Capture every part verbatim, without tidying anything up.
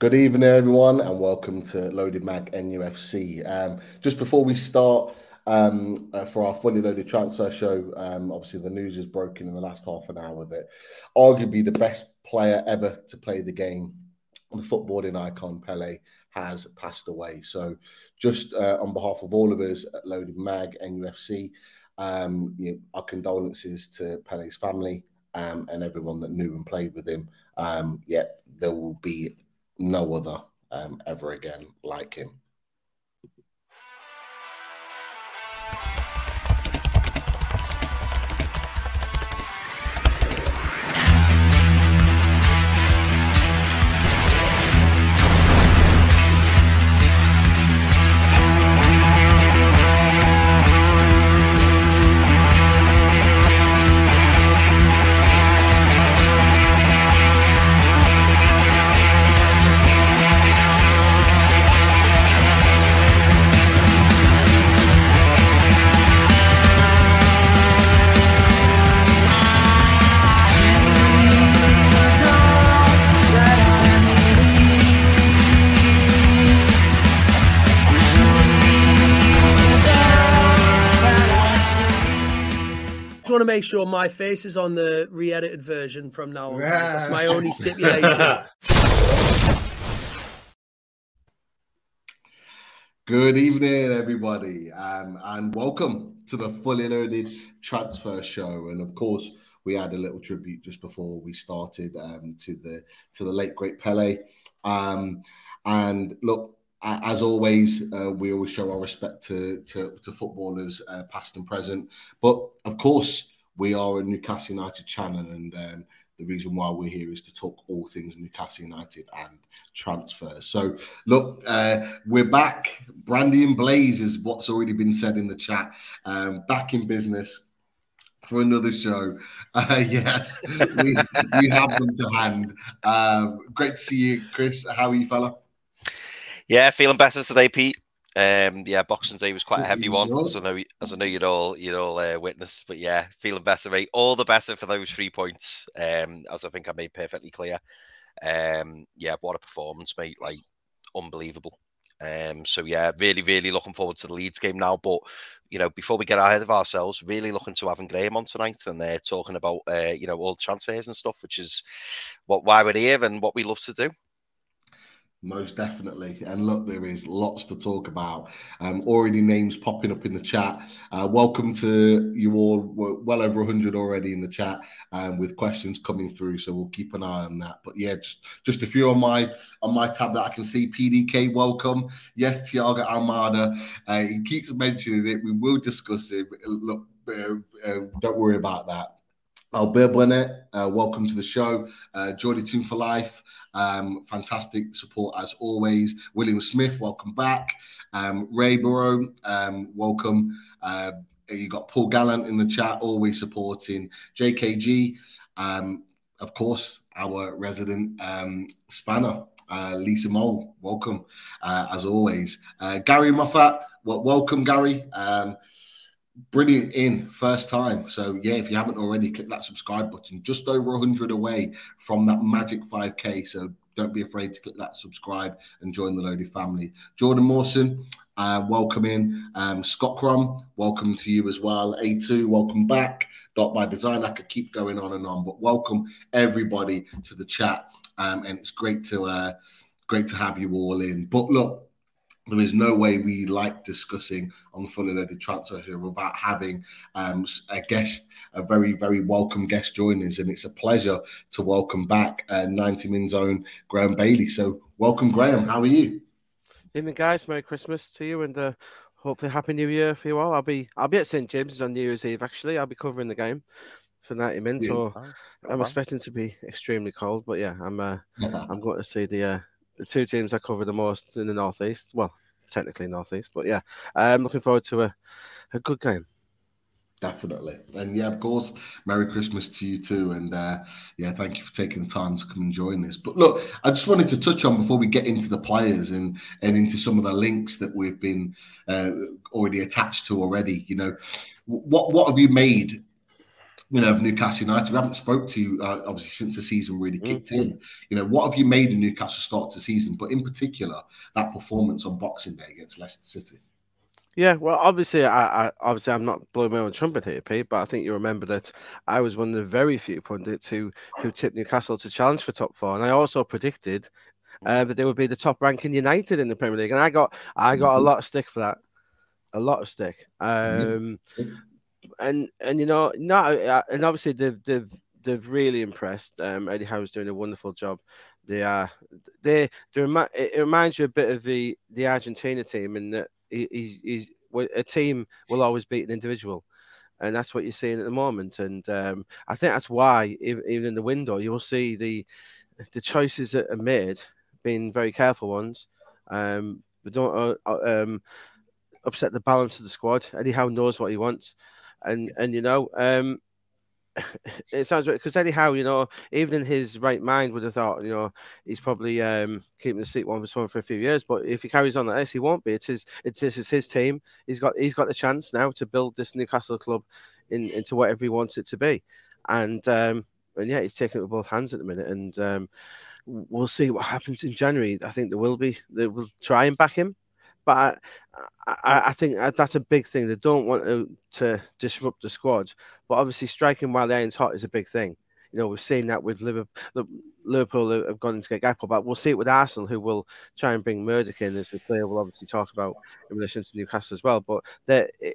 Good evening, everyone, and welcome to Loaded Mag N U F C. Um, just before we start um, uh, for our Fully Loaded Transfer show, um, obviously the news has broken in the last half an hour that arguably the best player ever to play the game, the footballing icon Pelé, has passed away. So just uh, on behalf of all of us at Loaded Mag N U F C, um, you know, our condolences to Pelé's family um, and everyone that knew and played with him. Um, yeah, there will be no other um, ever again like him. To make sure my face is on the re-edited version from now on. Yeah. That's my only stipulation. Good evening, everybody, um, and welcome to the Fully Loaded Transfer Show. And of course, we had a little tribute just before we started um, to the to the late great Pelé. Um, and look, as always, uh, we always show our respect to to, to footballers, uh, past and present. But of course, we are a Newcastle United channel, and um, the reason why we're here is to talk all things Newcastle United and transfer. So, look, uh, we're back. Brandy and Blaze is what's already been said in the chat. Um, back in business for another show. Uh, yes, we, we have them to hand. Uh, great to see you, Chris. How are you, fella? Yeah, feeling better today, Pete. Um, yeah, Boxing Day was quite a heavy one, as I know, as I know you'd all you'd all uh, witnessed. But yeah, feeling better, mate. All the better for those three points, um, as I think I made perfectly clear. Um, yeah, what a performance, mate! Like unbelievable. Um, so yeah, really, really looking forward to the Leeds game now. But you know, before we get ahead of ourselves, really looking to having Graham on tonight, and they're uh, talking about uh, you know all the transfers and stuff, which is what why we're here and what we love to do. Most definitely. And look, there is lots to talk about. Um, already names popping up in the chat. Uh, welcome to you all. We're well over one hundred already in the chat um, with questions coming through. So we'll keep an eye on that. But yeah, just, just a few on my on my tab that I can see. P D K, welcome. Yes, Thiago Almada. Uh, he keeps mentioning it. We will discuss it. Look, uh, uh, don't worry about that. Albert Burnett, uh, welcome to the show. Uh, Jordy Tune for Life, um, fantastic support as always. William Smith, welcome back. Um, Ray Burrow, um, welcome. Uh, you got Paul Gallant in the chat, always supporting. J K G, um, of course, our resident um, spanner. Uh, Lisa Mole, welcome uh, as always. Uh, Gary Moffat, well, welcome, Gary. Um, Brilliant in first time. So yeah, if you haven't already, click that subscribe button. Just over one hundred away from that magic five K. So don't be afraid to click that subscribe and join the Loaded family. Jordan Mawson, uh, welcome in. Um, Scott Crum, welcome to you as well. A two, welcome back. Dot by Design. I could keep going on and on, but welcome everybody to the chat. Um, and it's great to uh, great to have you all in. But look, there is no way we like discussing on the Fully Loaded Transfer Show without having um, a guest, a very, very welcome guest join us. And it's a pleasure to welcome back uh, ninety Min's own Graham Bailey. So welcome, Graham. How are you? Evening, guys. Merry Christmas to you and uh, hopefully Happy New Year for you all. I'll be I'll be at Saint James's on New Year's Eve, actually. I'll be covering the game for ninety Min. Yeah. So oh, I'm wow. expecting to be extremely cold. But yeah, I'm uh, I'm going to see the... Uh, the two teams I cover the most in the Northeast. Well, technically Northeast, but yeah, I'm looking forward to a, a good game. Definitely. And yeah, of course, Merry Christmas to you too. And uh, yeah, thank you for taking the time to come and join this. But look, I just wanted to touch on before we get into the players and, and into some of the links that we've been uh, already attached to already, you know, what, what have you made you know, of Newcastle United. We haven't spoke to you, uh, obviously, since the season really kicked mm-hmm. in. You know, what have you made in Newcastle start to season, but in particular, that performance on Boxing Day against Leicester City? Yeah, well, obviously, I, I obviously I'm not blowing my own trumpet here, Pete, but I think you remember that I was one of the very few pundits who who tipped Newcastle to challenge for top four, and I also predicted uh, that they would be the top ranking United in the Premier League, and I got I got mm-hmm. a lot of stick for that, a lot of stick. Um, mm-hmm. And and you know, no, and obviously they've they've they've really impressed. Um, Eddie Howe's doing a wonderful job. They are they they remi- it reminds you a bit of the the Argentina team in that. He's, he's, a team will always beat an individual, and that's what you're seeing at the moment. And um, I think that's why, even in the window, you will see the the choices that are made being very careful ones. Um, but don't uh, um, upset the balance of the squad. Eddie Howe knows what he wants, and and you know. Um, It sounds weird because Eddie Howe, you know, even in his right mind, would have thought, you know, he's probably um, keeping the seat one for someone for a few years. But if he carries on like this, he won't be. It's his, it's this is his team. He's got he's got the chance now to build this Newcastle club in, into whatever he wants it to be. And um, and yeah, he's taking it with both hands at the minute. And um, we'll see what happens in January. I think there will be they will try and back him. But I, I, I think that's a big thing. They don't want to, to disrupt the squad. But obviously, striking while the iron's hot is a big thing. You know, we've seen that with Liverpool. Liverpool have gone to get Gakpo, but we'll see it with Arsenal, who will try and bring Murdoch in, as we play. We'll obviously talk about in relation to Newcastle as well. But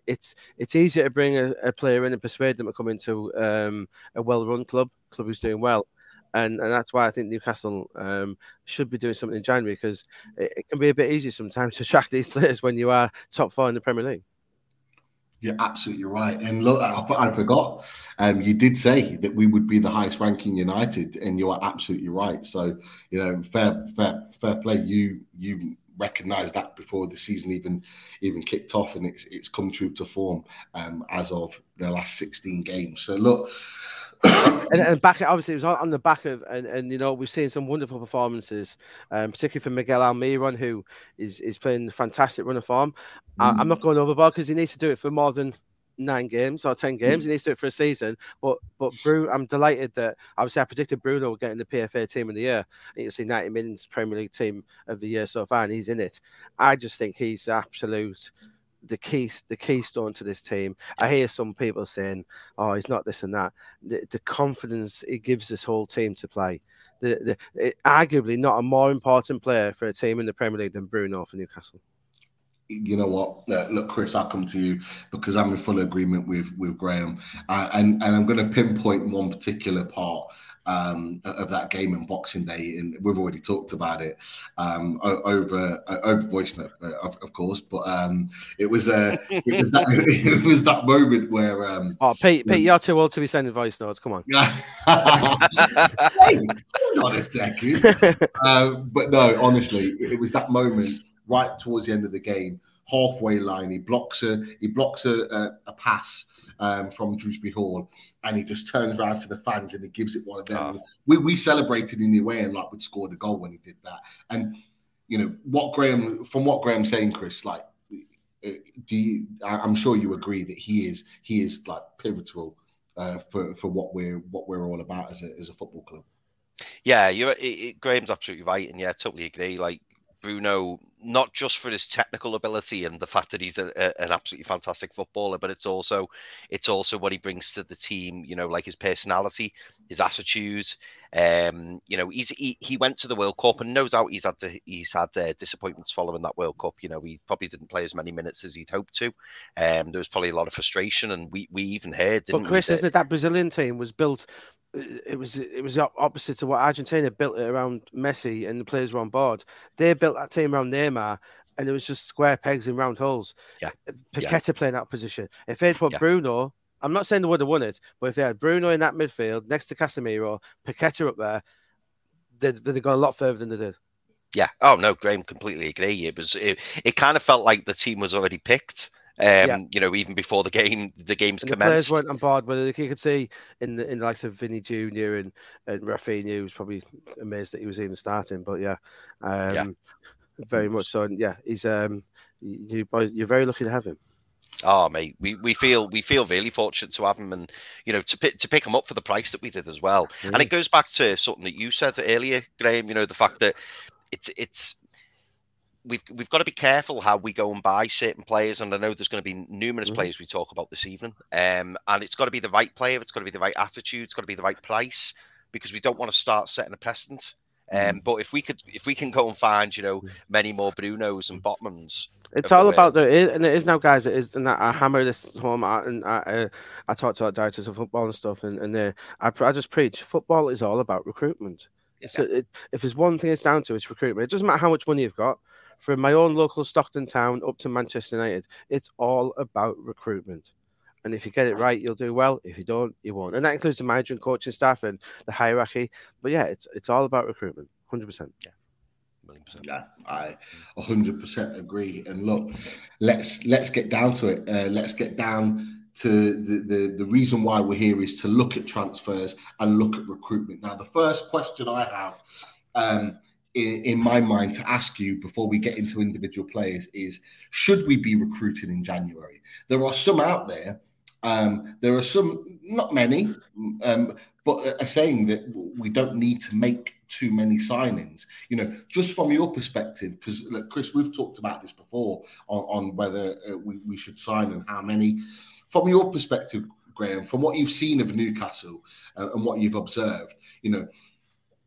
it's it's easier to bring a, a player in and persuade them to come into um, a well-run club, club who's doing well. And and that's why I think Newcastle um, should be doing something in January, because it, it can be a bit easier sometimes to track these players when you are top four in the Premier League. You're absolutely right. And look, I, I forgot. Um, you did say that we would be the highest ranking United, and you are absolutely right. So, you know, fair, fair, fair play. You you recognised that before the season even even kicked off, and it's it's come true to form um, as of their last sixteen games. So look. and, and back, obviously, it was on the back of, and, and you know, we've seen some wonderful performances, um, particularly from Miguel Almiron, who is, is playing a fantastic run of form. Mm. I, I'm not going overboard because he needs to do it for more than nine games or ten games. Mm. He needs to do it for a season. But but Bruno, I'm delighted that obviously I predicted Bruno would get in the P F A team of the year. You see, ninety minutes Premier League team of the year so far, and he's in it. I just think he's absolute. The key, the keystone to this team. I hear some people saying, "Oh, he's not this and that." The, the confidence it gives this whole team to play. The, the it, arguably not a more important player for a team in the Premier League than Bruno for Newcastle. You know what? Uh, look, Chris, I'll come to you because I'm in full agreement with with Graham, uh, and and I'm going to pinpoint one particular part. Um, of that game on Boxing Day, and we've already talked about it um, over over voice note, of, of course. But um, it was uh, it was that it was that moment where um, oh, Pete, Pete, you're too old to be sending voice notes. Come on, hey, hold on a second. um, but no, honestly, it, it was that moment right towards the end of the game, halfway line. He blocks a he blocks a a, a pass um, from Drewsbury Hall. And he just turns around to the fans and he gives it one of them. Oh. We we celebrated in the way and like we'd scored a goal when he did that. And you know what Graham, from what Graham's saying, Chris, like, do you, I'm sure you agree that he is he is like pivotal uh, for for what we're what we're all about as a as a football club. Yeah, you're it, it, Graham's absolutely right, and yeah, I totally agree. Like Bruno, not just for his technical ability and the fact that he's a, a, an absolutely fantastic footballer, but it's also it's also what he brings to the team, you know, like his personality, his attitudes. Um, you know, he's, he he went to the World Cup, and no doubt he's had to, he's had uh, disappointments following that World Cup. You know, he probably didn't play as many minutes as he'd hoped to. Um, there was probably a lot of frustration, and we we even heard. Didn't but Chris, we, isn't it that Brazilian team was built? It was it was opposite to what Argentina built it around Messi, and the players were on board. They built that team around Neymar, and it was just square pegs in round holes. Yeah, Paqueta yeah. playing that position. If they'd put yeah. Bruno, I'm not saying they would have won it, but if they had Bruno in that midfield next to Casemiro, Paqueta up there, they'd, they'd have gone a lot further than they did. Yeah. Oh no, Graham, completely agree. It was it, it kind of felt like the team was already picked. Um, yeah. You know, even before the game, the games and commenced. The players weren't on board, but you could see in the in the likes of Vinny Junior and and Rafinha, who was probably amazed that he was even starting. But yeah, um, yeah. very much so. And yeah, he's um, you boys, you're very lucky to have him. Oh, mate, we, we feel we feel really fortunate to have him, and you know, to pick to pick him up for the price that we did as well. Mm. And it goes back to something that you said earlier, Graham. You know, the fact that it's it's we've we've got to be careful how we go and buy certain players. And I know there's going to be numerous mm. players we talk about this evening. Um, and it's got to be the right player. It's got to be the right attitude. It's got to be the right price, because we don't want to start setting a precedent. Um, but if we could, if we can go and find, you know, many more Brunos and Botmans, it's all about the, and it is now, guys. It is, and I hammer this home. I, and I, I, I talk to our directors of football and stuff, and and uh, I, I just preach football is all about recruitment. Yeah. So it, if there's one thing it's down to, it's recruitment. It doesn't matter how much money you've got. From my own local Stockton town up to Manchester United, it's all about recruitment. And if you get it right, you'll do well. If you don't, you won't. And that includes the management, coaching staff, and the hierarchy. But yeah, it's it's all about recruitment, one hundred percent. Yeah, one hundred percent. Yeah, I one hundred percent agree. And look, let's let's get down to it. Uh, let's get down to the, the, the reason why we're here is to look at transfers and look at recruitment. Now, the first question I have um, in, in my mind to ask you before we get into individual players is, should we be recruiting in January? There are some out there. Um, there are some, not many, um, but are saying that we don't need to make too many signings. You know, just from your perspective, because look, Chris, we've talked about this before on, on whether uh, we, we should sign and how many. From your perspective, Graham, from what you've seen of Newcastle uh, and what you've observed, you know,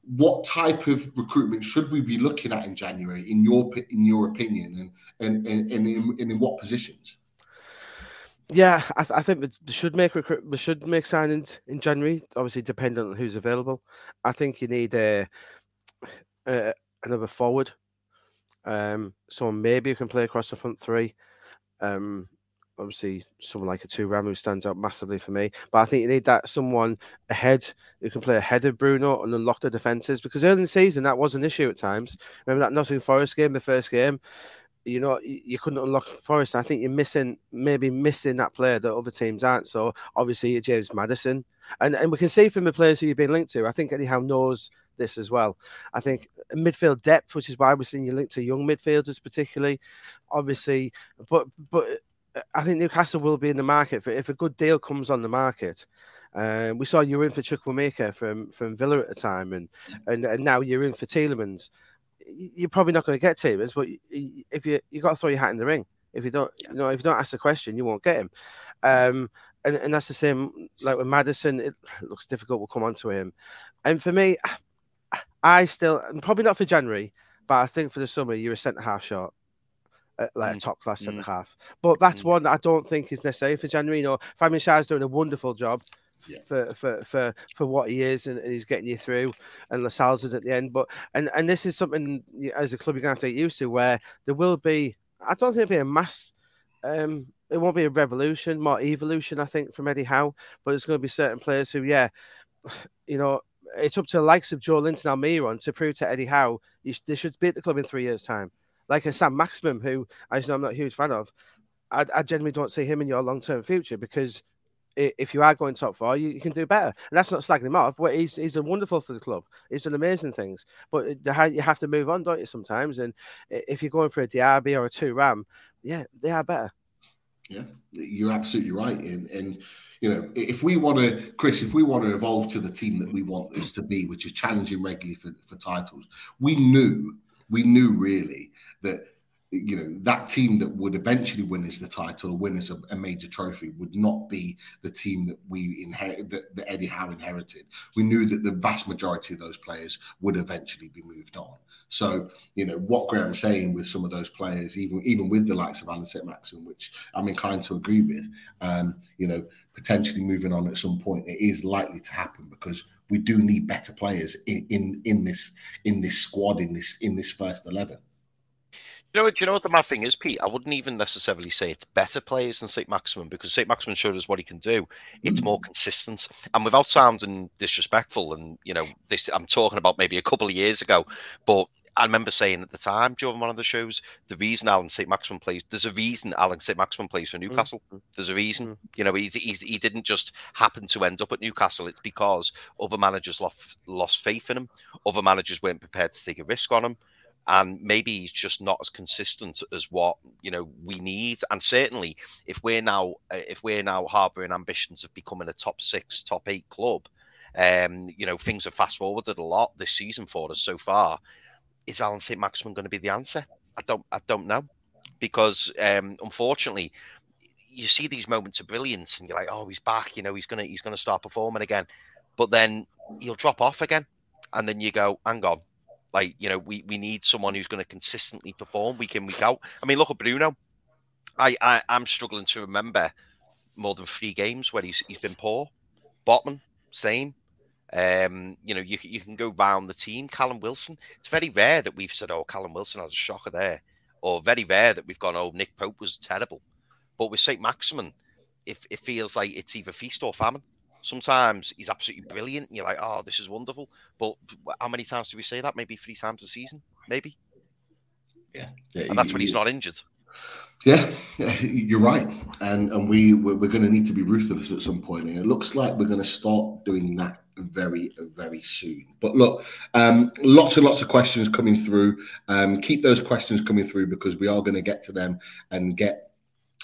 what type of recruitment should we be looking at in January, in your in your opinion, and and and, and, in, and in what positions? Yeah, I, th- I think we should make recruit. We should make signings in January. Obviously, depending on who's available. I think you need a, a another forward. Um, someone maybe who can play across the front three. Um, obviously, someone like a Thuram who stands out massively for me. But I think you need that someone ahead who can play ahead of Bruno and unlock the defences, because early in the season that was an issue at times. Remember that Nottingham Forest game, the first game. You know, you couldn't unlock Forest. I think you're missing, maybe missing that player that other teams aren't. So obviously James Maddison, and and we can see from the players who you've been linked to. I think anyhow knows this as well. I think midfield depth, which is why we're seeing you linked to young midfielders particularly. Obviously, but but I think Newcastle will be in the market for if a good deal comes on the market. Uh, we saw you were in for Chukwuemeka from from Villa at the time, and and, and now you're in for Tielemans. You're probably not going to get Tielemans, but if you you got to throw your hat in the ring. If you don't, you know, if you don't ask the question, you won't get him. Um, and and that's the same like with Maddison. It looks difficult. We'll come on to him. And for me, I still probably not for January, but I think for the summer you're a centre half short, like mm. a top class mm. centre half. But that's mm. one that I don't think is necessary for January. You know, Fabian Schär's doing a wonderful job. Yeah. For, for for for what he is, and, and he's getting you through, and LaSalle's is at the end. But and, and this is something as a club you're gonna have to get used to, where there will be. I don't think it'll be a mass. Um, it won't be a revolution, more evolution, I think, from Eddie Howe. But there's going to be certain players who, yeah, you know, it's up to the likes of Joe Linton Almiron to prove to Eddie Howe you sh- they should be at the club in three years' time. Like a Sam Maximum, who I just know I'm not a huge fan of. I, I generally don't see him in your long-term future, because if you are going top four, you, you can do better. And that's not slagging him off. But he's he's done wonderful for the club. He's done amazing things. But you have to move on, don't you, sometimes? And if you're going for a Diaby or a Thuram, yeah, they are better. Yeah, you're absolutely right. And, and you know, if we want to, Chris, if we want to evolve to the team that we want us to be, which is challenging regularly for, for titles, we knew, we knew really that, you know, that team that would eventually win us the title, win us a, a major trophy, would not be the team that we inherit, that, that Eddie Howe inherited. We knew that the vast majority of those players would eventually be moved on. So, you know, what Graham's saying with some of those players, even even with the likes of Alan St-Maximin, which I'm inclined to agree with, um, you know, potentially moving on at some point, it is likely to happen, because we do need better players in in, in this in this squad, in this in this first eleven. You know, do you know what the mad thing is, Pete? I wouldn't even necessarily say it's better players than St-Maximin, because St-Maximin showed us what he can do. It's more consistent. And without sounding disrespectful, and, you know, this I'm talking about maybe a couple of years ago, but I remember saying at the time during one of the shows, the reason Alan St-Maximin plays, there's a reason Alan St-Maximin plays for Newcastle. Mm-hmm. There's a reason. Mm-hmm. You know, he's, he's, he didn't just happen to end up at Newcastle. It's because other managers lost, lost faith in him. Other managers weren't prepared to take a risk on him. and maybe it's just not as consistent as what, you know, we need. And certainly if we're now if we're now harboring ambitions of becoming a top six, top eight club, um, you know, things have fast forwarded a lot this season for us so far. Is Alan Saint-Maximin going to be the answer? I don't I don't know, because um, unfortunately, you see these moments of brilliance and you're like, oh, he's back, you know, he's gonna he's gonna start performing again, but then he'll drop off again, and then you go, hang on, like, you know, we, we need someone who's going to consistently perform week in, week out. I mean, look at Bruno. I, I I'm struggling to remember more than three games where he's he's been poor. Botman, same. Um, you know, you you can go round the team. Callum Wilson. It's very rare that we've said, oh, Callum Wilson has a shocker there, or very rare that we've gone, oh, Nick Pope was terrible. But with Saint-Maximin, if it, it feels like it's either feast or famine. Sometimes he's absolutely brilliant, and you're like, oh, this is wonderful. But how many times do we say that? Maybe three times a season, maybe? Yeah. yeah and that's you, when he's not injured. Yeah, you're right. And and we, we're, we're going to need to be ruthless at some point. And it looks like we're going to start doing that very, very soon. But look, um, lots and lots of questions coming through. Um, keep those questions coming through, because we are going to get to them and get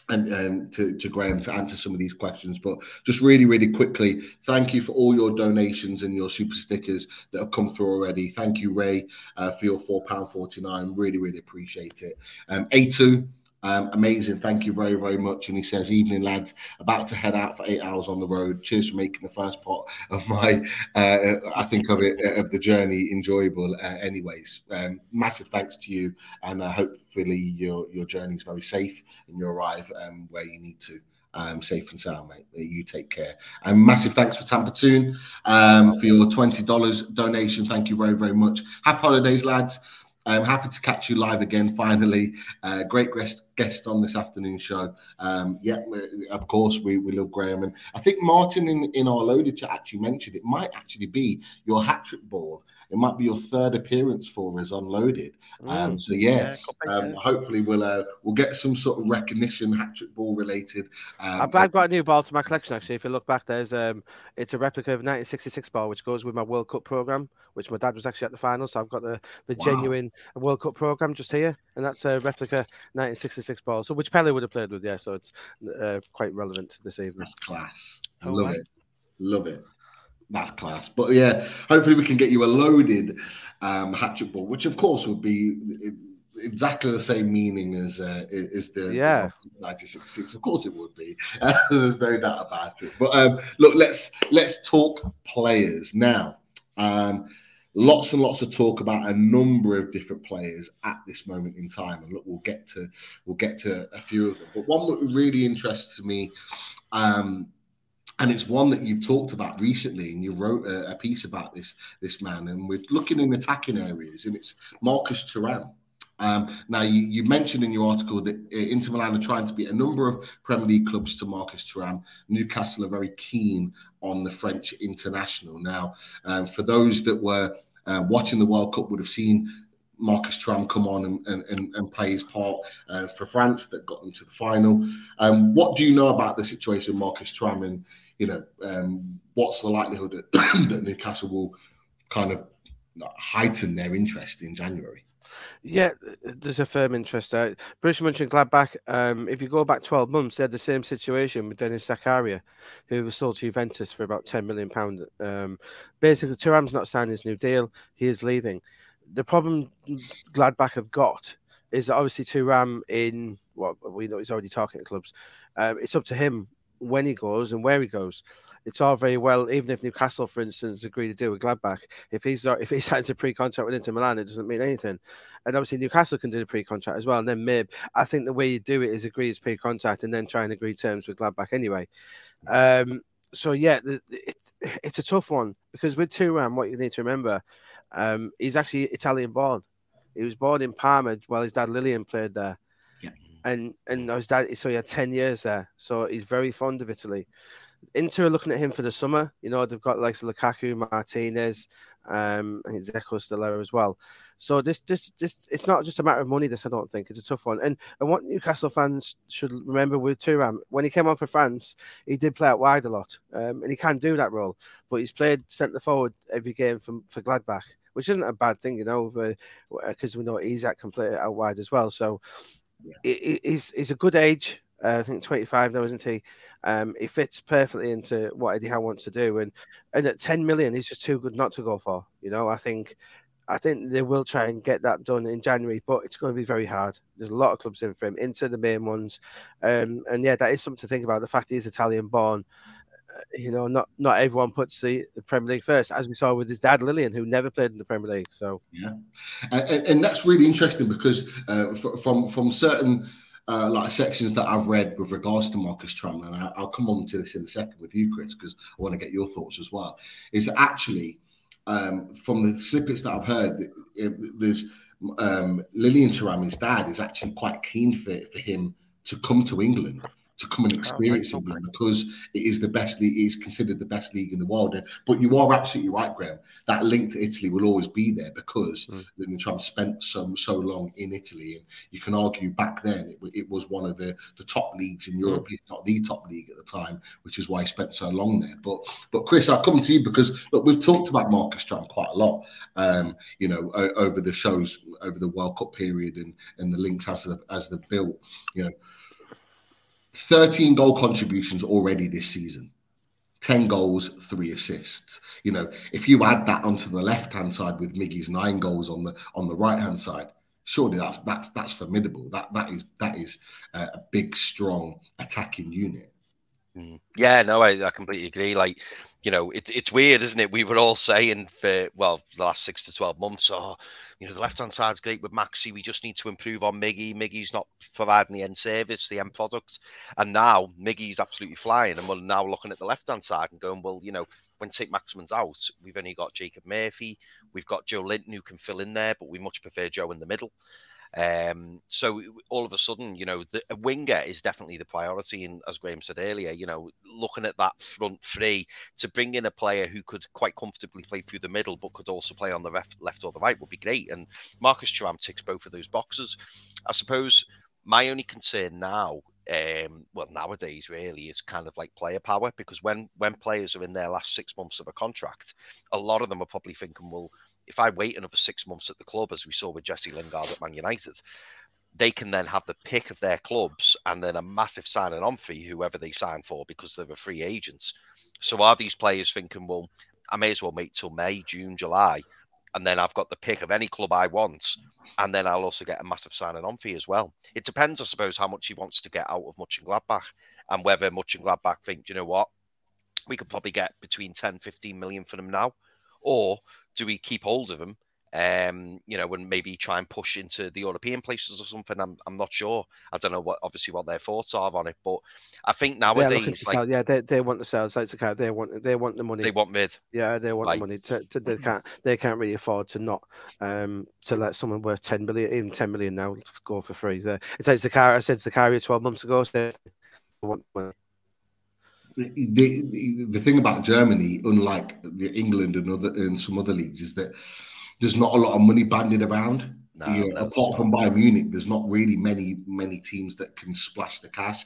And um, to, to Graham to answer some of these questions. But just really, really quickly, thank you for all your donations and your super stickers that have come through already. Thank you, Ray, uh, for your four pounds forty-nine. Really, really appreciate it. Um, A two, um, amazing. Thank you very, very much. And he says, evening, lads. About to head out for eight hours on the road. Cheers for making the first part of my, uh, I think of it, of the journey enjoyable uh, anyways. Um, massive thanks to you. And I uh, hope Really, your your journey is very safe, and you arrive um, where you need to, um, safe and sound, mate. You take care. And massive thanks for Tampa Toon um, for your twenty dollars donation. Thank you very, very much. Happy holidays, lads. I'm happy to catch you live again. Finally, uh, great guest guest on this afternoon show. Um, yeah, of course we, we love Graham, and I think Martin in, in our loaded chat actually mentioned it might actually be your hat trick ball. It might be your third appearance for us on Loaded. Um, so yeah, um, hopefully we'll uh, we'll get some sort of recognition hat trick ball related. Um, I've got a new ball to my collection actually. If you look back, there's um, it's a replica of a nineteen sixty-six ball, which goes with my World Cup program, which my dad was actually at the final. So I've got the the wow. genuine World Cup program just here, and that's a replica nineteen sixty-six ball, so which Pele would have played with. Yeah, so it's uh, quite relevant this evening. That's class. I oh, love wow. it. Love it. That's class. But yeah, hopefully we can get you a loaded um, hatchet ball, which of course would be exactly the same meaning as uh, is the yeah nineteen sixty-six. Of course it would be. There's no doubt about it. But um, look, let's let's talk players now. Um, Lots and lots of talk about a number of different players at this moment in time, and look, we'll get to we'll get to a few of them. But one that really interests me, um, and it's one that you've talked about recently, and you wrote a, a piece about this this man, and we're looking in attacking areas, and it's Marcus Thuram. Um, now, you, you mentioned in your article that Inter Milan are trying to beat a number of Premier League clubs to Marcus Thuram. Newcastle are very keen on the French international. Now, um, for those that were uh, watching the World Cup would have seen Marcus Thuram come on and, and, and play his part uh, for France that got them to the final. Um, what do you know about the situation of Marcus Thuram, and, you know, um, what's the likelihood that, that Newcastle will kind of heighten their interest in January? Yeah, there's a firm interest. Uh, Borussia Mönchengladbach, um, if you go back twelve months, they had the same situation with Dennis Zakaria, who was sold to Juventus for about ten million pounds. Um, basically, Thuram's not signing his new deal. He is leaving. The problem Gladbach have got is that obviously Thuram in, well, we know he's already talking to clubs. Um, it's up to him when he goes and where he goes. It's all very well, even if Newcastle, for instance, agree to deal with Gladbach. If he's if he signs a pre-contract with Inter Milan, it doesn't mean anything. And obviously Newcastle can do the pre-contract as well. And then maybe I think the way you do it is agree his pre-contract and then try and agree terms with Gladbach anyway. Um, so yeah, it's it's a tough one, because with Thuram, what you need to remember, um, he's actually Italian-born. He was born in Parma while his dad Lillian played there. Yeah. And and his dad, so he had ten years there. So he's very fond of Italy. Inter are looking at him for the summer. You know, they've got the likes of Lukaku, Martinez, Um, and Zeko's still there as well. So this, this, this, it's not just a matter of money. This, I don't think, it's a tough one. And and what Newcastle fans should remember with Thuram, when he came on for France, he did play out wide a lot, um, and he can do that role. But he's played centre forward every game from for Gladbach, which isn't a bad thing, you know, because we know Isak can play out wide as well. So yeah. he, he's he's a good age. Uh, I think twenty-five now, isn't he? Um, he fits perfectly into what Eddie Howe wants to do, and and at ten million, he's just too good not to go for. You know, I think, I think they will try and get that done in January, but it's going to be very hard. There's a lot of clubs in for him, into the main ones, um, and yeah, that is something to think about. The fact he's Italian-born, uh, you know, not not everyone puts the, the Premier League first, as we saw with his dad, Lillian, who never played in the Premier League. So yeah, and, and that's really interesting because uh, from from certain. Uh, like sections that I've read with regards to Marcus Thuram, and I, I'll come on to this in a second with you, Chris, because I want to get your thoughts as well, is actually um, from the snippets that I've heard, it, it, there's um, Lillian Thuram, his dad, is actually quite keen for, for him to come to England, to come and experience England, because it is the best league, it is considered the best league in the world. But you are absolutely right, Graham, that link to Italy will always be there because mm. Lillian Thuram spent some so long in Italy, and you can argue back then it, it was one of the, the top leagues in Europe, mm. if not the top league at the time, which is why he spent so long there. But but Chris, I'll come to you because look, we've talked about Marcus Thuram quite a lot, um, you know, o- over the shows, over the World Cup period, and and the links as the, as the built, you know. thirteen goal contributions already this season, ten goals, three assists. You know, if you add that onto the left-hand side with Miggy's nine goals on the on the right-hand side, surely that's that's that's formidable. That that is that is a big, strong attacking unit. Yeah, no, I, I completely agree. Like, you know, it's it's weird, isn't it? We were all saying for well, the last six to twelve months, oh, you know, the left hand side's great with Maxi. We just need to improve on Miggy. Miggy's not providing the end service, the end product. And now Miggy's absolutely flying, and we're now looking at the left hand side and going, well, you know, when Tate Maximin's out, we've only got Jacob Murphy, we've got Joe Linton who can fill in there, but we much prefer Joe in the middle. Um, so all of a sudden, you know, the, a winger is definitely the priority. And as Graham said earlier, you know, looking at that front three to bring in a player who could quite comfortably play through the middle, but could also play on the ref, left or the right would be great. And Marcus Thuram ticks both of those boxes. I suppose my only concern now, um, well, nowadays really, is kind of like player power, because when, when players are in their last six months of a contract, a lot of them are probably thinking, well, if I wait another six months at the club, as we saw with Jesse Lingard at Man United, they can then have the pick of their clubs and then a massive signing on fee, whoever they sign for, because they're a free agent. So are these players thinking, well, I may as well wait till May, June, July, and then I've got the pick of any club I want, and then I'll also get a massive signing on fee as well. It depends, I suppose, how much he wants to get out of Mönchengladbach, and whether Mönchengladbach think, do you know what, we could probably get between ten, fifteen million for them now, or do we keep hold of him, um, you know, and maybe try and push into the European places or something? I'm I'm not sure. I don't know what, obviously, what their thoughts are on it, but I think nowadays, like, sell, yeah, they they want the sales. Like, they want they want the money. They want mid. Yeah, they want like, the money. To, to, they can't they can't really afford to not um to let someone worth ten million, even ten million now, go for free. They're, it's like Zakaria. I said Zakaria twelve months ago. So they want money. The, the, the thing about Germany, unlike the England and other and some other leagues, is that there's not a lot of money bandied around. No, you know, apart from Bayern Munich, there's not really many many teams that can splash the cash.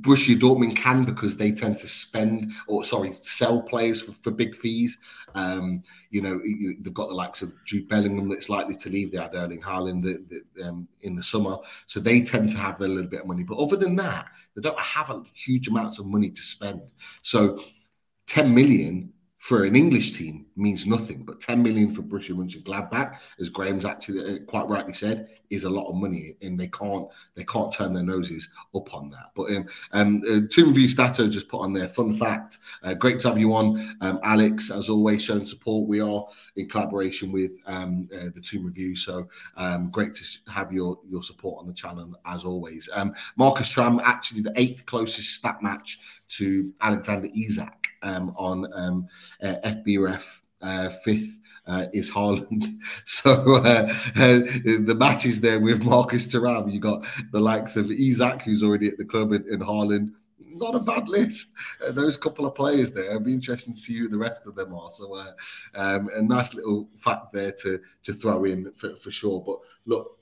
Borussia Dortmund can, because they tend to spend or sorry sell players for, for big fees. Um, you know, they've got the likes of Jude Bellingham that's likely to leave. They had Erling Haaland the, the, um, in the summer, so they tend to have a little bit of money. But other than that, they don't have a huge amounts of money to spend. So, ten million. For an English team means nothing, but ten million for Borussia Mönchengladbach, as Graham's actually quite rightly said, is a lot of money, and they can't they can't turn their noses up on that. But um, um uh, Team Review Stato just put on there, fun fact, uh, great to have you on, um, Alex, as always, showing support. We are in collaboration with um uh, the Team Review, so um great to have your your support on the channel as always. Um, Marcus Thuram, actually the eighth closest stat match to Alexander Isak. Um, on um, uh, F B ref, uh, fifth uh, is Haaland. So uh, uh, the match is there with Marcus Thuram. You got the likes of Isak, who's already at the club, and, and Haaland. not a bad list. Uh, those couple of players there. It'll be interesting to see who the rest of them are. So uh, um, a nice little fact there to to throw in for, for sure. But look,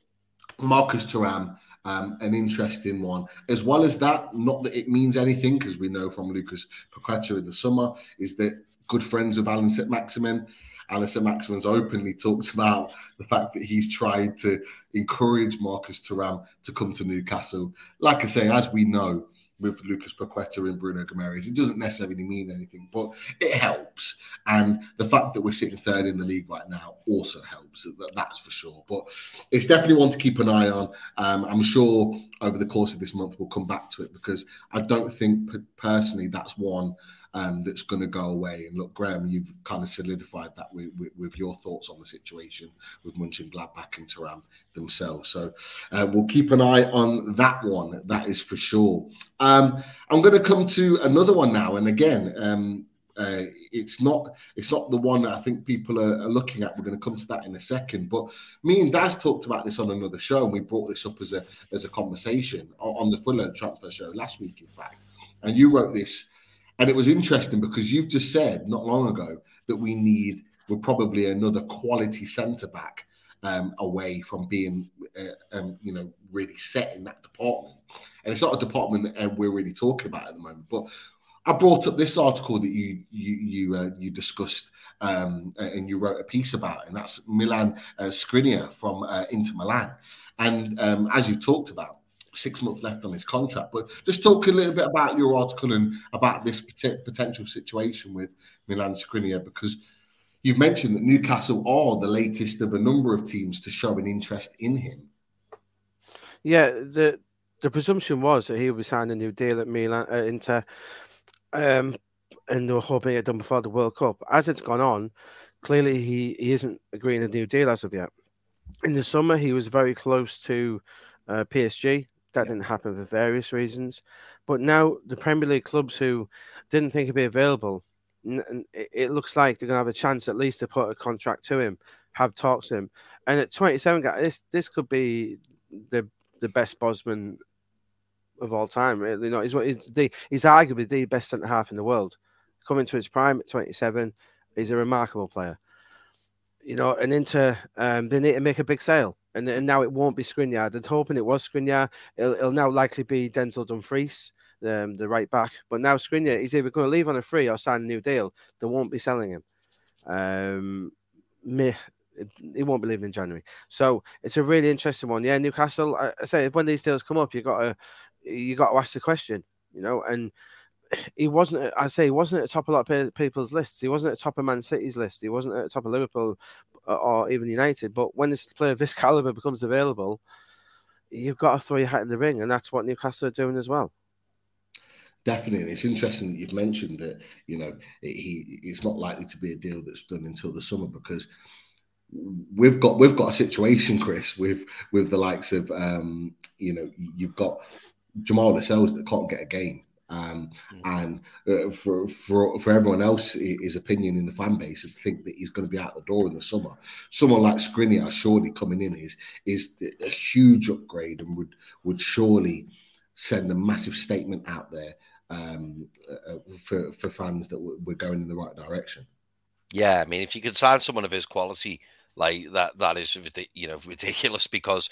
Marcus Thuram, um, an interesting one. As well as that, not that it means anything, because we know from Lucas Paqueta in the summer, is that good friends with Alan Saint-Maximin. Alan Saint-Maximin's openly talked about the fact that he's tried to encourage Marcus Thuram to come to Newcastle. Like I say, as we know, with Lucas Paqueta and Bruno Guimaraes, it doesn't necessarily mean anything, but it helps. And the fact that we're sitting third in the league right now also helps, that's for sure. But it's definitely one to keep an eye on. Um, I'm sure over the course of this month we'll come back to it, because I don't think personally that's one Um, that's going to go away. And look, Graham, you've kind of solidified that with, with, with your thoughts on the situation with Mönchengladbach and Thuram themselves. So uh, we'll keep an eye on that one. That is for sure. Um, I'm going to come to another one now. And again, um, uh, it's not it's not the one that I think people are, are looking at. We're going to come to that in a second. But me and Daz talked about this on another show, and we brought this up as a, as a conversation on the Full Load Transfer show last week, in fact. And you wrote this, and it was interesting because you've just said not long ago that we need, we're probably another quality centre-back um, away from being, uh, um, you know, really set in that department. And it's not a department that uh, we're really talking about at the moment. But I brought up this article that you you you, uh, you discussed um, and you wrote a piece about, and that's Milan uh, Skriniar from uh, Inter Milan. And um, as you talked about, six months left on his contract. But just talk a little bit about your article and about this potential situation with Milan Skriniar, because you've mentioned that Newcastle are the latest of a number of teams to show an interest in him. Yeah, the the presumption was that he would be signing a new deal at Milan, at Inter, um, and they were hoping it had done before the World Cup. As it's gone on, clearly he, he isn't agreeing a new deal as of yet. In the summer, he was very close to uh, P S G. That didn't happen for various reasons. But now the Premier League clubs who didn't think he'd be available, it looks like they're going to have a chance at least to put a contract to him, have talks to him. And at twenty-seven, this this could be the the best Bosman of all time. You know, he's, he's arguably the best centre-half in the world. Coming to his prime at twenty-seven, he's a remarkable player. You know, and Inter, um, they need to make a big sale. And, and now it won't be Skriniar. They're hoping it was Skriniar. It'll, it'll now likely be Denzel Dumfries, um, the right back. But now Skriniar, he's either going to leave on a free or sign a new deal. They won't be selling him. Um, meh, he won't be leaving in January. So it's a really interesting one. Yeah, Newcastle. I, I say when these deals come up, you got to you got to ask the question. You know, and he wasn't. I say he wasn't at the top of a lot of people's lists. He wasn't at the top of Man City's list. He wasn't at the top of Liverpool or even United, but when this player of this calibre becomes available, you've got to throw your hat in the ring, and that's what Newcastle are doing as well. Definitely, and it's interesting that you've mentioned that, you know, he it's not likely to be a deal that's done until the summer, because we've got we've got a situation, Chris, with with the likes of, um, you know, you've got Jamal Lascelles that can't get a game. Um, and uh, for for for everyone else, his opinion in the fan base is to think that he's going to be out the door in the summer. Someone like Skriniar surely coming in is is a huge upgrade and would would surely send a massive statement out there um, uh, for for fans that we're going in the right direction. Yeah, I mean, if you could sign someone of his quality like that, that is, you know, ridiculous, because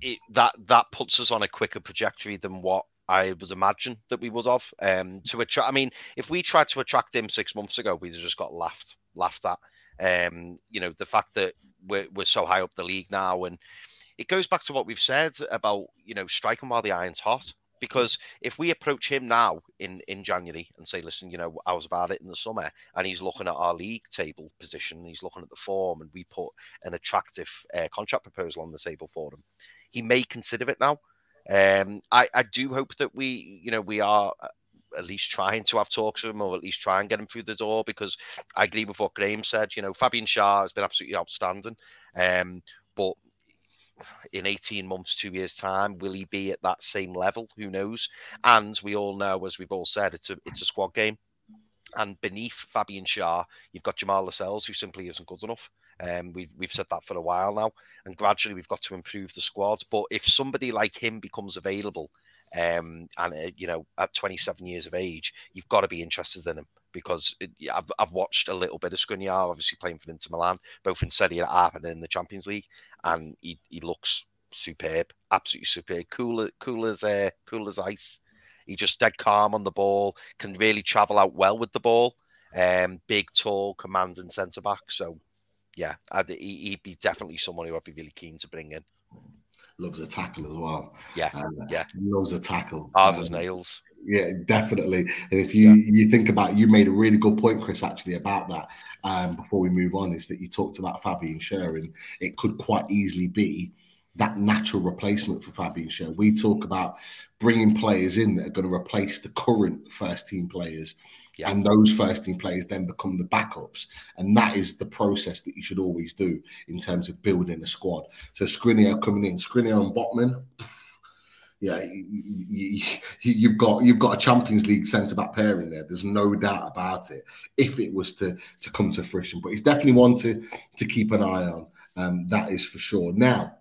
it, that that puts us on a quicker trajectory than what I would imagine that we would have um, to attract. I mean, if we tried to attract him six months ago, we'd have just got laughed, laughed at. Um, you know, the fact that we're we're so high up the league now, and it goes back to what we've said about, you know, striking while the iron's hot. Because if we approach him now in, in January and say, listen, you know, I was about it in the summer, and he's looking at our league table position, and he's looking at the form, and we put an attractive uh, contract proposal on the table for him, he may consider it now. Um, I, I do hope that we, you know, we are at least trying to have talks with him, or at least try and get him through the door, because I agree with what Graham said. You know, Fabian Schär has been absolutely outstanding. Um, but in eighteen months, two years' time, will he be at that same level? Who knows? And we all know, as we've all said, it's a, it's a squad game. And beneath Fabian Schär, you've got Jamal Lascelles, who simply isn't good enough. Um, we've, we've said that for a while now, and gradually we've got to improve the squad. But if somebody like him becomes available, um, and uh, you know, at twenty-seven years of age, you've got to be interested in him, because it, I've I've watched a little bit of Skriniar, obviously playing for Inter Milan, both in Serie A and in the Champions League, and he, he looks superb, absolutely superb, cool cool as uh, cool as ice. He just dead calm on the ball, can really travel out well with the ball. Um, big, tall, commanding centre back. So, yeah, I'd, he, he'd be definitely someone who I'd be really keen to bring in. Loves a tackle as well. Yeah, um, yeah. Loves a tackle. Hard as um, nails. Yeah, definitely. And if you, yeah. you think about, you made a really good point, Chris, actually, about that. Um, before we move on, is that you talked about Fabian Schär, and it could quite easily be that natural replacement for Fabian Schär. We talk about bringing players in that are going to replace the current first-team players, yeah. and those first-team players then become the backups. And that is the process that you should always do in terms of building a squad. So Skriniar coming in, Skriniar and Botman, yeah, you, you, you've got you've got a Champions League centre-back pairing there. There's no doubt about it, if it was to, to come to fruition. But it's definitely one to, to keep an eye on, um, that is for sure. Now,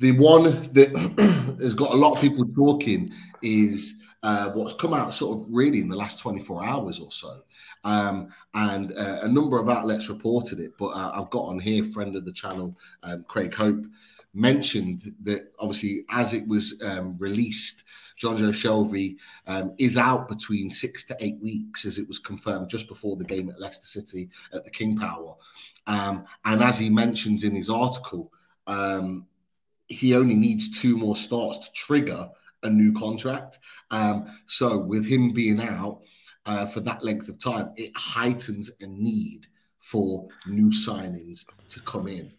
the one that has got a lot of people talking is uh, what's come out sort of really in the last twenty-four hours or so. Um, and uh, a number of outlets reported it, but uh, I've got on here, friend of the channel, um, Craig Hope, mentioned that obviously as it was um, released, Jonjo Shelvey um, is out between six to eight weeks, as it was confirmed just before the game at Leicester City at the King Power. Um, and as he mentions in his article, um, he only needs two more starts to trigger a new contract. Um, so with him being out uh, for that length of time, it heightens a need for new signings to come in.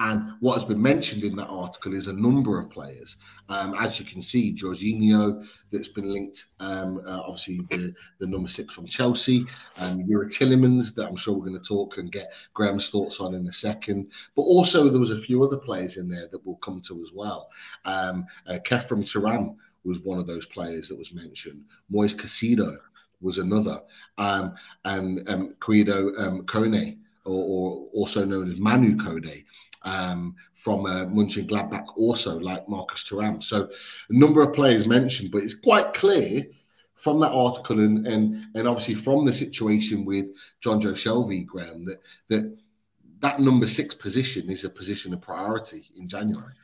And what has been mentioned in that article is a number of players. Um, as you can see, Jorginho, that's been linked, um, uh, obviously the, the number six from Chelsea, um, Yuri Tillemans, that I'm sure we're going to talk and get Graham's thoughts on in a second. But also there was a few other players in there that we'll come to as well. Um, uh, Khephren Thuram was one of those players that was mentioned. Moise Caicedo was another. Um, and um, Guido um, Kone, or, or also known as Manu Kone, Um, from uh, Mönchengladbach, also like Marcus Thuram. So a number of players mentioned, but it's quite clear from that article and and, and obviously from the situation with Jonjo Shelvey, Graham, that, that that number six position is a position of priority in January.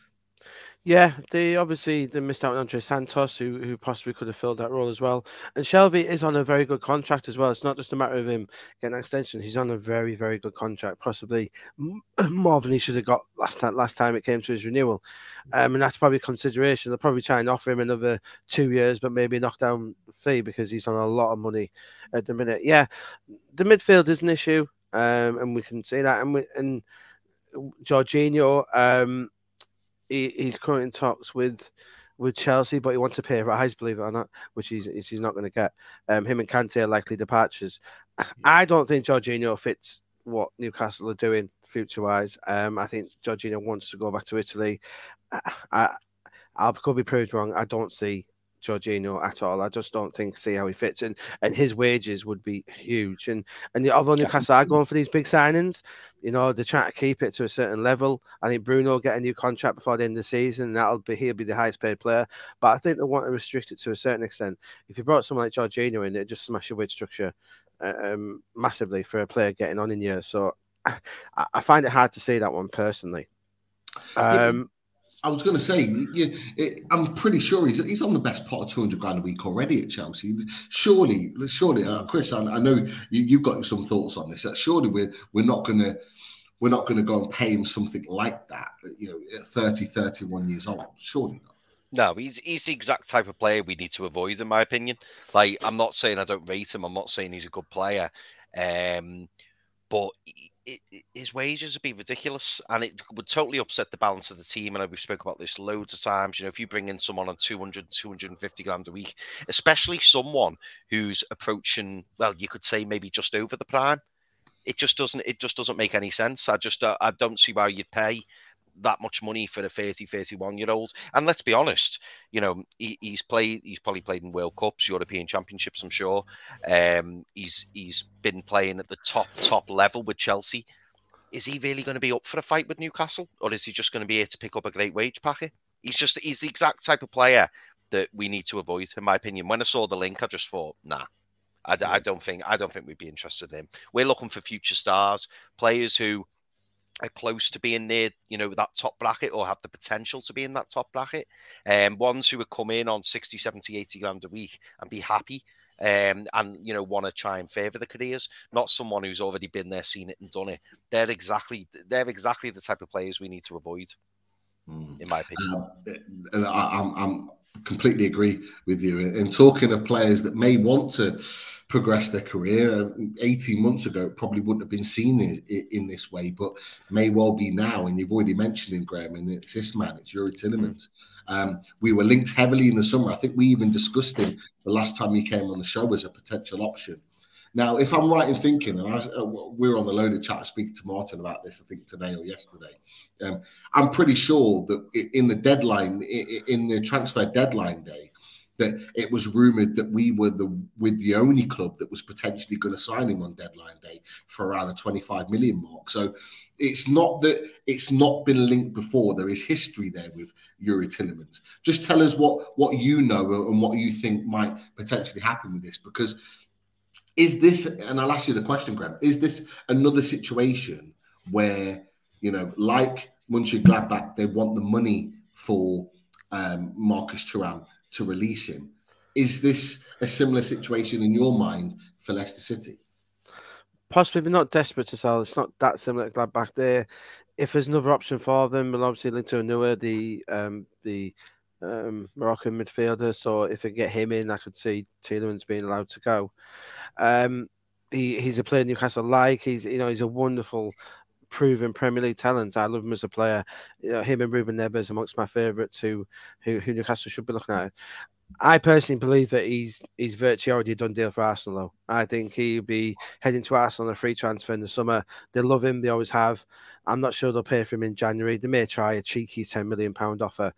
Yeah, they obviously they missed out on Andre Santos, who who possibly could have filled that role as well. And Shelvey is on a very good contract as well. It's not just a matter of him getting an extension. He's on a very, very good contract, possibly more than he should have got last time, last time it came to his renewal. Um, and that's probably consideration. They'll probably try and offer him another two years, but maybe a knockdown fee, because he's on a lot of money at the minute. Yeah, the midfield is an issue, um, and we can see that. And, we, and Jorginho... Um, He, he's currently in talks with with Chelsea, but he wants to pay a rise, believe it or not, which he's he's not going to get. Um, him and Kante are likely departures. Yeah. I don't think Jorginho fits what Newcastle are doing future-wise. Um, I think Jorginho wants to go back to Italy. I, I, I could be proved wrong. I don't see Jorginho at all. I just don't think see how he fits, and and his wages would be huge. And and although Newcastle are going for these big signings, you know, they're trying to keep it to a certain level. I think Bruno will get a new contract before the end of the season, and that'll be he'll be the highest paid player. But I think they want to restrict it to a certain extent. If you brought someone like Jorginho in, it'd just smash your wage structure um, massively for a player getting on in year. So I, I find it hard to see that one personally. Um, yeah. I was going to say, you, it, I'm pretty sure he's he's on the best pot of two hundred grand a week already at Chelsea. Surely, surely, uh, Chris, I, I know you, you've got some thoughts on this. That surely we're we're not going to we're not going to go and pay him something like that. You know, at thirty, thirty-one years old, surely not. No, he's he's the exact type of player we need to avoid, in my opinion. Like, I'm not saying I don't rate him. I'm not saying he's a good player, um, but. He, It, his wages would be ridiculous, and it would totally upset the balance of the team. And we spoke about this loads of times. You know, if you bring in someone on two hundred, two hundred fifty grand a week, especially someone who's approaching, well, you could say maybe just over the prime, it just doesn't, it just doesn't make any sense. I just, uh, I don't see why you'd pay that much money for a thirty, thirty-one year old. And let's be honest, you know, he, he's played, he's probably played in World Cups, European Championships, I'm sure. Um, he's he's been playing at the top, top level with Chelsea. Is he really going to be up for a fight with Newcastle? Or is he just going to be here to pick up a great wage packet? He's just, he's the exact type of player that we need to avoid, in my opinion. When I saw the link, I just thought, nah, I, I don't think I don't think we'd be interested in him. We're looking for future stars, players who are close to being near, you know, that top bracket or have the potential to be in that top bracket. Um, ones who would come in on sixty, seventy, eighty grand a week and be happy, um, and, you know, want to try and favour the careers, not someone who's already been there, seen it and done it. They're exactly, they're exactly the type of players we need to avoid, mm. in my opinion. Um, I, I'm, I'm completely agree with you. And talking of players that may want to progress their career, eighteen months ago it probably wouldn't have been seen in, in this way, but may well be now. And you've already mentioned him, Graham, and it's this man, it's Yuri Tielemans. Um, we were linked heavily in the summer. I think we even discussed him the last time he came on the show as a potential option. Now, if I'm right in thinking, and I was, uh, we were on the loaded chat speaking to Martin about this, I think today or yesterday, um, I'm pretty sure that in the deadline, in the transfer deadline day, that it was rumoured that we were the with the only club that was potentially going to sign him on deadline day for around the twenty-five million mark. So it's not that it's not been linked before. There is history there with Yuri Tielemans. Just tell us what, what you know and what you think might potentially happen with this, because is this, and I'll ask you the question, Graham, is this another situation where, you know, like Mönchengladbach, they want the money for um, Marcus Thuram to release him? Is this a similar situation in your mind for Leicester City? Possibly, but not desperate to sell. It's not that similar to Gladbach there. If there's another option for them, we'll obviously link to Anua, the um, the um, Moroccan midfielder. So if they get him in, I could see Tielemans being allowed to go. Um, he he's a player Newcastle like. He's you know he's a wonderful, proven Premier League talent. I love him as a player. You know, him and Ruben Neves amongst my favourites who, who who Newcastle should be looking at. I personally believe that he's he's virtually already a done deal for Arsenal, though. I think he'll be heading to Arsenal on a free transfer in the summer. They love him. They always have. I'm not sure they'll pay for him in January. They may try a cheeky ten million pounds offer.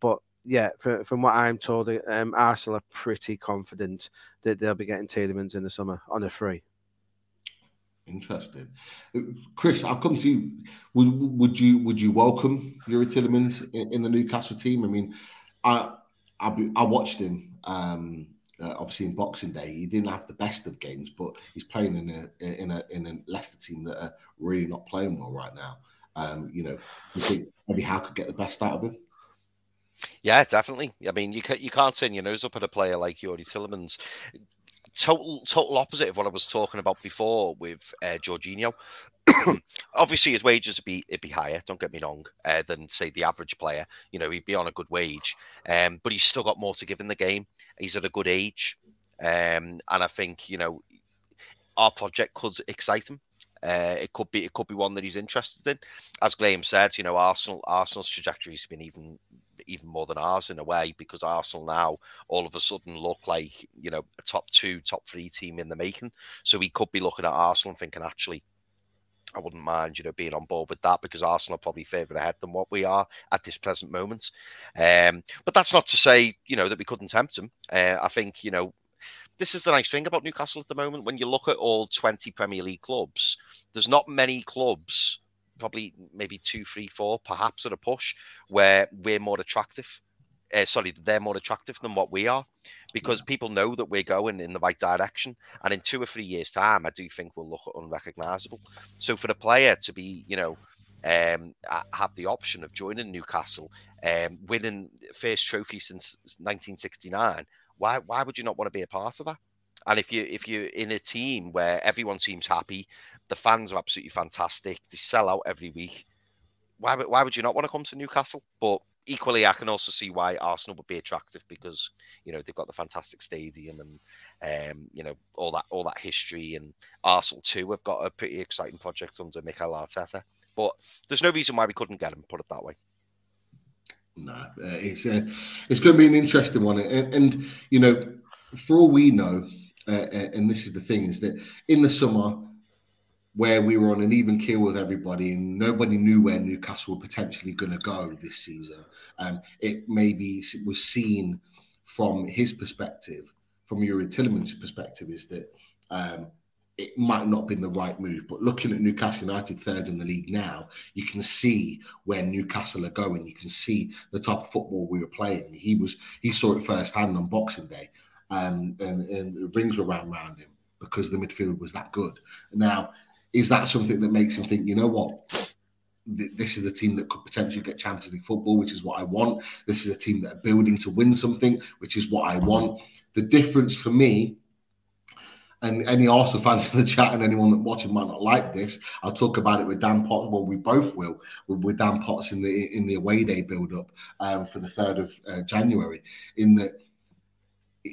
But yeah, from, from what I'm told, um, Arsenal are pretty confident that they'll be getting Tielemans in the summer on a free. Interesting, Chris. I'll come to you. Would would you would you welcome Yuri Tielemans in, in the Newcastle team? I mean, I I, be, I watched him um, uh, obviously in Boxing Day. He didn't have the best of games, but he's playing in a in a in a Leicester team that are really not playing well right now. Um, you know, you think maybe how could get the best out of him? Yeah, definitely. I mean, you can, you can't turn your nose up at a player like Yuri Tielemans. Total total opposite of what I was talking about before with uh, Jorginho. Obviously, his wages would be, it'd be higher, don't get me wrong, uh, than, say, the average player. You know, he'd be on a good wage. Um, but he's still got more to give in the game. He's at a good age. Um, and I think, you know, our project could excite him. Uh, it could be it could be one that he's interested in. As Graham said, you know, Arsenal Arsenal's trajectory has been even even more than ours in a way, because Arsenal now all of a sudden look like, you know, a top two, top three team in the making. So he could be looking at Arsenal and thinking, actually, I wouldn't mind, you know, being on board with that, because Arsenal are probably further ahead than what we are at this present moment. Um, but that's not to say, you know, that we couldn't tempt him. Uh, I think, you know, this is the nice thing about Newcastle at the moment. When you look at all twenty Premier League clubs, there's not many clubs, probably maybe two, three, four, perhaps at a push, where we're more attractive. Uh, sorry, they're more attractive than what we are, because yeah. people know that we're going in the right direction. And in two or three years' time, I do think we'll look unrecognisable. So for the player to be, you know, um, have the option of joining Newcastle, um, winning first trophy since nineteen sixty-nine, Why why would you not want to be a part of that? And if you if you're in a team where everyone seems happy, the fans are absolutely fantastic, they sell out every week, why why would you not want to come to Newcastle? But equally, I can also see why Arsenal would be attractive, because, you know, they've got the fantastic stadium and um, you know, all that all that history, and Arsenal too have got a pretty exciting project under Mikel Arteta. But there's no reason why we couldn't get him, put it that way. No, uh, it's uh, it's going to be an interesting one, and, and you know, for all we know, uh, and this is the thing, is that in the summer, where we were on an even keel with everybody, and nobody knew where Newcastle were potentially going to go this season, um, it maybe was seen from his perspective, from Yuri Tielemans' perspective, is that um, it might not have been the right move. But looking at Newcastle United third in the league now, you can see where Newcastle are going. You can see the type of football we were playing. He was he saw it firsthand on Boxing Day, um, and, and the rings were round round him because the midfield was that good. Now, is that something that makes him think, you know what, this is a team that could potentially get Champions League football, which is what I want. This is a team that are building to win something, which is what I want. The difference for me, and any Arsenal fans in the chat and anyone that's watching might not like this, I'll talk about it with Dan Potts. Well, we both will with Dan Potts in the in the away day build-up um, for the third of uh, January. In that,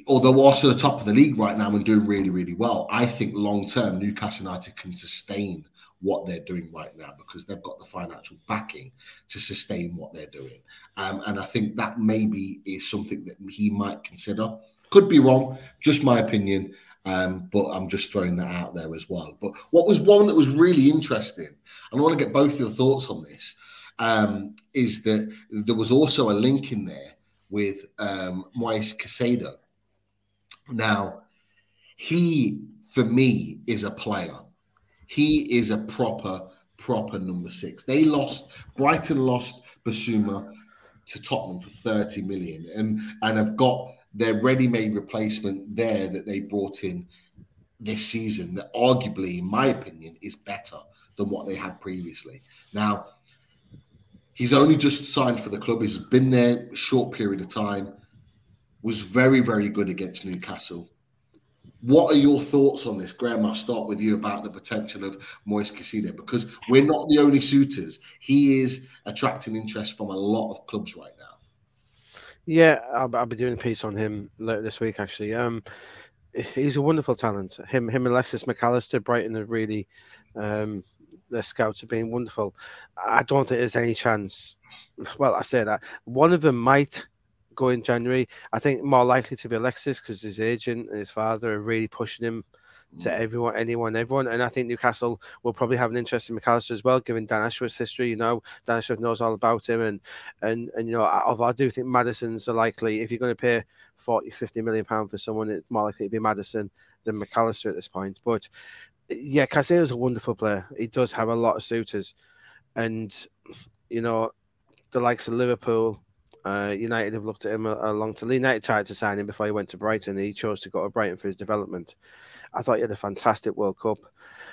although Arsenal are top of the league right now and doing really, really well, I think long-term Newcastle United can sustain what they're doing right now because they've got the financial backing to sustain what they're doing. Um, and I think that maybe is something that he might consider. Could be wrong, just my opinion, um, but I'm just throwing that out there as well. But what was one that was really interesting, and I want to get both your thoughts on this, um, is that there was also a link in there with um, Moise Caicedo. Now, he, for me, is a player. He is a proper, proper number six. They lost, Brighton lost Basuma to Tottenham for thirty million, and and have got their ready-made replacement there that they brought in this season that arguably, in my opinion, is better than what they had previously. Now, he's only just signed for the club. He's been there a short period of time, was very, very good against Newcastle. What are your thoughts on this? Graham, I'll start with you about the potential of Moise Caicedo, because we're not the only suitors. He is attracting interest from a lot of clubs right now. Yeah, I'll, I'll be doing a piece on him later this week, actually. Um, he's a wonderful talent. Him him, and Alexis McAllister, Brighton are really, um, their scouts are being wonderful. I don't think there's any chance. Well, I say that. One of them might go in January. I think more likely to be Alexis because his agent and his father are really pushing him mm. to everyone, anyone, everyone. And I think Newcastle will probably have an interest in McAllister as well, given Dan Ashworth's history. You know, Dan Ashworth knows all about him. And, and, and you know, I, I do think Maddison's the likely, if you're going to pay forty, fifty million pounds for someone, it's more likely to be Maddison than McAllister at this point. But yeah, Caicedo's a wonderful player. He does have a lot of suitors. And, you know, the likes of Liverpool, Uh, United have looked at him a, a long time. United tried to sign him before he went to Brighton. He chose to go to Brighton for his development. I thought he had a fantastic World Cup.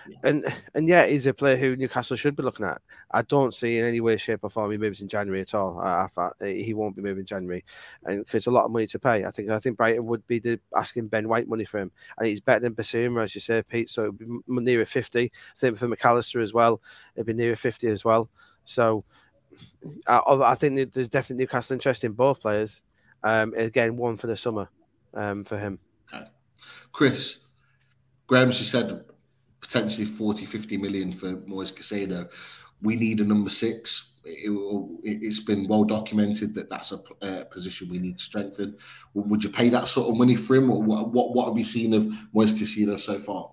Yeah. And, and yeah, he's a player who Newcastle should be looking at. I don't see in any way, shape or form he moves in January at all. I, I, he won't be moving in January because it's a lot of money to pay. I think I think Brighton would be the, asking Ben White money for him. I think he's better than Basuma, as you say, Pete, so it would be nearer fifty. I think for McAllister as well, it would be nearer fifty as well. So I, I think there's definitely Newcastle interest in both players. Um, again, one for the summer um, for him. Okay. Chris, Graham, she said potentially forty, fifty million for Moise Caicedo. We need a number six. It, it, it's been well documented that that's a uh, position we need to strengthen. Would you pay that sort of money for him? Or what, what, what have you seen of Moise Caicedo so far?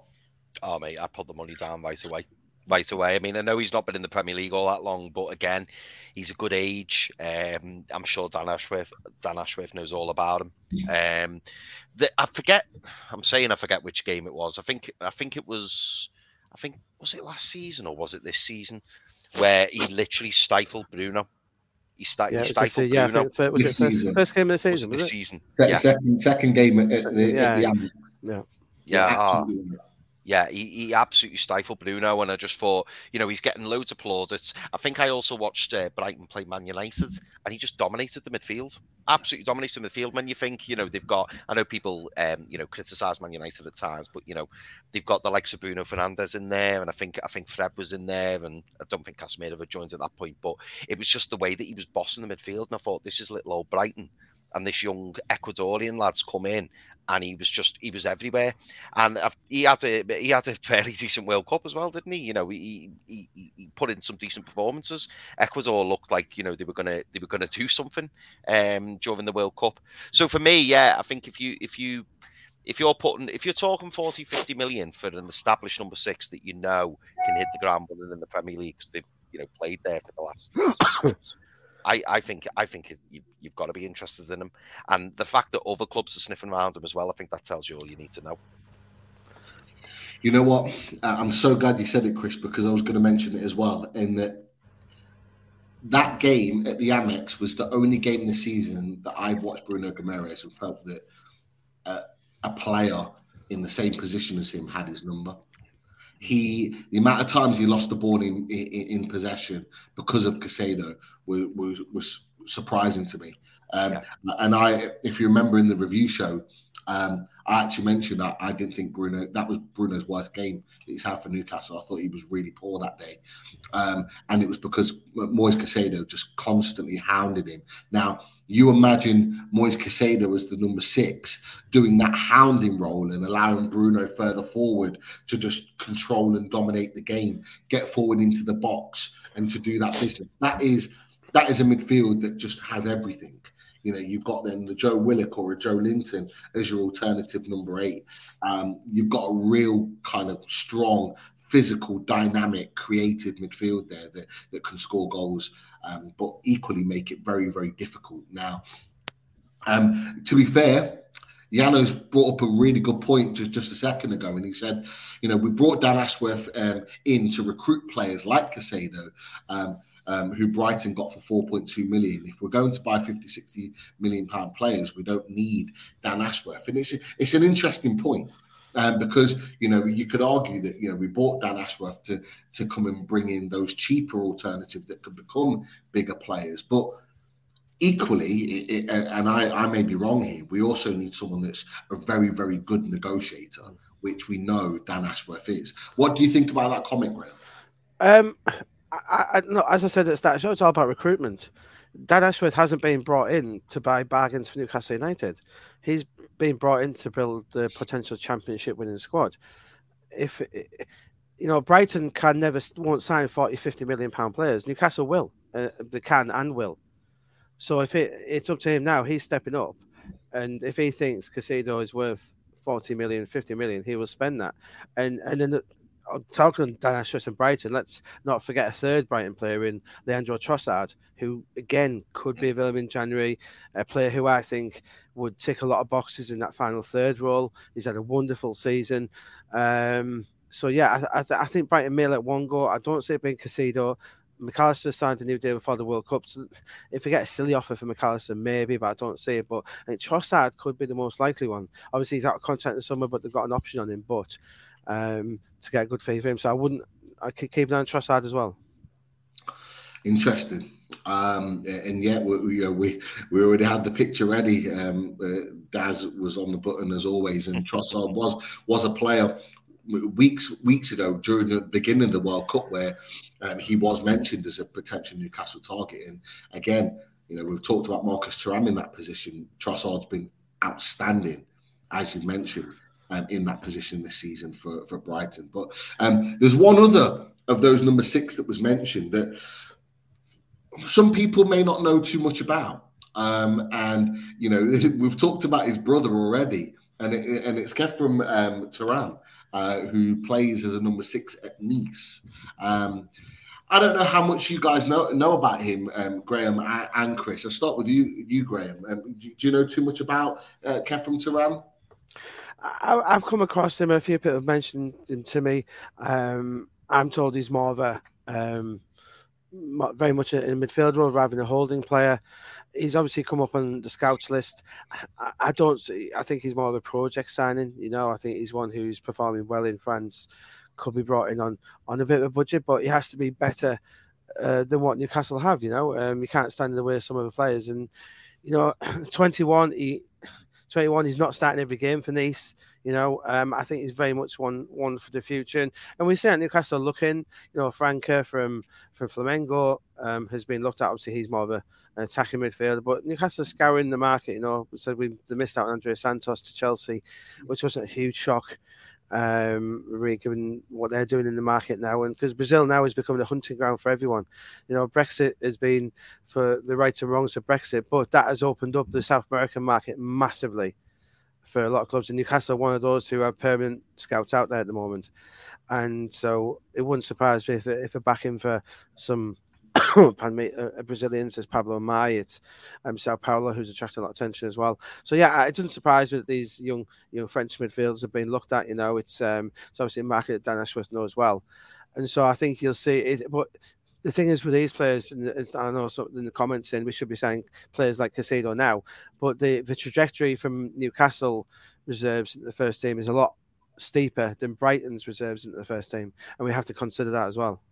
Oh, mate, I put the money down right away. Right away. I mean, I know he's not been in the Premier League all that long, but again, he's a good age. Um, I'm sure Dan Ashworth, Dan Ashworth knows all about him. Yeah. Um, the, I forget. I'm saying I forget which game it was. I think. I think it was. I think was it last season or was it this season where he literally stifled Bruno. He, sta- yeah, he stifled yeah, Bruno. Yeah, was this it first, first game of the season? Was, was it season? Yeah. Second, second game at the, yeah. At the end. Yeah. Yeah. Yeah. Yeah, he, he absolutely stifled Bruno, and I just thought, you know, he's getting loads of plaudits. I think I also watched uh, Brighton play Man United, and he just dominated the midfield. Absolutely dominated the midfield. When you think, you know, they've got, I know people, um, you know, criticise Man United at times, but, you know, they've got the likes of Bruno Fernandes in there, and I think I think Fred was in there, and I don't think Casemiro joined at that point, but it was just the way that he was bossing the midfield, and I thought, this is little old Brighton. And this young Ecuadorian lad's come in, and he was just he was everywhere. And he had a he had a fairly decent World Cup as well, didn't he? You know, he he, he put in some decent performances. Ecuador looked like, you know, they were gonna they were gonna do something um, during the World Cup. So for me, yeah, I think if you if you if you're putting if you're talking forty, fifty million for an established number six that you know can hit the ground running in the Premier League, because they've, you know, played there for the last. I, I think I think you, you've got to be interested in him, and the fact that other clubs are sniffing around him as well, I think that tells you all you need to know. You know what? I'm so glad you said it, Chris, because I was going to mention it as well, in that that game at the Amex was the only game this season that I've watched Bruno Guimaraes and felt that uh, a player in the same position as him had his number. He, the amount of times he lost the ball in in, in possession because of Caicedo was, was, was surprising to me. Um, yeah. And I, if you remember in the review show, um, I actually mentioned that I didn't think Bruno, that was Bruno's worst game that he's had for Newcastle. I thought he was really poor that day. Um, and it was because Moise Caicedo just constantly hounded him. Now, you imagine Moise Caicedo as the number six doing that hounding role and allowing Bruno further forward to just control and dominate the game, get forward into the box and to do that business. That is, that is a midfield that just has everything. You know, you've got then the Joe Willock or a Joe Linton as your alternative number eight. Um, you've got a real kind of strong, physical, dynamic, creative midfield there that, that can score goals, um, but equally make it very, very difficult. Now, um, to be fair, Jano's brought up a really good point just, just a second ago, and he said, you know, we brought Dan Ashworth um, in to recruit players like Caicedo, um, Um, who Brighton got for four point two million. If we're going to buy fifty, sixty million pound players, we don't need Dan Ashworth. And it's it's an interesting point um, because, you know, you could argue that, you know, we bought Dan Ashworth to, to come and bring in those cheaper alternatives that could become bigger players. But equally, it, it, and I, I may be wrong here, we also need someone that's a very, very good negotiator, which we know Dan Ashworth is. What do you think about that comment, Graham? Um. I, I, no, as I said at the start of the show, it's all about recruitment. Dan Ashworth hasn't been brought in to buy bargains for Newcastle United. He's been brought in to build the potential championship-winning squad. If you know, Brighton can never won't sign forty, fifty million pound players. Newcastle will, uh, they can and will. So if it, it's up to him now, he's stepping up, and if he thinks Caicedo is worth forty million, fifty million, he will spend that. And and then. The, Talking on Dan Ashworth and Brighton, let's not forget a third Brighton player in Leandro Trossard, who again could be available in January, a player who I think would tick a lot of boxes in that final third role. He's had a wonderful season. Um, so, yeah, I, I, th- I think Brighton may let one go. I don't see it being Caicedo. McAllister signed a new deal before the World Cup. So if we get a silly offer for McAllister, maybe, but I don't see it. But I think Trossard could be the most likely one. Obviously, he's out of contract in the summer, but they've got an option on him. But Um, to get a good fee for him, so I wouldn't. I could keep an eye on Trossard as well. Interesting, um, and yet we, we we we already had the picture ready. Um, uh, Daz was on the button as always, and Trossard was was a player weeks weeks ago during the beginning of the World Cup where um, he was mentioned as a potential Newcastle target. And again, you know, we've talked about Marcus Thuram in that position. Trossard's been outstanding, as you mentioned. Um, in that position this season for, for Brighton. But um, there's one other of those number six that was mentioned that some people may not know too much about. Um, and, you know, we've talked about his brother already, and it, and it's Khephren um, Thuram, uh, who plays as a number six at Nice. Um, I don't know how much you guys know know about him, um, Graham and Chris. I'll start with you, you Graham. Um, do, do you know too much about uh, Khephren Thuram? I've come across him. A few people have mentioned him to me. Um, I'm told he's more of a um, very much a, a midfield role rather than a holding player. He's obviously come up on the scouts list. I, I don't. See, I think he's more of a project signing. You know, I think he's one who's performing well in France. Could be brought in on, on a bit of a budget, but he has to be better uh, than what Newcastle have. You know, um, you can't stand in the way of some of the players. And you know, twenty-one, he. twenty-one, he's not starting every game for Nice. You know, um, I think he's very much one one for the future. And, and we see at Newcastle looking, you know, Franca from, from Flamengo um, has been looked at. Obviously, he's more of a, an attacking midfielder. But Newcastle's scouring the market, you know. We said we they missed out on Andrey Santos to Chelsea, which wasn't a huge shock, um, really, given what they're doing in the market now. And because Brazil now is becoming a hunting ground for everyone. You know, Brexit has been for the rights and wrongs of Brexit, but that has opened up the South American market massively for a lot of clubs. And Newcastle are one of those who have permanent scouts out there at the moment. And so it wouldn't surprise me if, if they're backing for some pardon me, a, a Brazilian, says Pablo Mai. It's um, Sao Paulo who's attracting a lot of attention as well. So yeah, it doesn't surprise me that these young, you know, French midfielders have been looked at. You know, it's um, it's obviously a market that Dan Ashworth knows as well, and so I think you'll see it. But the thing is with these players, and I know something in the comments saying we should be saying players like Caicedo now, but the, the trajectory from Newcastle reserves in the first team is a lot steeper than Brighton's reserves in the first team, and we have to consider that as well.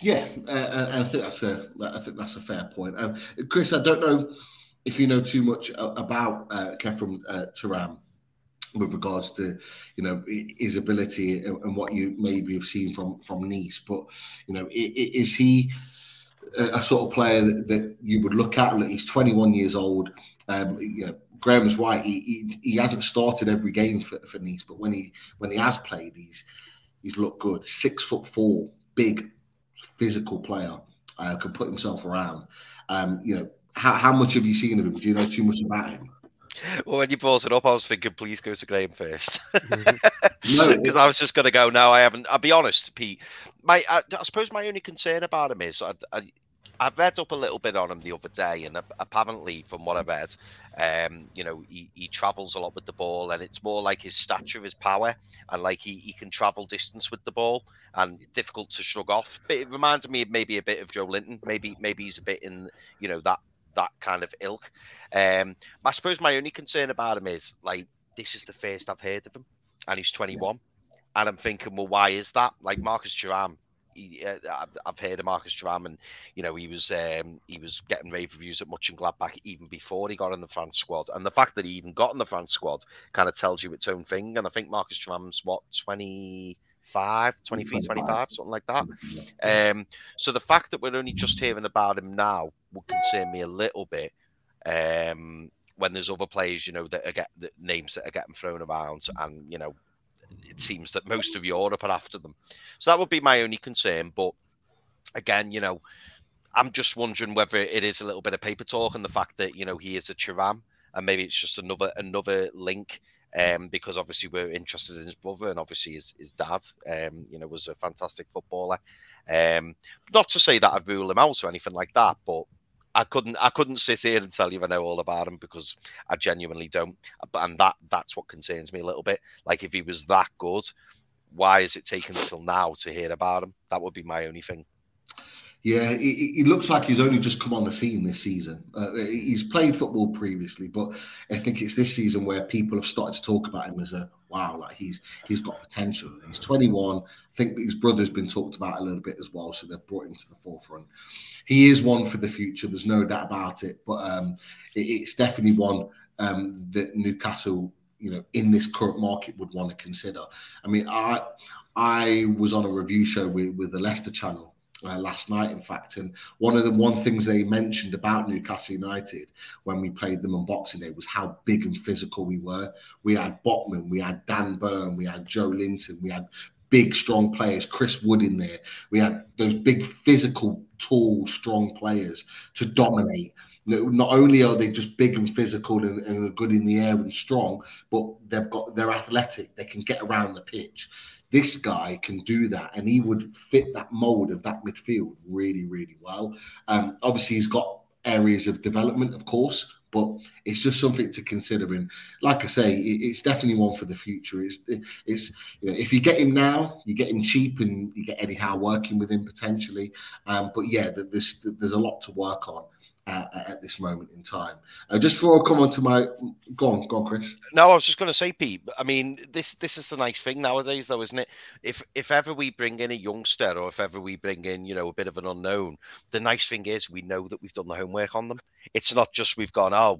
Yeah, uh, I think that's a I think that's a fair point. Um, Chris, I don't know if you know too much about uh, Khephren uh, Thuram with regards to, you know, his ability and what you maybe have seen from, from Nice, but you know, is he a sort of player that you would look at? He's twenty-one years old. Um, you know, Graham's right. He, he he hasn't started every game for, for Nice, but when he when he has played, he's he's looked good. Six foot four, big, physical player, uh, can put himself around. Um, you know, how how much have you seen of him? Do you know too much about him? Well, when you brought it up, I was thinking, please go to Graham first, because no, I was just going to go. No, I haven't. I'll be honest, Pete. My, I, I suppose my only concern about him is I, I, I've read up a little bit on him the other day, and apparently, from what I've read, um, you know, he, he travels a lot with the ball, and it's more like his stature, his power, and like he, he can travel distance with the ball, and difficult to shrug off. But it reminds me maybe a bit of Joe Linton. Maybe maybe he's a bit in, you know, that. that kind of ilk. Um, I suppose my only concern about him is, like, this is the first I've heard of him, and he's twenty-one. And I'm thinking, well, why is that? Like Marcus Thuram, he, uh, I've heard of Marcus Thuram, and you know, he was um, he was getting rave reviews at Mönchengladbach even before he got in the France squad. And the fact that he even got in the France squad kind of tells you its own thing. And I think Marcus Thuram's what, twenty-five, twenty-three, twenty-five, something like that. Um, so the fact that we're only just hearing about him now would concern me a little bit. Um, when there's other players, you know, that are get that names that are getting thrown around, and you know, it seems that most of Europe are after them. So that would be my only concern. But again, you know, I'm just wondering whether it is a little bit of paper talk, and the fact that, you know, he is a Thuram, and maybe it's just another another link. Um, because obviously we're interested in his brother, and obviously his, his dad, um, you know, was a fantastic footballer. Um, not to say that I rule him out or anything like that, but I couldn't I couldn't sit here and tell you I know all about him, because I genuinely don't. And that that's what concerns me a little bit. Like, if he was that good, why is it taken until now to hear about him? That would be my only thing. Yeah, he, he looks like he's only just come on the scene this season. Uh, he's played football previously, but I think it's this season where people have started to talk about him as a, wow, like he's he's got potential. He's twenty-one. I think his brother's been talked about a little bit as well, so they've brought him to the forefront. He is one for the future. There's no doubt about it, but um, it, it's definitely one um, that Newcastle, you know, in this current market would want to consider. I mean, I I was on a review show with, with the Leicester channel Uh, last night, in fact, and one of the one things they mentioned about Newcastle United when we played them on Boxing Day was how big and physical we were. We had Botman, we had Dan Burn, we had Joe Linton, we had big, strong players, Chris Wood in there. We had those big, physical, tall, strong players to dominate. Not only are they just big and physical and, and are good in the air and strong, but they've got they're athletic. They can get around the pitch. This guy can do that, and he would fit that mould of that midfield really, really well. Um, obviously, he's got areas of development, of course, but it's just something to consider. And like I say, it's definitely one for the future. It's, it's you know, if you get him now, you get him cheap, and you get Eddie Howe working with him potentially. Um, but yeah, there's there's a lot to work on Uh, at this moment in time. Uh, just before I come on to my... Go on, go on, Chris. No, I was just going to say, Pete, I mean, this this is the nice thing nowadays, though, isn't it? If if ever we bring in a youngster, or if ever we bring in, you know, a bit of an unknown, the nice thing is we know that we've done the homework on them. It's not just we've gone, oh,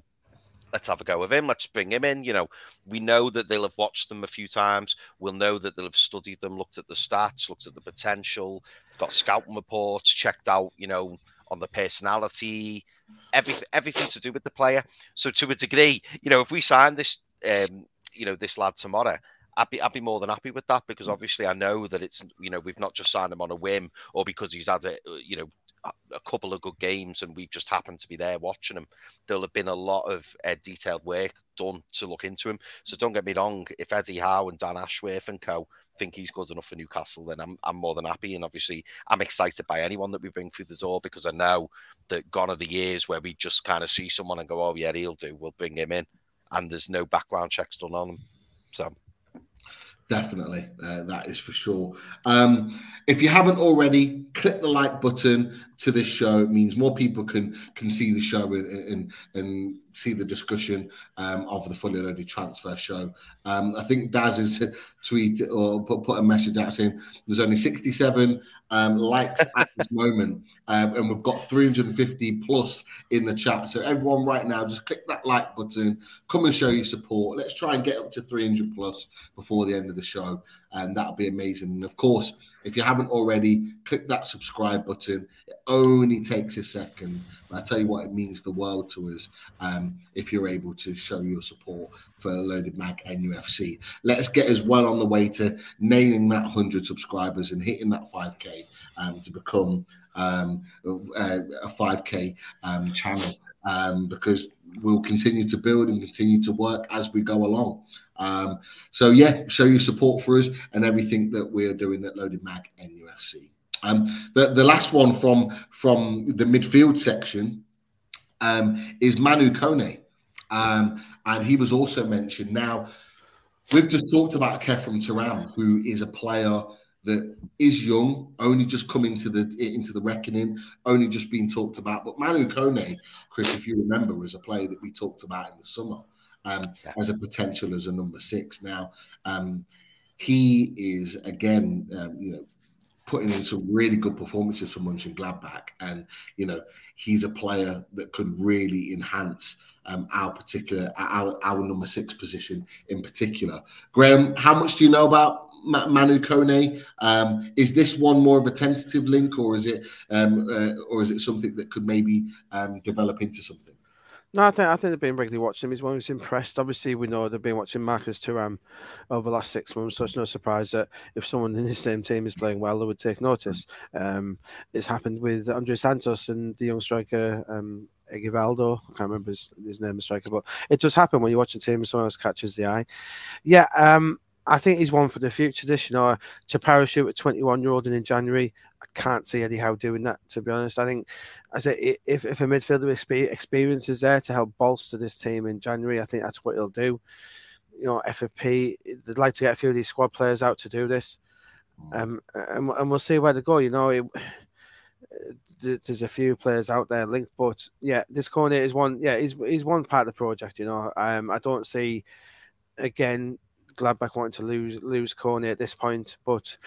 let's have a go with him, let's bring him in. You know, we know that they'll have watched them a few times. We'll know that they'll have studied them, looked at the stats, looked at the potential, got scouting reports, checked out, you know, on the personality, everything, everything to do with the player. So to a degree, you know, if we sign this, um, you know, this lad tomorrow, I'd be, I'd be more than happy with that, because obviously I know that it's, you know, we've not just signed him on a whim, or because he's had a, you know, a couple of good games and we've just happened to be there watching him. There'll have been a lot of uh, detailed work done to look into him. So don't get me wrong, if Eddie Howe and Dan Ashworth and co think he's good enough for Newcastle, then I'm I'm more than happy. And obviously I'm excited by anyone that we bring through the door, because I know that gone are the years where we just kind of see someone and go, oh yeah, he'll do, we'll bring him in, and there's no background checks done on him. So definitely, uh, that is for sure. Um, if you haven't already, click the like button to this show. It means more people can can see the show and and, and see the discussion um, of the Fully Loaded Transfer Show. Um, I think Daz has tweeted or put, put a message out saying there's only sixty-seven um, likes at this moment, um, and we've got three hundred fifty plus in the chat. So everyone right now, just click that like button, come and show your support. Let's try and get up to three hundred plus before the end of the show, and that'll be amazing. And of course, if you haven't already, click that subscribe button. It only takes a second. But I tell you what, it means the world to us um, if you're able to show your support for Loaded Mag and U F C. Let's get as well on the way to nailing that one hundred subscribers and hitting that five K um, to become um, a, a five K um, channel, um, because we'll continue to build and continue to work as we go along. Um, so yeah, show your support for us and everything that we're doing at Loaded Mag and U F C. Um, the, the last one from from the midfield section um, is Manu Kone, um, and he was also mentioned. Now, we've just talked about Khephren Thuram, who is a player that is young, only just come into the into the reckoning, only just being talked about. But Manu Kone, Chris, if you remember, was a player that we talked about in the summer. Um, as a potential as a number six. Now, um, he is, again, um, you know, putting in some really good performances for Mönchengladbach. And, you know, he's a player that could really enhance um, our particular, our, our number six position in particular. Graham, how much do you know about Manu Kone? Um, is this one more of a tentative link, or is it, um, uh, or is it something that could maybe um, develop into something? No, I think I think they've been regularly watching him. He's one who's impressed. Obviously, we know they've been watching Marcus Thuram over the last six months, so it's no surprise that if someone in the same team is playing well, they would take notice. Um, it's happened with Andre Santos and the young striker, um, Egivaldo. I can't remember his, his name, the striker, but it does happen when you watch a team and someone else catches the eye. Yeah, um, I think he's one for the future. This, you know, to parachute a twenty-one-year-old in, in January, I can't see Eddie Howe doing that, to be honest. I think, I say, if, if a midfielder experience is there to help bolster this team in January, I think that's what he'll do. You know, F F P, they'd like to get a few of these squad players out to do this. Um, and, and we'll see where they go. You know, it, there's a few players out there linked, but yeah, this corner is one, yeah, he's, he's one part of the project, you know. Um, I don't see, again, Gladbach wanting to lose lose Kone at this point, but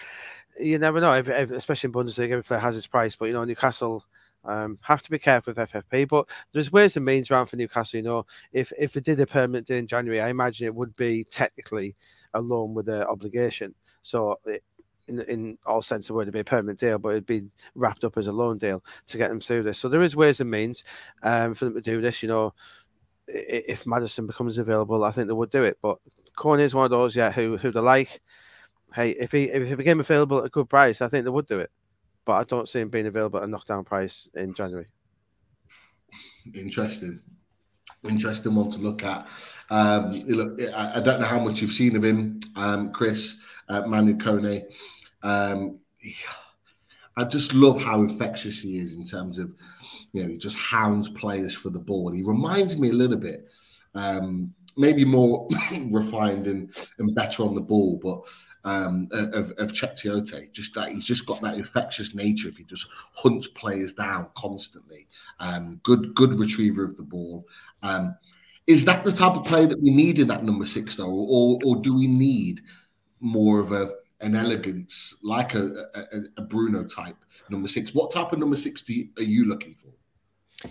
you never know. Every, every, especially in Bundesliga, every player has his price. But you know, Newcastle um, have to be careful with F F P. But there's ways and means around for Newcastle. You know, if if it did a permanent deal in January, I imagine it would be technically a loan with an obligation. So it, in in all sense, it would be a permanent deal, but it'd be wrapped up as a loan deal to get them through this. So there is ways and means um, for them to do this. You know, if Maddison becomes available, I think they would do it. But Kone is one of those, yeah, who who they like. Hey, if he if he became available at a good price, I think they would do it. But I don't see him being available at a knockdown price in January. Interesting. Interesting one to look at. Um, look, I don't know how much you've seen of him, um, Chris, uh, Manu Kone. Um, I just love how infectious he is in terms of, you know, he just hounds players for the ball. He reminds me a little bit, um, maybe more refined and, and better on the ball, but um, of, of Cheick Tiote. Just that he's just got that infectious nature. If he just hunts players down constantly, um, good good retriever of the ball. Um, is that the type of player that we need in that number six, though, or or do we need more of a an elegance like a, a, a Bruno type number six? What type of number six do you, are you looking for?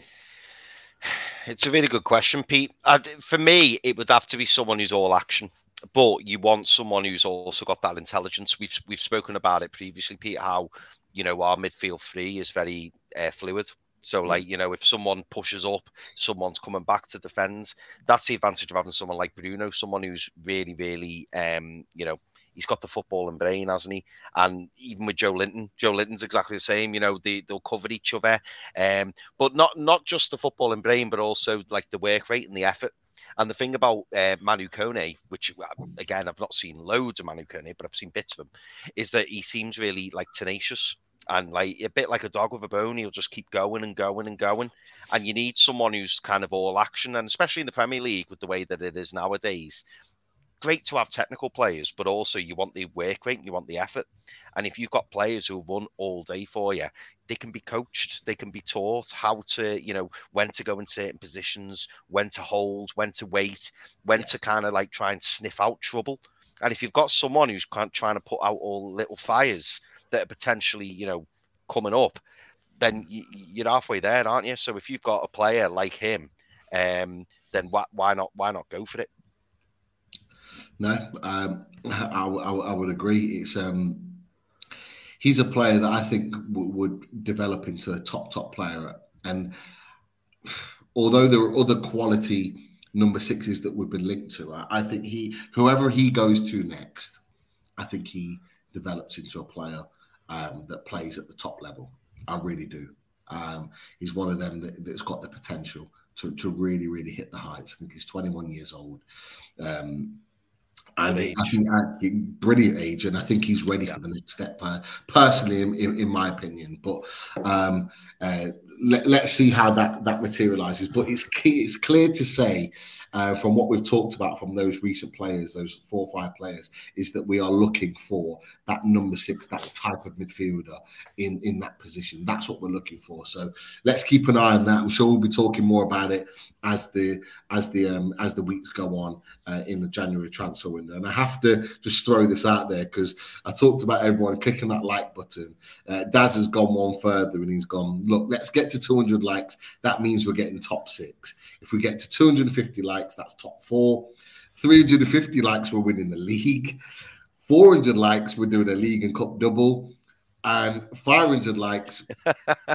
It's a really good question, Pete. I, for me, it would have to be someone who's all action, but you want someone who's also got that intelligence. We've we've spoken about it previously, Pete, how, you know, our midfield three is very uh, fluid. So, like, you know, if someone pushes up, someone's coming back to defend. That's the advantage of having someone like Bruno, someone who's really, really, um, you know, he's got the football and brain, hasn't he? And even with Joe Linton, Joe Linton's exactly the same. You know, they, they'll cover each other. Um, but not, not just the football and brain, but also like the work rate and the effort. And the thing about uh, Manu Kone, which again I've not seen loads of Manu Kone, but I've seen bits of him, is that he seems really like tenacious and like a bit like a dog with a bone. He'll just keep going and going and going. And you need someone who's kind of all action, and especially in the Premier League with the way that it is nowadays. Great to have technical players, but also you want the work rate and you want the effort. And if you've got players who run all day for you, they can be coached, they can be taught how to, you know, when to go in certain positions, when to hold, when to wait, when to kind of like try and sniff out trouble. And if you've got someone who's trying to put out all little fires that are potentially, you know, coming up, then you're halfway there, aren't you? So if you've got a player like him, um, then why, why not? Why not go for it? No, um, I, I, I would agree. It's um, he's a player that I think w- would develop into a top, top player. And although there are other quality number sixes that we've been linked to, I, I think he, whoever he goes to next, I think he develops into a player um, that plays at the top level. I really do. Um, he's one of them that, that's got the potential to, to really, really hit the heights. I think he's twenty-one years old. Um, And age. I think I, brilliant age, and I think he's ready yeah. for the next step. Uh, personally, in, in, in my opinion, but um, uh, let, let's see how that that materialises. But it's key, it's clear to say uh, from what we've talked about from those recent players, those four or five players, is that we are looking for that number six, that type of midfielder in in that position. That's what we're looking for. So let's keep an eye on that. I'm sure we'll be talking more about it as the as the um, as the weeks go on uh, in the January transfer window. And I have to just throw this out there because I talked about everyone clicking that like button. Uh, Daz has gone one further and he's gone, look, let's get to two hundred likes. That means we're getting top six. If we get to two hundred fifty likes, that's top four. three hundred fifty likes, we're winning the league. four hundred likes, we're doing a league and cup double. And five hundred likes,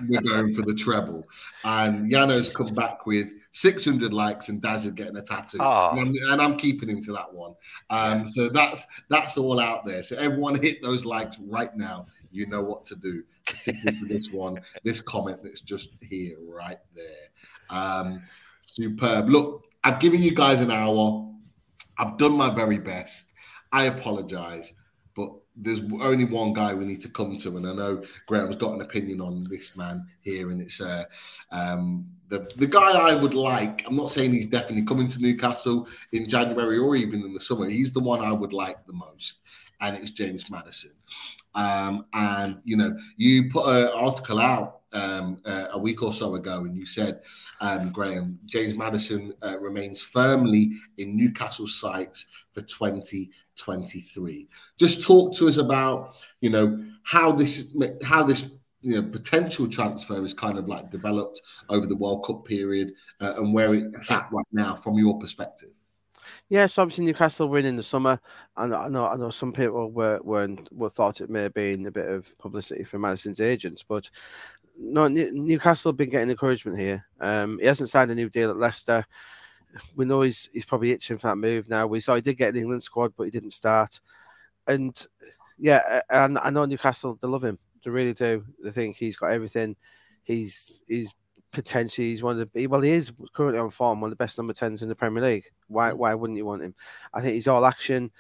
we're going for the treble. And Yano's come back with six hundred likes and Daz is getting a tattoo. Oh. And, I'm, and I'm keeping him to that one. Um, yeah. So that's that's all out there. So everyone hit those likes right now. You know what to do, particularly for this one, this comment that's just here right there. Um, superb. Look, I've given you guys an hour. I've done my very best. I apologise. But there's only one guy we need to come to, and I know Graham's got an opinion on this man here, and it's uh, um, the the guy I would like. I'm not saying he's definitely coming to Newcastle in January or even in the summer. He's the one I would like the most, and it's James Maddison. Um, and, you know, you put an article out um, uh, a week or so ago, and you said, um, Graham, James Maddison uh, remains firmly in Newcastle sights for twenty twenty-three. Just talk to us about, you know, how this how this you know potential transfer is kind of like developed over the World Cup period uh, and where it's at right now from your perspective. Yeah, so obviously Newcastle win in the summer, and I know I know some people were weren't were thought it may have been a bit of publicity for Madison's agents, but no, Newcastle have been getting encouragement here. Um, he hasn't signed a new deal at Leicester. We know he's he's probably itching for that move now. We saw he did get the England squad, but he didn't start. And yeah, and I know Newcastle, they love him. They really do. They think he's got everything. He's he's potentially he's one of the well, he is currently on form, one of the best number tens in the Premier League. Why why wouldn't you want him? I think he's all action.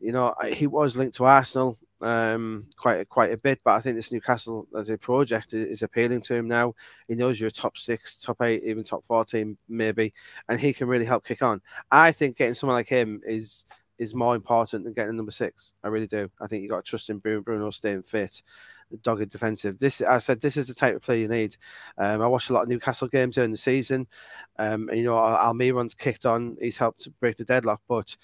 You know, he was linked to Arsenal um, quite quite a bit, but I think this Newcastle as a project is appealing to him now. He knows you're a top six, top eight, even top fourteen maybe, and he can really help kick on. I think getting someone like him is is more important than getting a number six. I really do. I think you got to trust in Bruno, Bruno staying fit, dogged defensive. This, I said, this is the type of player you need. Um, I watched a lot of Newcastle games during the season. Um, you know, Almiron's kicked on. He's helped break the deadlock, but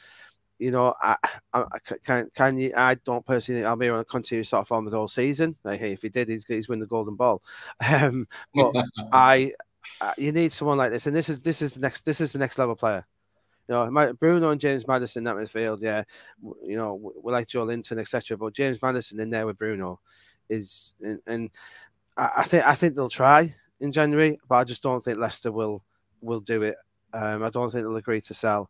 you know, I, I, I can, can you? I don't personally think Almiron will continue sort of form the whole season. Like, hey, if he did, he's he's win the golden ball. Um, but I, I, you need someone like this, and this is this is the next this is the next level player. You know, Bruno and James Maddison that midfield, yeah. You know, we like Joe Linton, et cetera. But James Maddison in there with Bruno is, and, and I think I think they'll try in January, but I just don't think Leicester will will do it. Um, I don't think they'll agree to sell.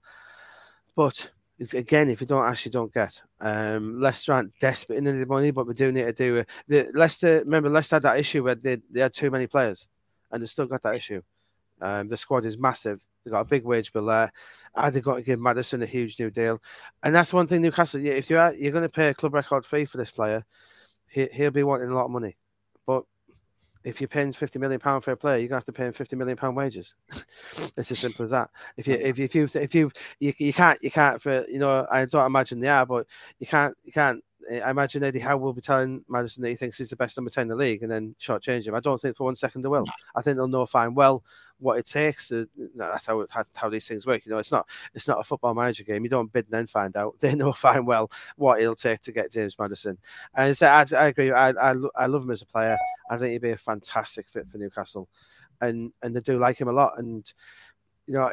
But it's, again, if you don't actually don't get, um, Leicester aren't desperate in any money, but we do need to do it. The, Leicester, remember, Leicester had that issue where they they had too many players, and they still got that issue. Um, the squad is massive. They've got a big wage bill there, and they've got to give Maddison a huge new deal. And that's one thing Newcastle, if you're at, you're going to pay a club record fee for this player, he, he'll be wanting a lot of money. But if you're paying fifty million pounds for a player, you're going to have to pay him fifty million pounds wages. It's as simple as that. If you, if you, if you, if you, you, you can't, you can't, for, you know, I don't imagine they are, but you can't, you can't, I imagine Eddie Howe will be telling Maddison that he thinks he's the best number ten in the league and then shortchange him. I don't think for one second they will. I think they'll know fine well what it takes. To, that's how, how how these things work. You know, it's not it's not a football manager game. You don't bid and then find out. They know fine well what it'll take to get James Maddison. And so I, I agree. I, I I love him as a player. I think he'd be a fantastic fit for Newcastle, and and they do like him a lot. And you know,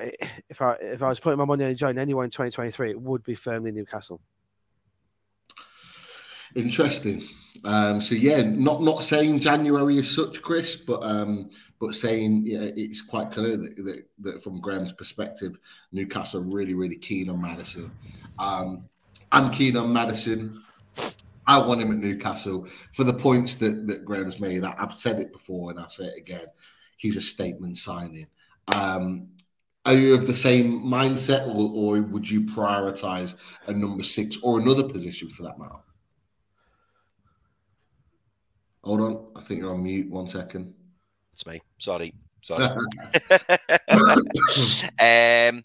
if I if I was putting my money on joining anyone in twenty twenty-three, it would be firmly Newcastle. Interesting. Um, so yeah, not not saying January is such, Chris, but um, but saying yeah, it's quite clear that, that, that from Graham's perspective, Newcastle are really really keen on Maddison. Um, I'm keen on Maddison. I want him at Newcastle for the points that, that Graham's made. I, I've said it before and I'll say it again. He's a statement signing. Um, are you of the same mindset, or, or would you prioritise a number six or another position for that matter? Hold on, I think you're on mute. One second. It's me. Sorry, sorry. um,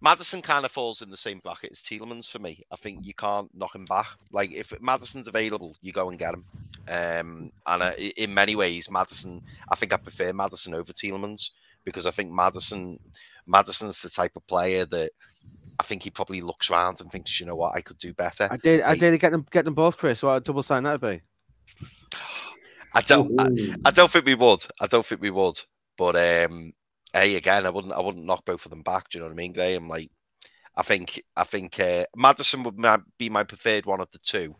Maddison kind of falls in the same bracket as Tielemans for me. I think you can't knock him back. Like if Maddison's available, you go and get him. Um, and I, in many ways, Maddison. I think I prefer Maddison over Tielemans because I think Maddison, Maddison's the type of player that. I think he probably looks around and thinks, you know what, I could do better. I did. I like, did get them. Get them both, Chris. What a double sign that'd be. I don't. I, I don't think we would. I don't think we would. But um, hey, again, I wouldn't. I wouldn't knock both of them back. Do you know what I mean, Graham? Like, I think. I think uh, Maddison would be my preferred one of the two,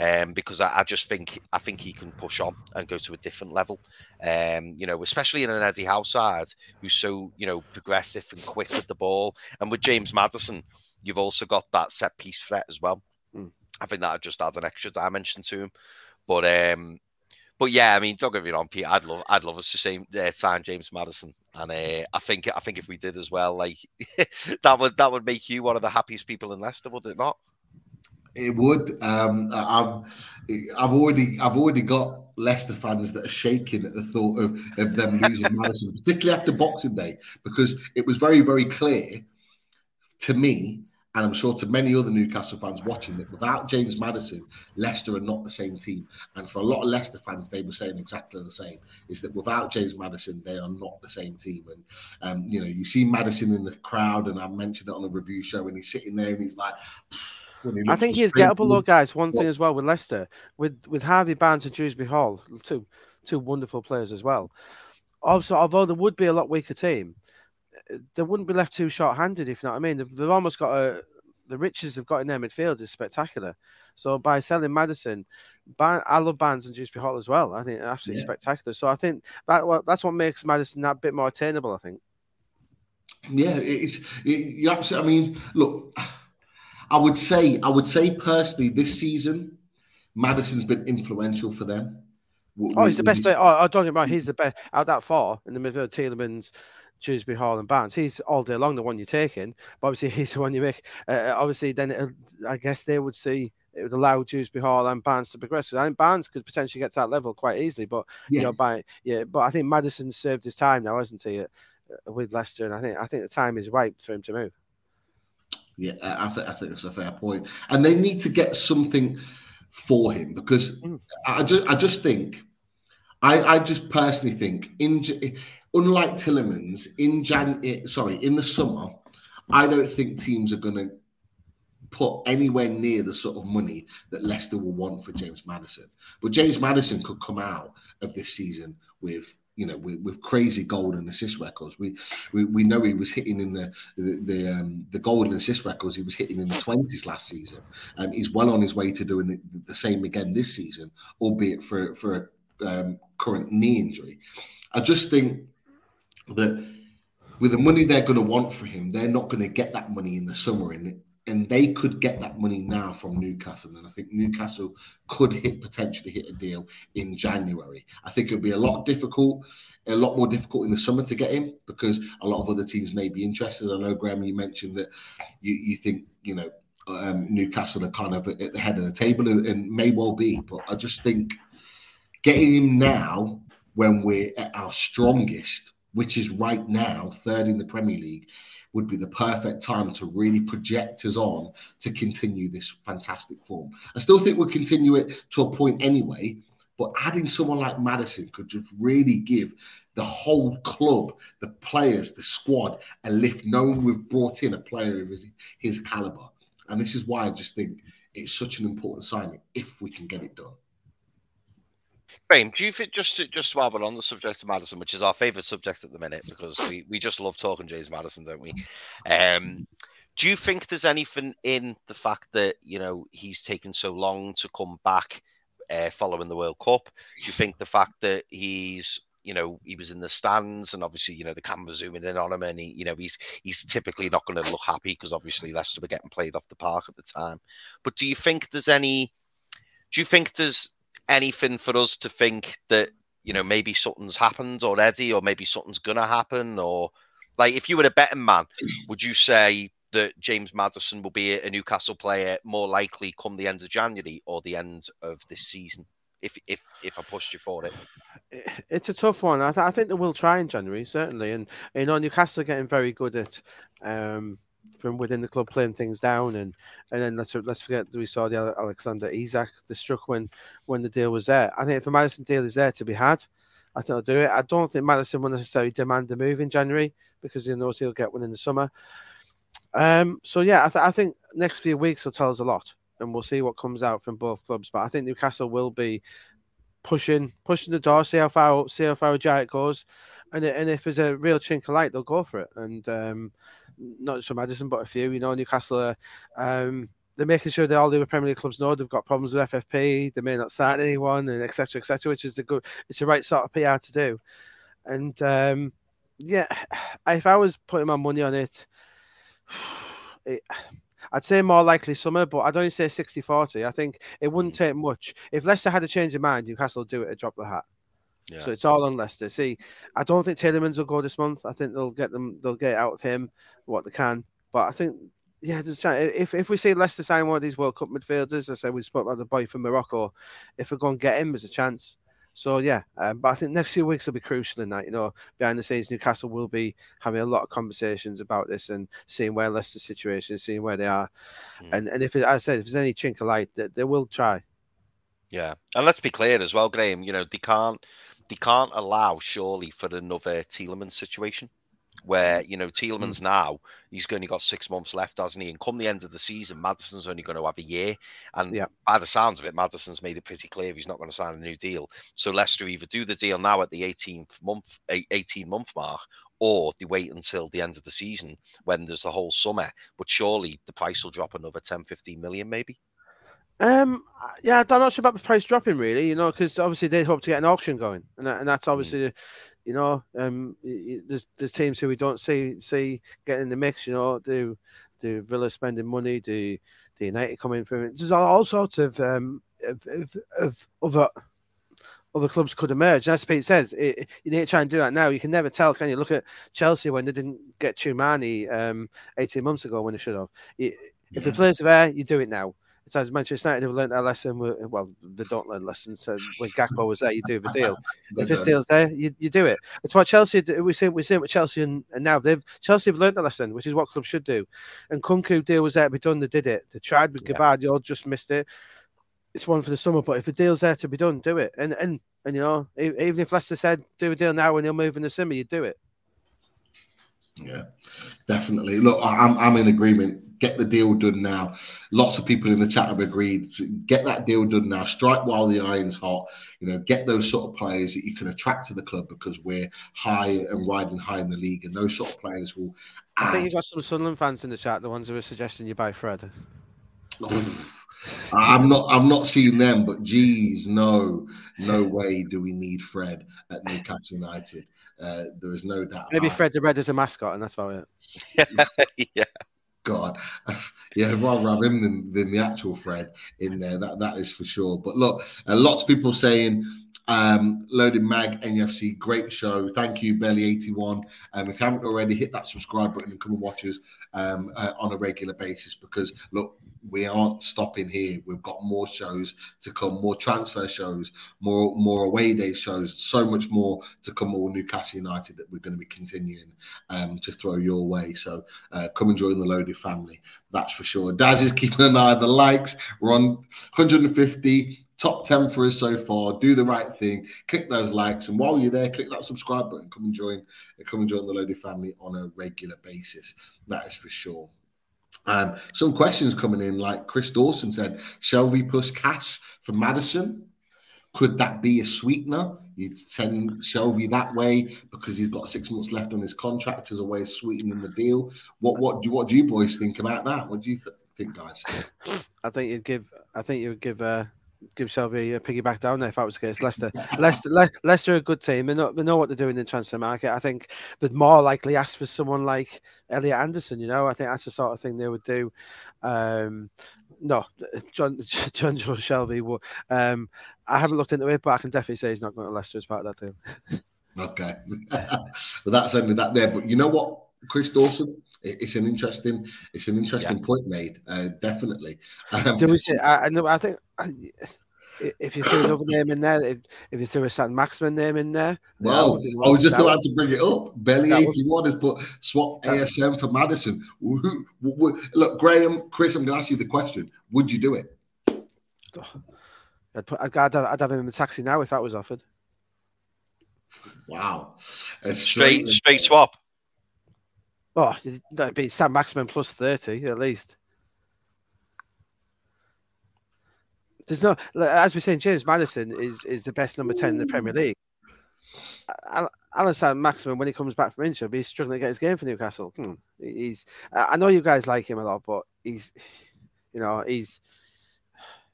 um, because I, I just think. I think he can push on and go to a different level. Um, you know, especially in an Eddie Howe side who's so you know progressive and quick with the ball, and with James Maddison, you've also got that set piece threat as well. Mm. I think that'd just add an extra dimension to him. But um. But yeah, I mean, don't get me wrong, Pete. I'd love, I'd love us to see, uh, sign James Maddison, and uh, I think, I think if we did as well, like that would, that would make you one of the happiest people in Leicester, would it not? It would. Um, I've, I've already, I've already got Leicester fans that are shaking at the thought of, of them losing Maddison, particularly after Boxing Day, because it was very, very clear to me. And I'm sure to many other Newcastle fans watching that without James Maddison, Leicester are not the same team. And for a lot of Leicester fans, they were saying exactly the same, is that without James Maddison, they are not the same team. And, um, you know, you see Maddison in the crowd, and I mentioned it on the review show, and he's sitting there and he's like... He I think he's gettable, though, guys. One what? thing as well with Leicester, with, with Harvey Barnes and Dewsbury Hall, two two wonderful players as well. Also, although there would be a lot weaker team, they wouldn't be left too short-handed, if you know what I mean. They've, they've almost got a... The riches they've got in their midfield is spectacular. So by selling Maddison, Ban- I love Barnes and Dewsbury Hall as well. I think they're absolutely yeah. spectacular. So I think that what, that's what makes Maddison that bit more attainable, I think. Yeah, it's... It, you're absolutely... I mean, look, I would say, I would say personally this season, Maddison's been influential for them. What, oh, he's the best player. Oh, I don't get me wrong. He's the best. Out that far in the midfield, Tielemans... Dewsbury Hall and Barnes. He's all day long the one you're taking, but obviously he's the one you make. Uh, obviously, then it, I guess they would see it would allow Dewsbury Hall and Barnes to progress. I think Barnes could potentially get to that level quite easily, but yeah. you know, by yeah, but I think Maddison served his time now, hasn't he, with Leicester? And I think I think the time is ripe for him to move. Yeah, I think I think that's a fair point, and they need to get something for him because mm. I just I just think I I just personally think in. Unlike Tielemans, in Jan, sorry, in the summer, I don't think teams are going to put anywhere near the sort of money that Leicester will want for James Maddison. But James Maddison could come out of this season with, you know, with, with crazy goal and assist records. We we we know he was hitting in the the the, um, the goal and assist records. He was hitting in the twenties last season. Um, he's well on his way to doing the, the same again this season, albeit for for a um, current knee injury. I just think. That with the money they're going to want for him, they're not going to get that money in the summer. And and they could get that money now from Newcastle. And I think Newcastle could hit potentially hit a deal in January. I think it would be a lot difficult, a lot more difficult in the summer to get him, because a lot of other teams may be interested. I know, Graham, you mentioned that you, you think, you know, um, Newcastle are kind of at the head of the table, and may well be. But I just think getting him now, when we're at our strongest, which is right now, third in the Premier League, would be the perfect time to really project us on to continue this fantastic form. I still think we'll continue it to a point anyway, but adding someone like Maddison could just really give the whole club, the players, the squad, a lift, knowing we've brought in a player of his, his calibre. And this is why I just think it's such an important signing if we can get it done. Graham, do you think, just to, just while we're on the subject of Maddison, which is our favourite subject at the minute, because we, we just love talking James Maddison, don't we? Um, do you think there's anything in the fact that, you know, he's taken so long to come back uh, following the World Cup? Do you think the fact that he's, you know, he was in the stands, and obviously, you know, the camera zooming in on him, and he, you know, he's he's typically not going to look happy, because obviously Leicester were getting played off the park at the time. But do you think there's any? Do you think there's anything for us to think that, you know, maybe something's happened already, or maybe something's going to happen? Or, like, if you were a betting man, would you say that James Maddison will be a Newcastle player more likely come the end of January or the end of this season, if if, if I pushed you for it? It's a tough one. I, th- I think they will try in January, certainly. And, you know, Newcastle are getting very good at... Um... from within the club, playing things down, and and then let's let's forget that we saw the Alexander Isak the struck when when the deal was there. I think if a Maddison deal is there to be had, I think I'll do it. I don't think Maddison will necessarily demand a move in January, because he knows he'll get one in the summer. Um, so yeah, I, th- I think next few weeks will tell us a lot, and we'll see what comes out from both clubs. But I think Newcastle will be pushing pushing the door, see how far see how far Giant goes, and and if there's a real chink of light, they'll go for it. And um, not just for Maddison, but a few. You know, Newcastle are, um, they're making sure that all the Premier League clubs know they've got problems with F F P. They may not sign anyone, and et cetera, et cetera. Which is the good. It's the right sort of P R to do. And um, yeah, if I was putting my money on it, it I'd say more likely summer, but I'd only say sixty forty. I think it wouldn't take much. If Leicester had a change of mind, Newcastle would do it to drop the hat. Yeah. So it's all on Leicester. See, I don't think Tielemans will go this month. I think they'll get them. They'll get out of him what they can. But I think, yeah, just if if we see Leicester sign one of these World Cup midfielders, I say we spoke about the boy from Morocco. If we go and get him, there's a chance. So yeah, um, but I think next few weeks will be crucial in that. You know, behind the scenes, Newcastle will be having a lot of conversations about this and seeing where Leicester's situation is, seeing where they are, mm. and and if it, as I said, if there's any chink of light, they, they will try. Yeah, and let's be clear as well, Graham. You know, they can't. They can't allow, surely, for another Tielemans situation where, you know, Tielemans mm. now, he's only got six months left, hasn't he? And come the end of the season, Maddison's only going to have a year. And yeah. by the sounds of it, Maddison's made it pretty clear he's not going to sign a new deal. So Leicester either do the deal now at the eighteenth month, eighteen-month mark, or they wait until the end of the season when there's the whole summer. But surely the price will drop another ten, fifteen million maybe. Um, yeah, I'm not sure about the price dropping, really, you know, because obviously they hope to get an auction going, and, and that's obviously, you know, um, there's, there's teams who we don't see see getting in the mix, you know, do do Villa spending money, do the United coming from it? There's all, all sorts of um of, of, of other other clubs could emerge. And as Pete says, it, you need to try and do that now. You can never tell, can you? Look at Chelsea when they didn't get Tchouameni um eighteen months ago when they should have. It, yeah. If the players are there, you do it now. It's as Manchester United have learned their lesson. Well, they don't learn lessons. So when Gakpo was there, you do the deal. If this deal's there, you, you do it. It's what Chelsea do. We see we see it with Chelsea, and, and now they've Chelsea have learned their lesson, which is what clubs should do. And Kunku deal was there to be done. They did it. They tried with yeah. Gavardiol, just missed it. It's one for the summer, but if the deal's there to be done, do it. And and and you know, even if Leicester said do a deal now and he'll move in the summer, you do it. Yeah, definitely. Look, I'm I'm in agreement. Get the deal done now. Lots of people in the chat have agreed. Get that deal done now. Strike while the iron's hot. You know, get those sort of players that you can attract to the club, because we're high and riding high in the league, and those sort of players will add. I think you've got some Sunderland fans in the chat, the ones who are suggesting you buy Fred. Oh, I'm not I'm not seeing them, but geez, no, no way do we need Fred at Newcastle United. Uh, there is no doubt. Maybe Fred the Red is a mascot, and that's about it. yeah. God, yeah, I'd rather have him than, than the actual Fred in there. That that is for sure. But look, uh, lots of people saying, um, Loaded Mag N U F C, great show. Thank you, Belly eighty-one. Um, if you haven't already, hit that subscribe button and come and watch us um, uh, on a regular basis, because look, we aren't stopping here. We've got more shows to come, more transfer shows, more more away day shows, so much more to come, all Newcastle United, that we're going to be continuing um, to throw your way. So uh, come and join the Loaded family, that's for sure. Daz is keeping an eye on the likes. We're on one hundred fifty. Top ten for us so far. Do the right thing. Click those likes. And while you're there, click that subscribe button. Come and join, come and join the Loaded family on a regular basis. That is for sure. Um, some questions coming in, like Chris Dawson said, Shelby plus cash for Maddison. Could that be a sweetener? You'd send Shelby that way because he's got six months left on his contract as a way of sweetening the deal. What what do what do you boys think about that? What do you th- think, guys? I think you'd give. I think you would give. Uh... Give Shelby a piggyback down there if that was against Leicester. Leicester, Le- Leicester are a good team. They know, they know what they're doing in the transfer market. I think they'd more likely ask for someone like Elliot Anderson. You know, I think that's the sort of thing they would do. Um, no, John, John Joe Shelby. Would, um, I haven't looked into it, but I can definitely say he's not going to Leicester as part of that deal. Okay, well, that's only that there. But you know what, Chris Dawson, it's an interesting, it's an interesting yeah. point made. Uh, definitely. Um, Do we say? I, I think if you threw another name in there, if, if you threw a San Maximin name in there, well, I was just about to bring it up. Belly eighty-one has put swap A S M for Maddison. Look, Graham, Chris, I'm going to ask you the question: would you do it? I'd put, I'd, I'd, I'd have him in the taxi now if that was offered. Wow, a straight, straight swap. Oh, that'd be Sam Maximin plus thirty at least. There's no, as we're saying, James Maddison is, is the best number ten in the Premier League. Alan Sam Maximin, when he comes back from injury, will be struggling to get his game for Newcastle. Hmm. He's, I know you guys like him a lot, but he's, you know, he's,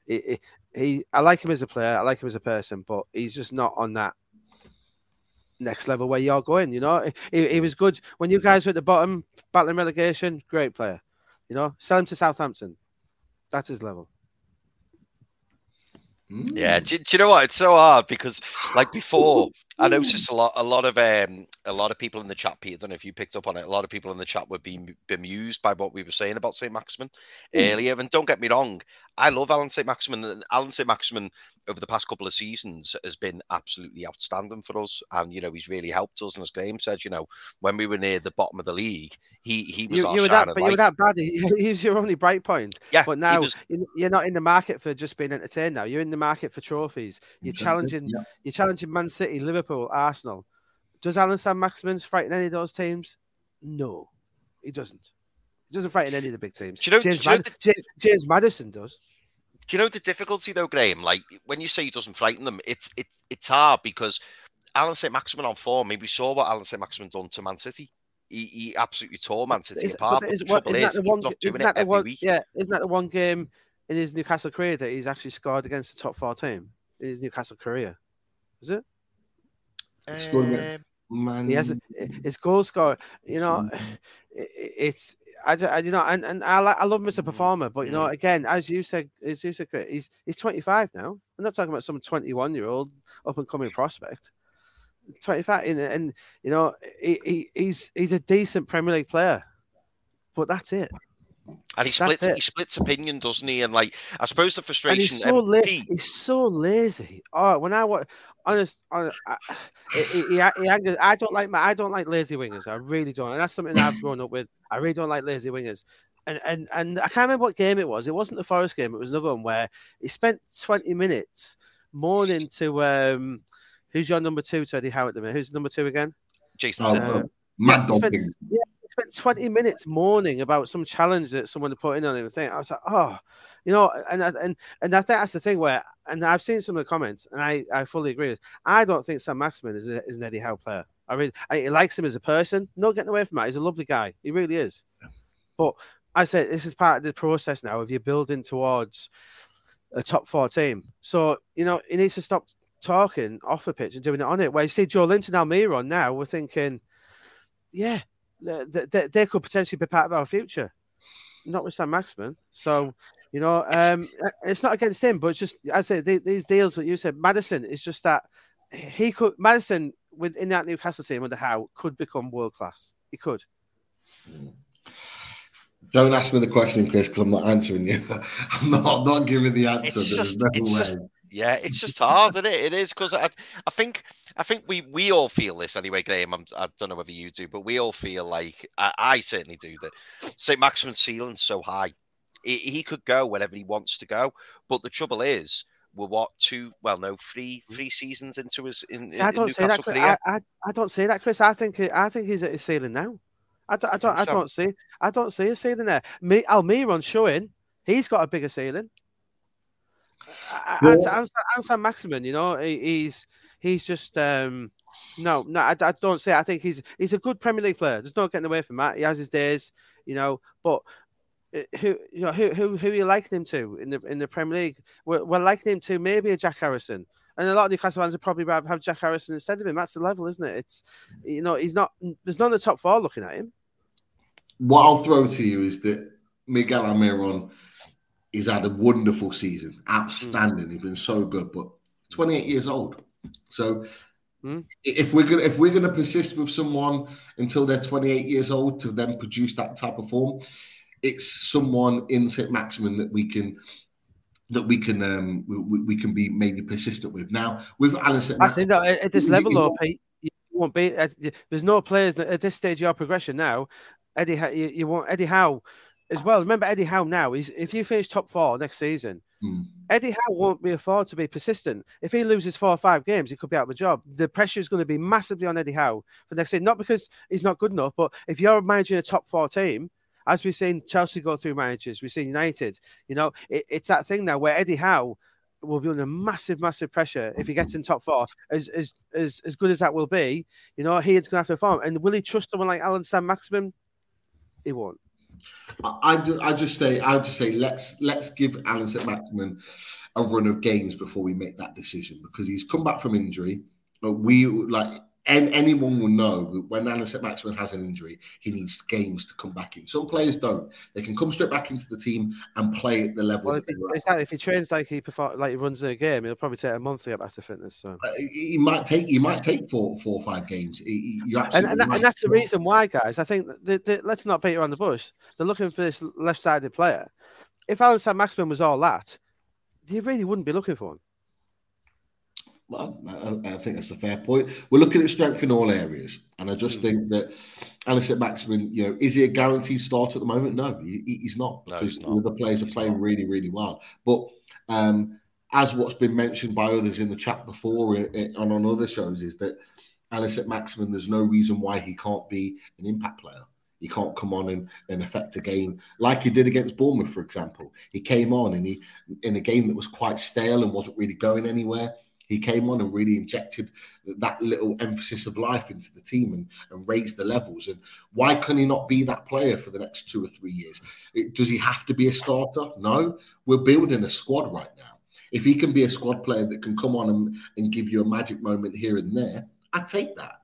he, he, I like him as a player, I like him as a person, but he's just not on that next level where you're going, you know. He, he was good when you guys were at the bottom, battling relegation. Great player, you know. Sell him to Southampton. That's his level. Yeah, do, do you know what? It's so hard because, like before, I noticed a lot, a lot of um, a lot of people in the chat. Pete, I don't know if you picked up on it. A lot of people in the chat were being bemused by what we were saying about Saint Maximin mm. earlier. And don't get me wrong, I love Alan Saint Maximin, and Alan Saint Maximin over the past couple of seasons has been absolutely outstanding for us. And, you know, he's really helped us. And as Graham said, you know, when we were near the bottom of the league, he, he was you, our you were that, but light. You were that bad. He was your only bright point. Yeah, but now was... you're not in the market for just being entertained now. You're in the market for trophies. You're challenging yeah. You're challenging Man City, Liverpool, Arsenal. Does Alan Sam Maximin frighten any of those teams? No, he doesn't. He doesn't frighten any of the big teams. Do you know, James, do you Mad- know the, James, James Maddison does. Do you know the difficulty though, Graham? Like when you say he doesn't frighten them, it's it, it's hard because Alan Saint Maximin on form. Maybe we saw what Alan Saint Maximin done to Man City. He, he absolutely tore Man City is, apart. But is, but the what, is, is, one, not doing it every one, week. Yeah, isn't that the one game in his Newcastle career that he's actually scored against the top four team in his Newcastle career? Is it? Um, Man. He has a, his goal scorer, you know. It's I, I you know, and, and I I love him as a performer, but you know, again, as you said, as you said, he's he's twenty-five now. I'm not talking about some twenty-one year old up and coming prospect. twenty-five, and, and you know, he, he he's he's a decent Premier League player, but that's it. And he splits he splits opinion, doesn't he? And like, I suppose the frustration. And he's, so la- he's so lazy. Oh, when I watch, honest, honest I, I, he, he, he, I don't like my, I don't like lazy wingers. I really don't, and that's something that I've grown up with. I really don't like lazy wingers. And and and I can't remember what game it was. It wasn't the Forest game. It was another one where he spent twenty minutes mourning to um, who's your number two, Teddy Howard? The minute who's number two again? Jason. Uh, Matt Dobson. Yeah. Spent twenty minutes mourning about some challenge that someone had put in on him. And think I was like, oh, you know, and and and I think that's the thing where, and I've seen some of the comments, and I, I fully agree with. I don't think Sam Maximin is, a, is an Eddie Howe player. I really, I, he likes him as a person. No getting away from that. He's a lovely guy. He really is. Yeah. But I said this is part of the process now of you building towards a top four team. So you know he needs to stop talking off the pitch and doing it on it. Where you see Joe Linton Almiron now, we're thinking, yeah. They, they, they could potentially be part of our future. Not with Sam Maximin. So, you know, um, it's not against him, but it's just, as I say, these deals that you said, Maddison is just that he could, Maddison within that Newcastle team under Howe could become world class. He could. Don't ask me the question, Chris, because I'm not answering you. I'm not, I'm not giving the answer. It's just, no it's just, yeah, it's just hard, isn't it? It is, because I, I think, I think we, we all feel this anyway, Graham. I'm, I don't know whether you do, but we all feel like I, I certainly do that. Saint Maximin's ceiling's so high, he, he could go wherever he wants to go. But the trouble is, we're what two? Well, no, three, three seasons into his in, See, in, I don't in say Newcastle that, career. I, I, I don't say that, Chris. I think, I think he's at his ceiling now. I don't, I don't, I don't see, I don't see a ceiling there. Me, Almiron showing, he's got a bigger ceiling. And yeah. Sam Maximin, you know, he, he's, he's just, um, no, no, I, I don't see. I think he's, he's a good Premier League player. There's no getting away from that. He has his days, you know, but who, you know, who, who, who are you likening him to in the, in the Premier League? We're, we're likening him to maybe a Jack Harrison. And a lot of Newcastle fans would probably rather have Jack Harrison instead of him. That's the level, isn't it? It's, you know, he's not, there's none of the top four looking at him. What I'll throw to you is that Miguel Almiron has had a wonderful season. Outstanding. Mm. He's been so good, but twenty-eight years old. So mm. if we're gonna if we're gonna persist with someone until they're twenty-eight years old to then produce that type of form, it's someone in Saint Maximin that we can that we can um, we, we can be maybe persistent with. Now with Alan Saint Maximin, no, at this level, though, Pete, you won't be. Uh, there's no players at this stage of your progression now. Eddie, you, you want Eddie Howe as well. Remember Eddie Howe now. He's if you finish top four next season, mm. Eddie Howe won't be afforded to be persistent. If he loses four or five games, he could be out of a job. The pressure is going to be massively on Eddie Howe for next season. Not because he's not good enough, but if you're managing a top four team, as we've seen Chelsea go through managers, we've seen United. You know, it, it's that thing now where Eddie Howe will be under massive, massive pressure if he gets in top four. As as as, as good as that will be, you know, he's going to have to perform. And will he trust someone like Alan Sam Maximin? He won't. I, do, I just say, I just say, let's let's give Alan Saint Maximin a run of games before we make that decision, because he's come back from injury. But we like, and anyone will know when Alan Saint Maximin has an injury, he needs games to come back in. Some players don't; they can come straight back into the team and play at the level. Well, if, he, if he trains like he perform, like he runs in a game, it'll probably take a month to get back to fitness. So uh, he might take, he might take four, four or five games. He, he, and, and, that, and that's the reason why, guys. I think the, the, let's not beat around the bush. They're looking for this left-sided player. If Alan Saint Maximin was all that, they really wouldn't be looking for him. Well, I think that's a fair point. We're looking at strength in all areas. And I just think that Alan Saint Maximin, you know, is he a guaranteed starter at the moment? No, he, he's not. No, because he's not. The players he's are playing not. really, really well. But um, as what's been mentioned by others in the chat before and on other shows is that Alan Saint Maximin, there's no reason why he can't be an impact player. He can't come on and, and affect a game like he did against Bournemouth, for example. He came on and he in a game that was quite stale and wasn't really going anywhere. He came on and really injected that little emphasis of life into the team and, and raised the levels. And why can he not be that player for the next two or three years? It, does he have to be a starter? No. We're building a squad right now. If he can be a squad player that can come on and, and give you a magic moment here and there, I'd take that.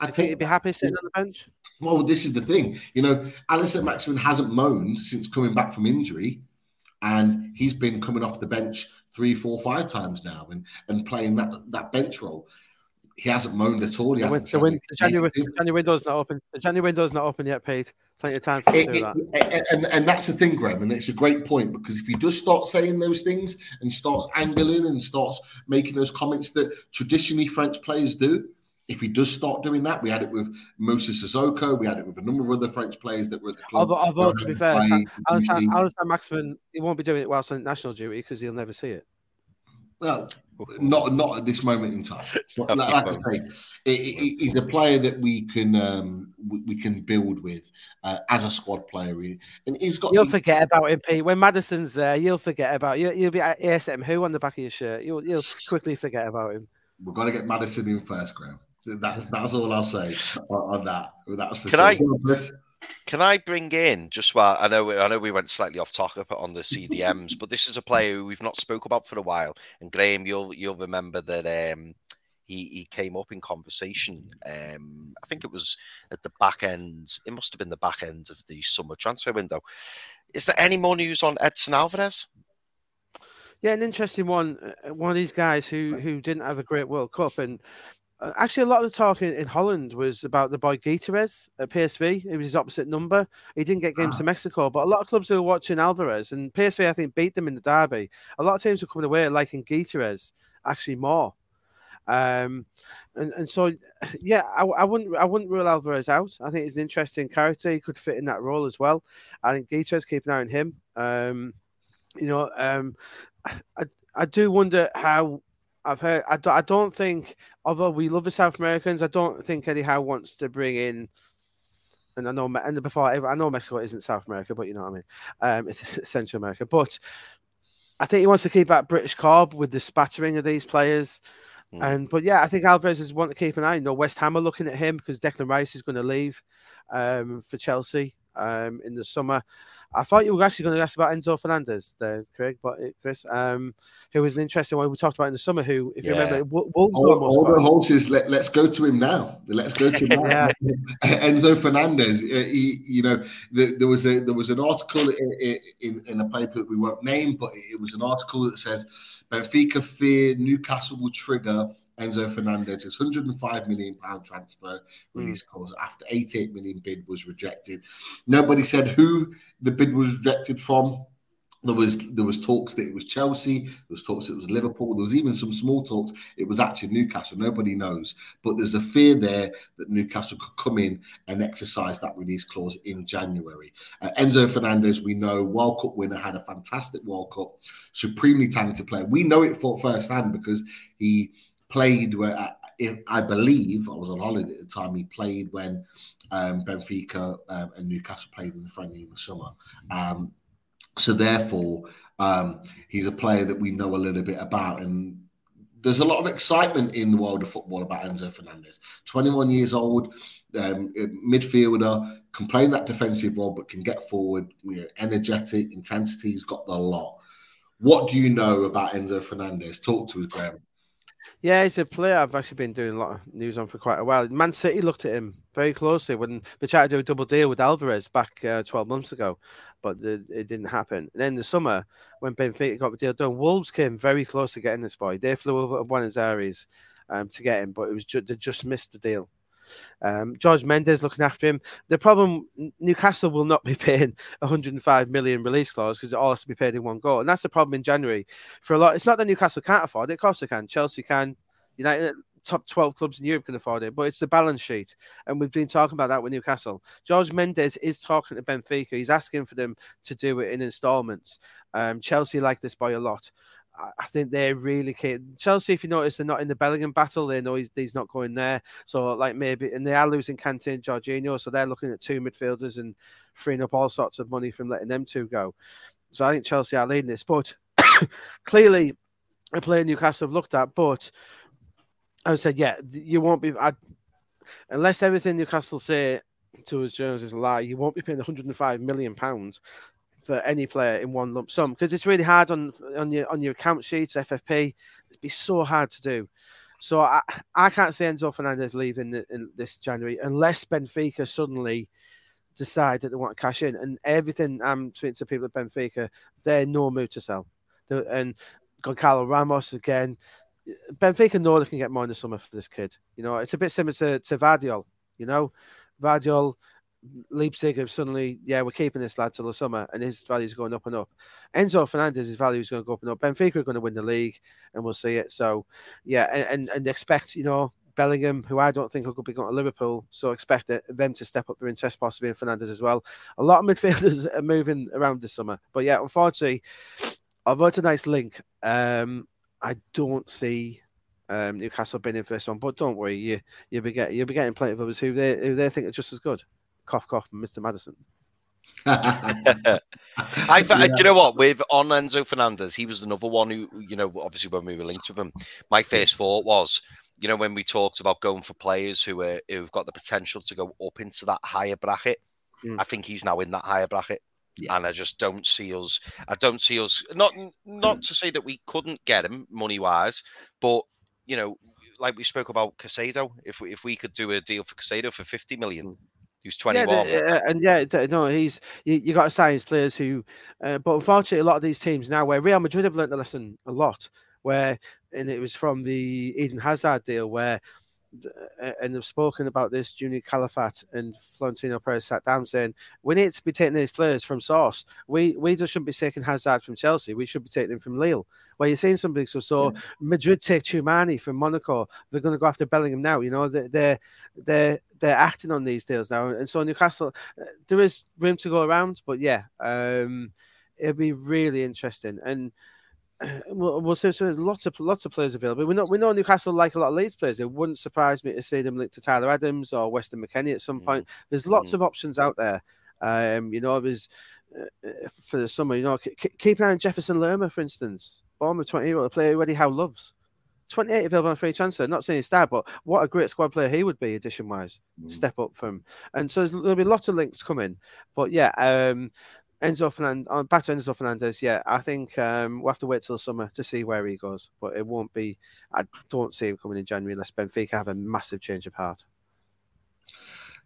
I'd take you'd be happy sitting on the bench? Well, this is the thing. You know, Alan Saint Maximin hasn't moaned since coming back from injury. And he's been coming off the bench three, four, five times now and, and playing that, that bench role. He hasn't moaned at all. He the, hasn't the, win, the, January, the January window's not open. The January window's not open yet, Pete. Plenty of time for it, him to do that. It, and, and that's the thing, Graham, and it's a great point, because if he does start saying those things and starts angling and starts making those comments that traditionally French players do, if he does start doing that, we had it with Moussa Sissoko, we had it with a number of other French players that were at the club. Although, although to be fair, Alan Saint Maximin, he won't be doing it whilst on national duty because he'll never see it. Well, not not at this moment in time. But like I say, he's a player that we can um, we, we can build with uh, as a squad player, and he's got. You'll forget about him, Pete. When Maddison's there, you'll forget about you. You'll be at A S M who on the back of your shirt. You'll you'll quickly forget about him. We've got to get Maddison in first, Graham. That's that's all I'll say on, on that. That's for can sure. I can I bring in just while I know I know we went slightly off topic on the C D Ms, but this is a player who we've not spoke about for a while. And Graham, you'll you'll remember that um, he, he came up in conversation. Um, I think it was at the back end. It must have been the back end of the summer transfer window. Is there any more news on Edson Alvarez? Yeah, an interesting one. One of these guys who, who didn't have a great World Cup. And actually, a lot of the talk in, in Holland was about the boy Gutierrez at P S V. He was his opposite number. He didn't get games ah. to Mexico, but a lot of clubs were watching Alvarez, and P S V, I think, beat them in the derby. A lot of teams were coming away liking Gutierrez actually more. Um, and, and so, yeah, I, I wouldn't I wouldn't rule Alvarez out. I think he's an interesting character. He could fit in that role as well. I think Gutierrez, keep an eye on him. Um, you know, um, I I do wonder how. I've heard. I, I don't think, although we love the South Americans, I don't think Eddie Howe wants to bring in. And I know, and before I know Mexico isn't South America, but you know what I mean. Um, it's Central America, but I think he wants to keep that British carb with the spattering of these players. Mm. And but yeah, I think Alvarez is one to keep an eye. You know, West Ham are looking at him because Declan Rice is going to leave um, for Chelsea um, in the summer. I thought you were actually going to ask about Enzo Fernandez there, Craig, but Chris, um, who was an interesting one we talked about in the summer, who, if yeah. you remember, Wolves almost got him. All the horses, let, let's go to him now. Let's go to him now. Enzo Fernandez, he, you know, the, there was a, there was an article in, in, in a paper that we won't name, but it was an article that says, Benfica fear Newcastle will trigger Enzo Fernandez's one hundred five million pounds transfer release mm. clause after eighty-eight million pounds bid was rejected. Nobody said who the bid was rejected from. There was there was talks that it was Chelsea. There was talks that it was Liverpool. There was even some small talks. It was actually Newcastle. Nobody knows. But there's a fear there that Newcastle could come in and exercise that release clause in January. Uh, Enzo Fernandez, we know, World Cup winner, had a fantastic World Cup, supremely talented player. We know it for firsthand because he... played where I, I believe I was on holiday at the time. He played when um, Benfica um, and Newcastle played in the friendly in the summer. Um, so therefore, um, he's a player that we know a little bit about, and there's a lot of excitement in the world of football about Enzo Fernandez. twenty-one years old, um, midfielder, can play that defensive role, but can get forward. You know, energetic, intensity. He's got the lot. What do you know about Enzo Fernandez? Talk to us, Graham. Yeah, he's a player I've actually been doing a lot of news on for quite a while. Man City looked at him very closely when they tried to do a double deal with Alvarez back uh, twelve months ago, but the, it didn't happen. And then in the summer, when Benfica got the deal done, Wolves came very close to getting this boy. They flew over to Buenos Aires um, to get him, but it was ju- they just missed the deal. Um, Jorge Mendes looking after him. The problem, Newcastle will not be paying one hundred five million release clause because it all has to be paid in one go, and that's the problem in January for a lot. It's not that Newcastle can't afford it, of course they can. Chelsea can, United, top twelve clubs in Europe can afford it, but it's the balance sheet, and we've been talking about that with Newcastle. Jorge Mendes is talking to Benfica. He's asking for them to do it in installments. Um, Chelsea like this boy a lot. I think they're really key. Chelsea, if you notice, they're not in the Bellingham battle. They know he's, he's not going there. So, like, maybe... And they are losing Kanté and Jorginho, so they're looking at two midfielders and freeing up all sorts of money from letting them two go. So I think Chelsea are leading this. But clearly, a player Newcastle have looked at, but I would say, yeah, you won't be... I, unless everything Newcastle say to us journalists is a lie, you won't be paying one hundred five million pounds for any player in one lump sum, because it's really hard on on your on your account sheets, F F P. It'd be so hard to do. So I, I can't see Enzo Fernandez leaving in, in this January unless Benfica suddenly decide that they want to cash in. And everything I'm speaking to people at Benfica, they're no mood to sell. They're, and Goncalo Ramos again, Benfica know they can get more in the summer for this kid. You know, it's a bit similar to to Vardiol. You know, Vardiol. Leipzig have suddenly, yeah, we're keeping this lad till the summer, and his value is going up and up. Enzo Fernandez's value is going to go up and up. Benfica are going to win the league, and we'll see it. So, yeah, and, and, and expect, you know, Bellingham, who I don't think will be going to Liverpool, so expect them to step up their interest, possibly in Fernandez as well. A lot of midfielders are moving around this summer. But, yeah, unfortunately, although it's a nice link, um, I don't see... Um, Newcastle been in for this one. But don't worry, you, you'll be getting you'll be getting plenty of others who they who they think are just as good. Cough, cough, Mister Maddison. I, I, yeah. Do you know what? With on Enzo Fernandez, he was another one who, you know, obviously when we were linked with him, my first thought was, you know, when we talked about going for players who are who've got the potential to go up into that higher bracket, mm. I think he's now in that higher bracket. Yeah. And I just don't see us. I don't see us. Not not mm. to say that we couldn't get him money wise, but you know, like we spoke about Casado, if we, if we could do a deal for Casado for fifty million, he's twenty-one. Yeah, the, uh, and yeah, no, he's you, you got to sign his players who, uh, but unfortunately, a lot of these teams now, where Real Madrid have learned the lesson a lot, where, and it was from the Eden Hazard deal, where, and they've spoken about this, Junior Calafat and Florentino Perez sat down saying, we need to be taking these players from source. We we just shouldn't be taking Hazard from Chelsea. We should be taking them from Lille. Well, you're seeing something. So, so yeah. Madrid take Tchouameni from Monaco. They're going to go after Bellingham now. You know, they're, they're, they're acting on these deals now. And so Newcastle, there is room to go around. But, yeah, um, it'll be really interesting. And We'll, we'll see. So there's lots of lots of players available. We know we know Newcastle like a lot of Leeds players. It wouldn't surprise me to see them linked to Tyler Adams or Weston McKennie at some mm. point. There's lots mm. of options out there. Um, you know, there's uh, for the summer. You know, c- keep an eye on Jefferson Lerma, for instance. Bournemouth, twenty-year-old player who Eddie Howe loves. twenty-eight available on free transfer. Not saying he's star, but what a great squad player he would be, addition wise. Mm. Step up from. And so there's, there'll be lots of links coming. But yeah. Um, Enzo Fernandez, oh, back to Enzo Fernandez, yeah, I think um, we'll have to wait till the summer to see where he goes, but it won't be, I don't see him coming in January unless Benfica have a massive change of heart.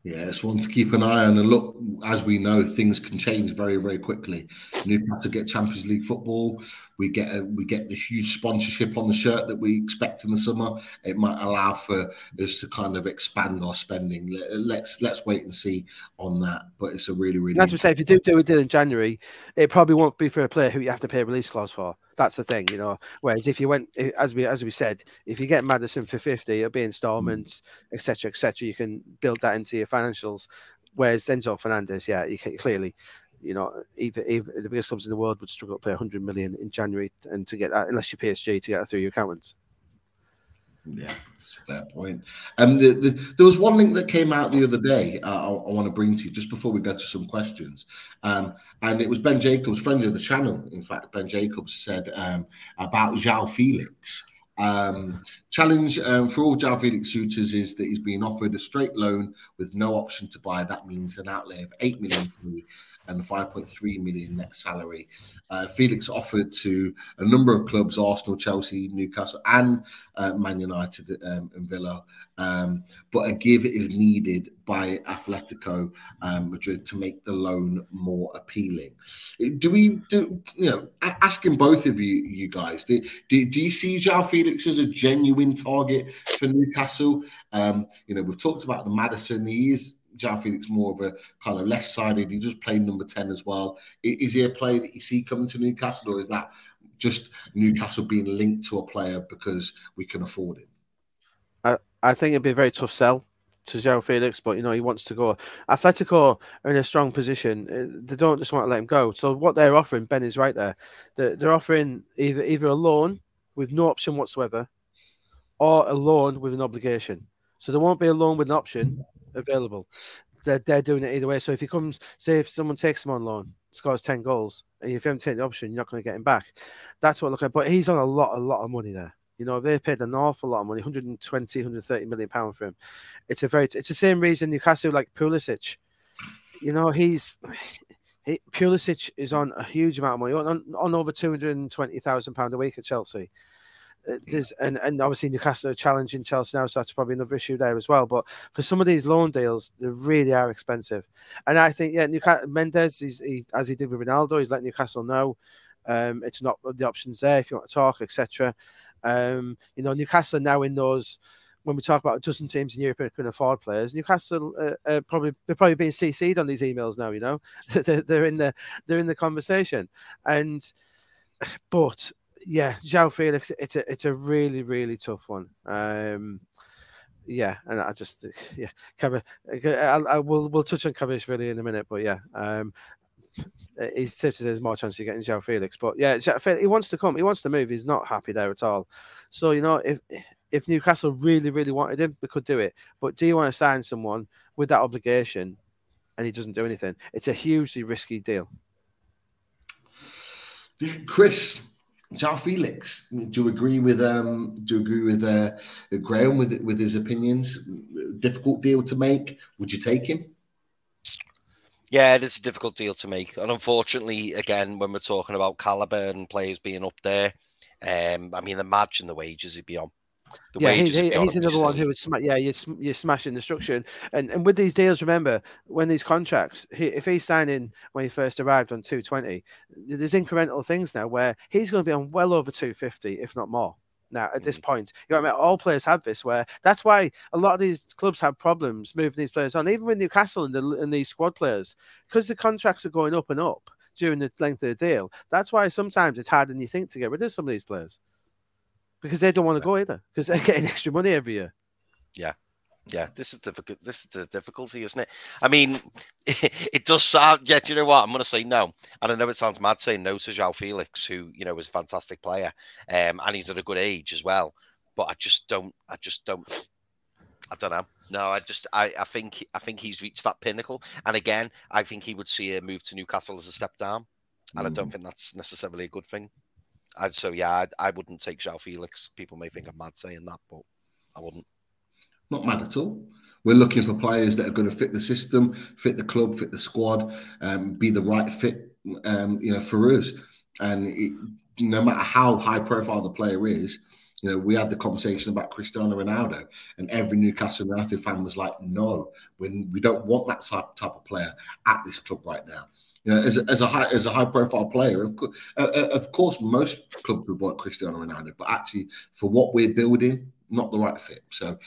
Yeah, it's one to keep an eye on, and look, as we know, things can change very, very quickly. Newcastle get Champions League football, we get a, we get the huge sponsorship on the shirt that we expect in the summer. It might allow for us to kind of expand our spending. Let's let's wait and see on that. But it's a really, really... As we say, if you do do a deal in January, it probably won't be for a player who you have to pay a release clause for. That's the thing, you know. Whereas if you went, as we as we said, if you get Maddison for fifty, it'll be installments, et cetera, et cetera. You can build that into your financials. Whereas Enzo Fernandez, yeah, you can, clearly, you know, even, even the biggest clubs in the world would struggle to pay one hundred million in January, and to get that, unless you're P S G, to get that through your accountants. Yeah, that's a fair point. Um, the, the, there was one link that came out the other day uh, I, I want to bring to you just before we go to some questions. Um, and it was Ben Jacobs, friend of the channel. In fact, Ben Jacobs said um, about João Felix. Um, challenge um, for all João Felix suitors is that he's being offered a straight loan with no option to buy. That means an outlay of eight million free and five point three million net salary. Uh, Felix offered to a number of clubs, Arsenal, Chelsea, Newcastle, and uh, Man United um, and Villa. Um, but a give is needed by Atletico um, Madrid to make the loan more appealing. Do we do, you know, asking both of you, you guys, do, do, do you see João Felix as a genuine target for Newcastle? Um, you know, we've talked about the Maddison, he is, João Felix more of a kind of left-sided. He just played number ten as well. Is he a player that you see coming to Newcastle, or is that just Newcastle being linked to a player because we can afford him? I, I think it'd be a very tough sell to João Felix, but, you know, he wants to go. Atletico are in a strong position. They don't just want to let him go. So what they're offering, Ben is right there, they're, they're offering either, either a loan with no option whatsoever or a loan with an obligation. So there won't be a loan with an option available. They're, they're doing it either way. So if he comes, say if someone takes him on loan, scores ten goals, and if you haven't taken the option, you're not going to get him back. That's what I'm looking at. But he's on a lot, a lot of money there. You know, they paid an awful lot of money, one hundred twenty, one hundred thirty million pounds for him. It's a very, it's the same reason Newcastle like Pulisic. You know, he's he, Pulisic is on a huge amount of money, on, on over two hundred twenty thousand pounds a week at Chelsea. There's, and, and obviously Newcastle are challenging Chelsea now, so that's probably another issue there as well. But for some of these loan deals, they really are expensive. And I think, yeah, Newcastle, Mendes, he's, he, as he did with Ronaldo, he's let Newcastle know um, it's not the options there if you want to talk, et cetera. Um, you know, Newcastle are now in those, when we talk about a dozen teams in Europe who can afford players, Newcastle uh, are probably they're probably being C C'd on these emails now. You know, they're, they're in the they're in the conversation, and but. Yeah, João Felix, it's a it's a really, really tough one. Um, yeah, and I just yeah, Kevin, I, I will we'll touch on Kevin really in a minute, but yeah, um, it's safe to say there's more chance of getting João Felix, but yeah, he wants to come, he wants to move, he's not happy there at all. So you know, if if Newcastle really, really wanted him, they could do it. But do you want to sign someone with that obligation, and he doesn't do anything? It's a hugely risky deal. Chris. João Felix, do you agree with um, do you agree with uh, Graham with with his opinions? Difficult deal to make. Would you take him? Yeah, it is a difficult deal to make, and unfortunately, again, when we're talking about calibre and players being up there, um, I mean, imagine the wages he'd be on. The yeah, he, he, he's another one who would sm- yeah, you're, you're smashing the structure. And, and and with these deals, remember, when these contracts, he, if he's signing when he first arrived on two twenty, there's incremental things now where he's going to be on well over two fifty, if not more. Now, at mm-hmm. this point, you know what I mean? All players have this, where that's why a lot of these clubs have problems moving these players on, even with Newcastle and, the, and these squad players, because the contracts are going up and up during the length of the deal. That's why sometimes it's harder than you think to get rid of some of these players, because they don't want to go either, because they're getting extra money every year. Yeah. Yeah, this is difficult. This is the difficulty, isn't it? I mean, it, it does sound. Yeah, do you know what? I'm going to say no, and I know it sounds mad saying no to João Felix, who you know is a fantastic player, um, and he's at a good age as well. But I just don't. I just don't. I don't know. No, I just. I, I think. I think he's reached that pinnacle. And again, I think he would see a move to Newcastle as a step down, and mm. I don't think that's necessarily a good thing. And so, yeah, I, I wouldn't take João Felix. People may think I'm mad saying that, but I wouldn't. Not mad at all. We're looking for players that are going to fit the system, fit the club, fit the squad, um, be the right fit, um, you know, for us. And it, no matter how high profile the player is, you know, we had the conversation about Cristiano Ronaldo, and every Newcastle United fan was like, "No, we we don't want that type type of player at this club right now." You know, as a, as a high as a high profile player, of course, uh, of course, most clubs would want Cristiano Ronaldo, but actually, for what we're building, not the right fit. So.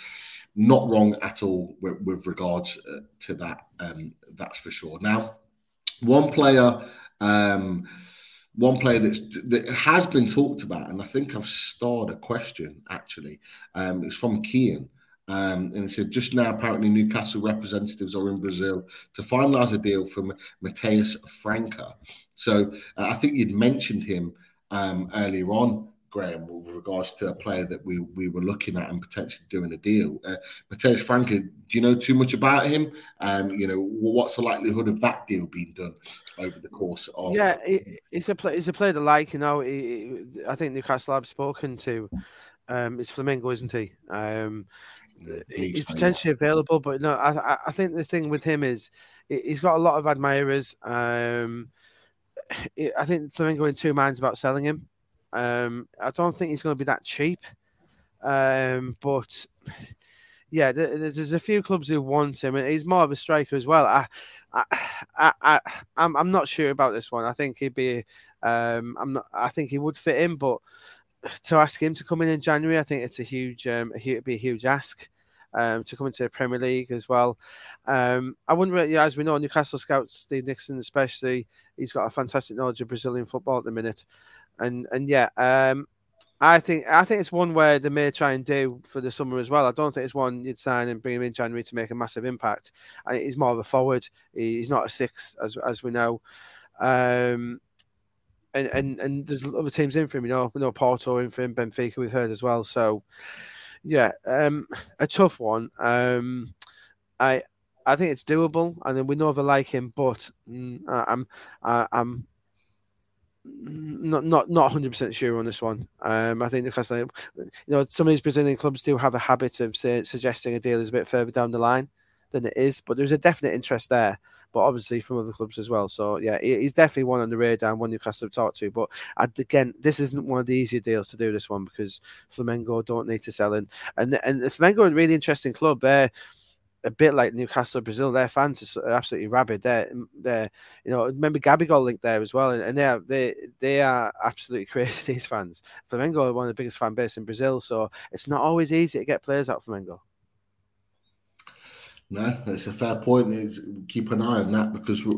Not wrong at all with, with regards uh, to that. Um, that's for sure. Now, one player, um, one player that's, that has been talked about, and I think I've starred a question actually. Um, it's from Kian, um, and it said just now. Apparently, Newcastle representatives are in Brazil to finalise a deal for Matheus Franca. So uh, I think you'd mentioned him um, earlier on, Graham, with regards to a player that we, we were looking at and potentially doing a deal. Uh, Matheus Franca, do you know too much about him? Um, you know, what's the likelihood of that deal being done over the course of... Yeah, it, it's a play, it's a player that, like, you know, it, it, I think Newcastle I've spoken to. Um, it's Flamengo, isn't he? Um, he's potentially available, but no, I, I think the thing with him is he's got a lot of admirers. Um, it, I think Flamengo in two minds about selling him. Um, I don't think he's going to be that cheap, um, but yeah, th- there's a few clubs who want him, and he's more of a striker as well. I, I, I, I I'm, I'm not sure about this one. I think he'd be, um, I'm not. I think he would fit in, but to ask him to come in in January, I think it's a huge, um, it'd be a huge ask. Um, to come into the Premier League as well. Um, I wouldn't really, as we know, Newcastle scouts, Steve Nixon especially, he's got a fantastic knowledge of Brazilian football at the minute. And and yeah, um, I think I think it's one where they may try and do for the summer as well. I don't think it's one you'd sign and bring him in January to make a massive impact. And he's more of a forward. He's not a six, as as we know. Um, and, and, and there's other teams in for him, you know. We know Porto in for him, Benfica we've heard as well, so... Yeah, um, a tough one. Um, I I think it's doable, and then we know they like him, but mm, I'm I, I'm not not not one hundred percent sure on this one. Um, I think because you know some of these Brazilian clubs do have a habit of say, suggesting a deal is a bit further down the line than it is, but there's a definite interest there, but obviously from other clubs as well. So yeah, he's definitely one on the radar and one Newcastle have talked to, but again, this isn't one of the easier deals to do, this one, because Flamengo don't need to sell in. And, and Flamengo are a really interesting club. They're a bit like Newcastle, Brazil. Their fans are absolutely rabid. They're, they're you know, remember Gabigol linked there as well, and they are, they, they are absolutely crazy, these fans. Flamengo are one of the biggest fan base in Brazil, so it's not always easy to get players out Flamengo. No, it's a fair point. It's, keep an eye on that, because we,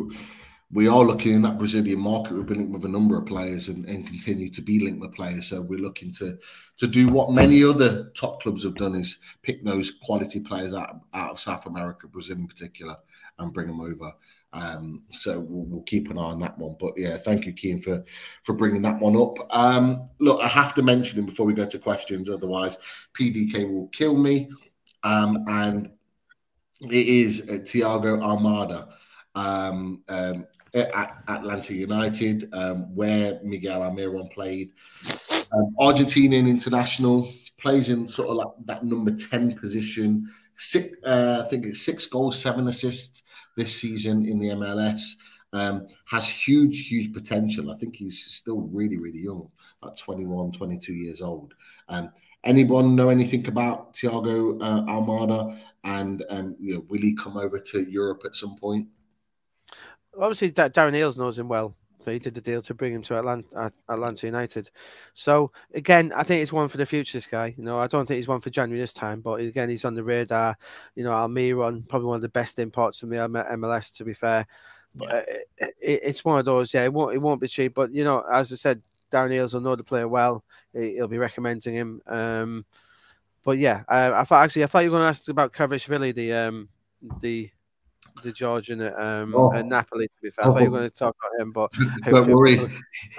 we are looking in that Brazilian market. We've been linked with a number of players and, and continue to be linked with players. So we're looking to to do what many other top clubs have done, is pick those quality players out, out of South America, Brazil in particular, and bring them over. Um, so we'll, we'll keep an eye on that one. But yeah, thank you, Keane, for, for bringing that one up. Um, look, I have to mention him before we go to questions. Otherwise, P D K will kill me. Um, and... It is uh, Thiago Almada um, um, at Atlanta United, um, where Miguel Almirón played. Um, Argentinian international, plays in sort of like that number ten position. Six, uh, I think it's six goals, seven assists this season in the M L S. Um, has huge, huge potential. I think he's still really, really young, like twenty-one, twenty-two years old. Um, Anyone know anything about Thiago uh, Almada, and um, you know, will he come over to Europe at some point? Obviously, Darren Eales knows him well. But he did the deal to bring him to Atlanta, Atlanta United. So, again, I think it's one for the future, this guy. You know, I don't think he's one for January this time, but, again, he's on the radar. You know, Almiron, probably one of the best imports in the M L S, to be fair. But uh, it, it's one of those, yeah, it won't, it won't be cheap. But, you know, as I said, Darren Eales will know the player well. He'll be recommending him. Um, but, yeah, I, I thought actually, I thought you were going to ask about Kvaratskhelia, the um, the... the Georgian at, um, oh. at Napoli, to be fair. I thought you were going to talk about him, but don't worry,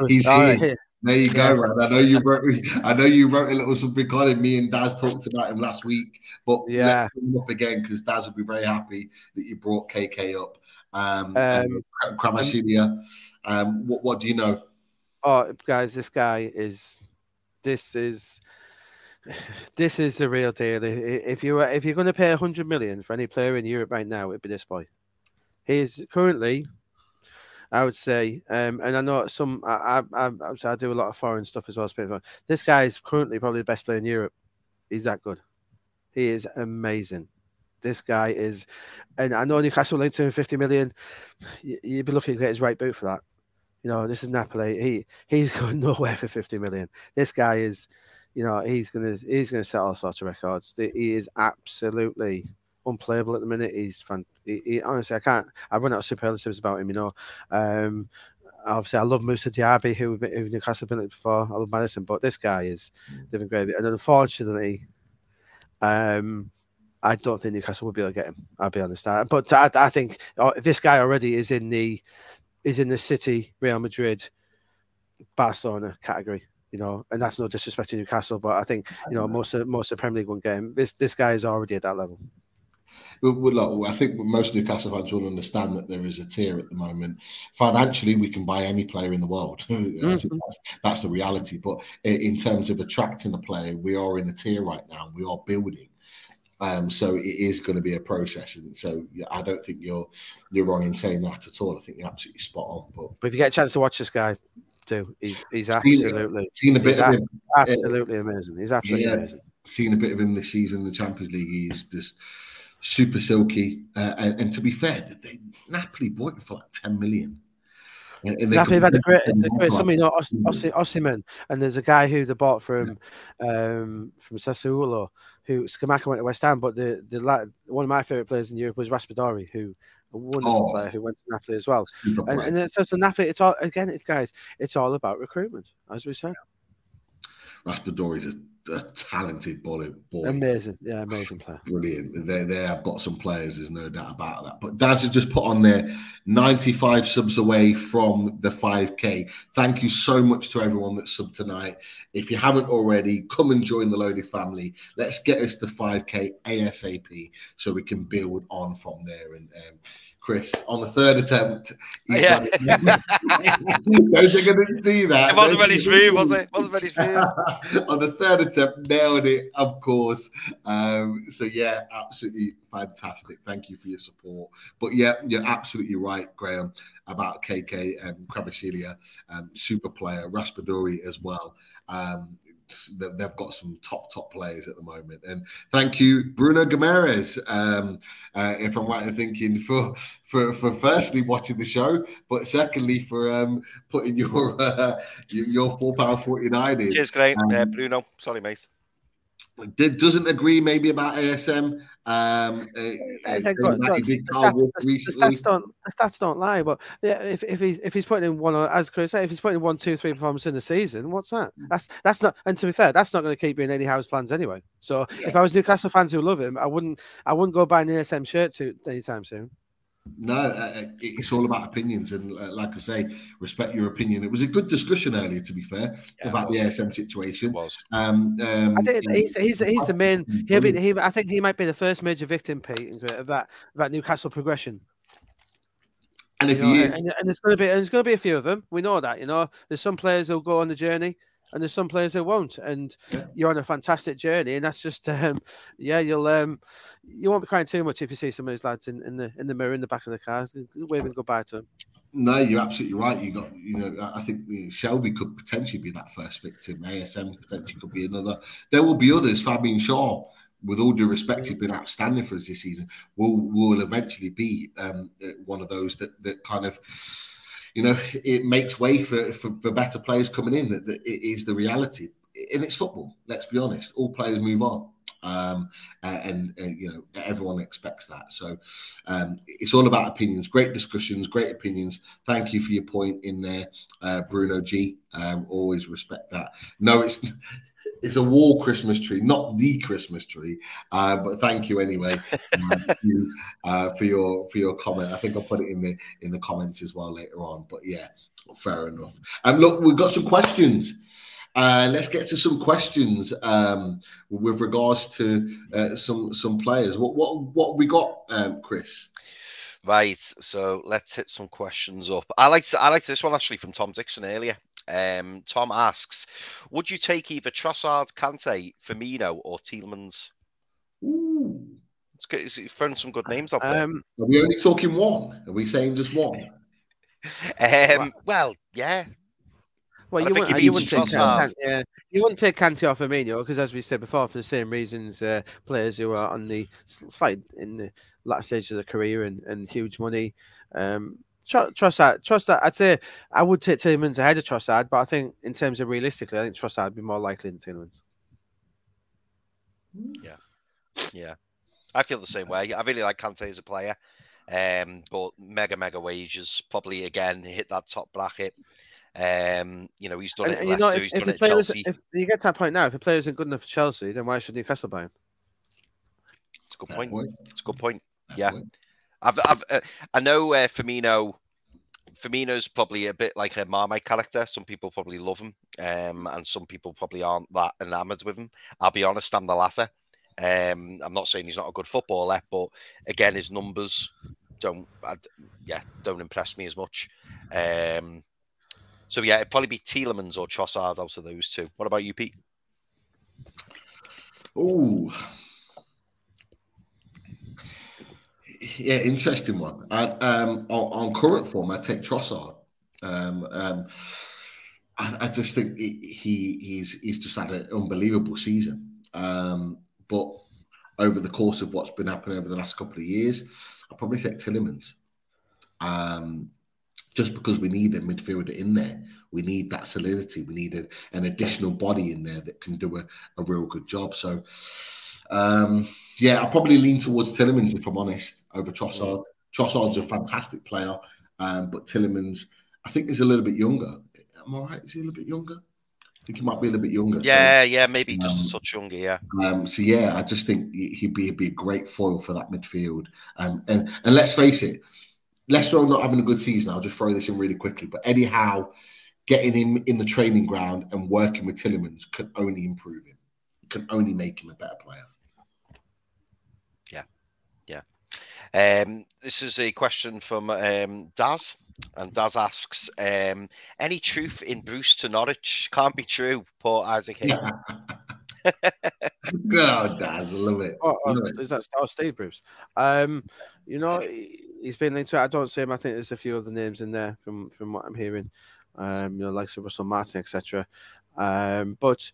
he's here. here. There you go, man. I know you wrote. I know you wrote a little something on him. Me and Daz talked about him last week, but yeah, let's bring him up again because Daz will be very happy that you brought K K up. Um, um Kvaratskhelia. Um, what what do you know? Oh, guys, this guy is. This is. This is the real deal. If you were, if you're going to pay one hundred million for any player in Europe right now, it'd be this boy. He is currently, I would say, um, and I know some. I, I, I, I do a lot of foreign stuff as well. This guy is currently probably the best player in Europe. He's that good. He is amazing. This guy is, and I know Newcastle linked to him fifty million. You'd be lucky to get his right boot for that. You know, this is Napoli. He he's going nowhere for fifty million. This guy is. You know, he's gonna he's gonna set all sorts of records. He is absolutely unplayable at the minute. He's fan- he, he, honestly, I can't. I run out of superlatives about him. You know, um, obviously, I love Moussa Diaby, who who Newcastle have been at before. I love Madison, but this guy is living great. And unfortunately, um, I don't think Newcastle will be able to get him. I'll be honest. I, but I, I think oh, this guy already is in the is in the City, Real Madrid, Barcelona category. You know, and that's no disrespect to Newcastle, but I think, you know, most of most of the Premier League one game, this this guy is already at that level. Well, look, I think most Newcastle fans will understand that there is a tier at the moment. Financially, we can buy any player in the world. Mm-hmm. I think that's, that's the reality. But in terms of attracting a player, we are in a tier right now. We are building. Um, so it is going to be a process, and so yeah, I don't think you're you're wrong in saying that at all. I think you're absolutely spot on. But, but if you get a chance to watch this guy. Do he's he's absolutely seen a bit of him. Absolutely amazing. He's absolutely yeah, amazing. Seen a bit of him this season in the Champions League. He's just super silky. Uh, and, and to be fair, they, Napoli bought him for like ten million. And Napoli had a great, the great somebody, you know, Os, Os, Osimhen, and there's a guy who they bought from um, from Sassuolo, who Scamacca went to West Ham. But the the one of my favourite players in Europe was Raspadori, who. A wonderful oh, player who went to Napoli as well, and, and it's just so Napoli. It's all again, it, guys. It's all about recruitment, as we say. Raspadori is a, a talented boy, boy, amazing, yeah, amazing player, brilliant. They they have got some players. There's no doubt about that. But Daz has just put on there ninety-five subs away from the five K. Thank you so much to everyone that subbed tonight. If you haven't already, come and join the Loaded family. Let's get us to five K ASAP so we can build on from there. And um, Chris, on the third attempt, yeah. Those are going to do that. It wasn't really smooth, was it? it wasn't really smooth. On the third attempt, nailed it, of course. Um, so, yeah, absolutely fantastic. Thank you for your support. But, yeah, you're absolutely right, Graham, about K K and Kvaratskhelia, um, super player, Raspadori as well. Um, They've got some top, top players at the moment. And thank you, Bruno Guimaraes, um, uh, if I'm right in thinking, for, for for firstly watching the show, but secondly for um, putting your uh, your four pounds forty-nine in. Cheers, great. Um, uh, Bruno, sorry, mate. Did, doesn't agree maybe about A S M. Um, uh, got, got, the, stats, the, the, stats don't, the stats don't lie, but yeah, if, if he's if he's putting in one, as Chris said, if he's putting in one, two, three performances in the season, what's that? That's that's not. And to be fair, that's not going to keep you in any house plans anyway. So yeah. If I was Newcastle fans who love him, I wouldn't I wouldn't go buy an A S M shirt to anytime soon. No, uh, it's all about opinions, and uh, like I say, respect your opinion. It was a good discussion earlier, to be fair, yeah, about the A S M situation. It was. Um, um, I think he's he's, he's the main. He'll be, he, I think he might be the first major victim, Pete, of that, of that Newcastle progression. And if you he know, is, and, and there's going to be and there's going to be a few of them. We know that. You know, there's some players who'll go on the journey. And there's some players that won't, and yeah. You're on a fantastic journey, and that's just, um, yeah, you'll, um, you won't be crying too much if you see some of these lads in, in the in the mirror in the back of the car, waving goodbye to them. No, you're absolutely right. You got, you know, I think you know, Shelby could potentially be that first victim. A S M potentially could be another. There will be others. Fabian Shaw, with all due respect, he's been outstanding for us this season. Will will eventually be um, one of those that that kind of, you know, it makes way for for, for better players coming in. That, that it is the reality, and it's football. Let's be honest. All players move on. Um, and, and, you know, everyone expects that. So um, it's all about opinions, great discussions, great opinions. Thank you for your point in there, uh, Bruno G. Um, always respect that. No, it's it's a wall Christmas tree, not the Christmas tree. Uh, but thank you anyway thank you, uh, for your for your comment. I think I'll put it in the, in the comments as well later on. But yeah, fair enough. And um, look, we've got some questions. Uh, let's get to some questions um, with regards to uh, some some players. What what what we got, um, Chris? Right. So let's hit some questions up. I like I liked this one actually from Tom Dixon earlier. Um, Tom asks, "Would you take either Trossard, Kante, Firmino, or Tielemans?" Ooh, it's good. You've thrown some good names up there. Um, Are we only talking one? Are we saying just one? um, well, yeah. Well, you wouldn't, you, wouldn't take, uh, yeah, you wouldn't take Kante off Firmino because, as we said before, for the same reasons, uh, players who are on the slide in the last stage of their career and, and huge money. Um, tr- Trossard, Trossard, I'd say I would take Tielemans ahead of Trossard, but I think in terms of realistically, I think Trossard would be more likely than Tielemans. Yeah, yeah, I feel the same way. I really like Kante as a player, um, but mega, mega wages. Probably again hit that top bracket. Um, you know, he's done and, it. You know, if, he's if done it Chelsea. If you get to that point now, if a player isn't good enough for Chelsea, then why should Newcastle buy him? It's a good point. It's a good point. That yeah, point. I've, I've, uh, I know uh, Firmino. Firmino's probably a bit like a Marmite character. Some people probably love him, um, and some people probably aren't that enamoured with him. I'll be honest, I'm the latter. Um, I'm not saying he's not a good footballer, but again, his numbers don't, I, yeah, don't impress me as much. Um. So, yeah, it'd probably be Tielemans or Trossard out of those two. What about you, Pete? Oh, yeah, interesting one. I, um, on, on current form, I'd take Trossard. Um, um, I, I just think he, he he's, he's just had an unbelievable season. Um, but over the course of what's been happening over the last couple of years, I'd probably take Tielemans. Um Just because we need a midfielder in there. We need that solidity. We need a, an additional body in there that can do a, a real good job. So, um, yeah, I'll probably lean towards Tielemans, if I'm honest, over Trossard. Trossard's a fantastic player, um, but Tielemans, I think, is a little bit younger. Am I right? Is he a little bit younger? I think he might be a little bit younger. Yeah, so, yeah, maybe just um, a touch younger, yeah. Um, so, yeah, I just think he'd be, he'd be a great foil for that midfield. Um, and and let's face it, Leicester are not having a good season. I'll just throw this in really quickly. But Eddie Howe getting him in the training ground and working with Tielemans can only improve him. It can only make him a better player. Yeah. Yeah. Um, this is a question from um, Daz. And Daz asks, um, any truth in Bruce to Norwich? Can't be true. Poor Isaac Hayden. Good old Daz. I love it. Oh, love is it. That oh, Steve Bruce? Um, you know... He's been linked to it. I don't see him. I think there's a few other names in there from, from what I'm hearing. Um, you know, like Sir Russell Martin, et cetera. Um, but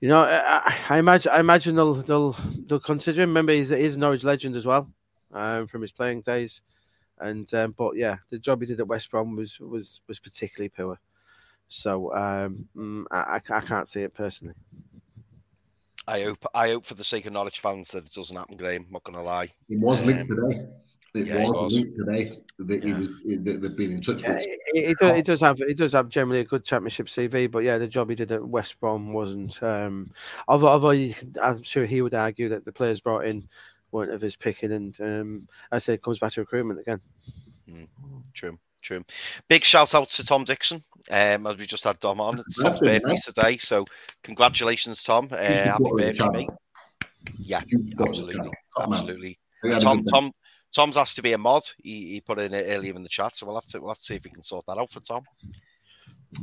you know, I, I imagine I imagine they'll they'll they'll consider him. Remember, he's, he's a Norwich legend as well, um, from his playing days. And um, but yeah, the job he did at West Brom was was was particularly poor. So um, I, I can't see it personally. I hope I hope for the sake of Norwich fans that it doesn't happen, Graham. I'm not going to lie. It was linked um, today. It yeah, was it today that yeah. he was that they've been in touch yeah, with. It, it, it does have it does have generally a good Championship C V, but yeah, the job he did at West Brom wasn't. Um, although, although you, I'm sure he would argue that the players brought in weren't of his picking, and um, I say it comes back to recruitment again. Mm, true. True. Big shout out to Tom Dixon. Um, as we just had Dom on, it's Tom's birthday nice. today, so congratulations, Tom. Uh, happy birthday to me. Yeah, absolutely, absolutely. Tom, Tom. Tom's asked to be a mod. He, he put in it earlier in the chat, so we'll have to we'll have to see if we can sort that out for Tom.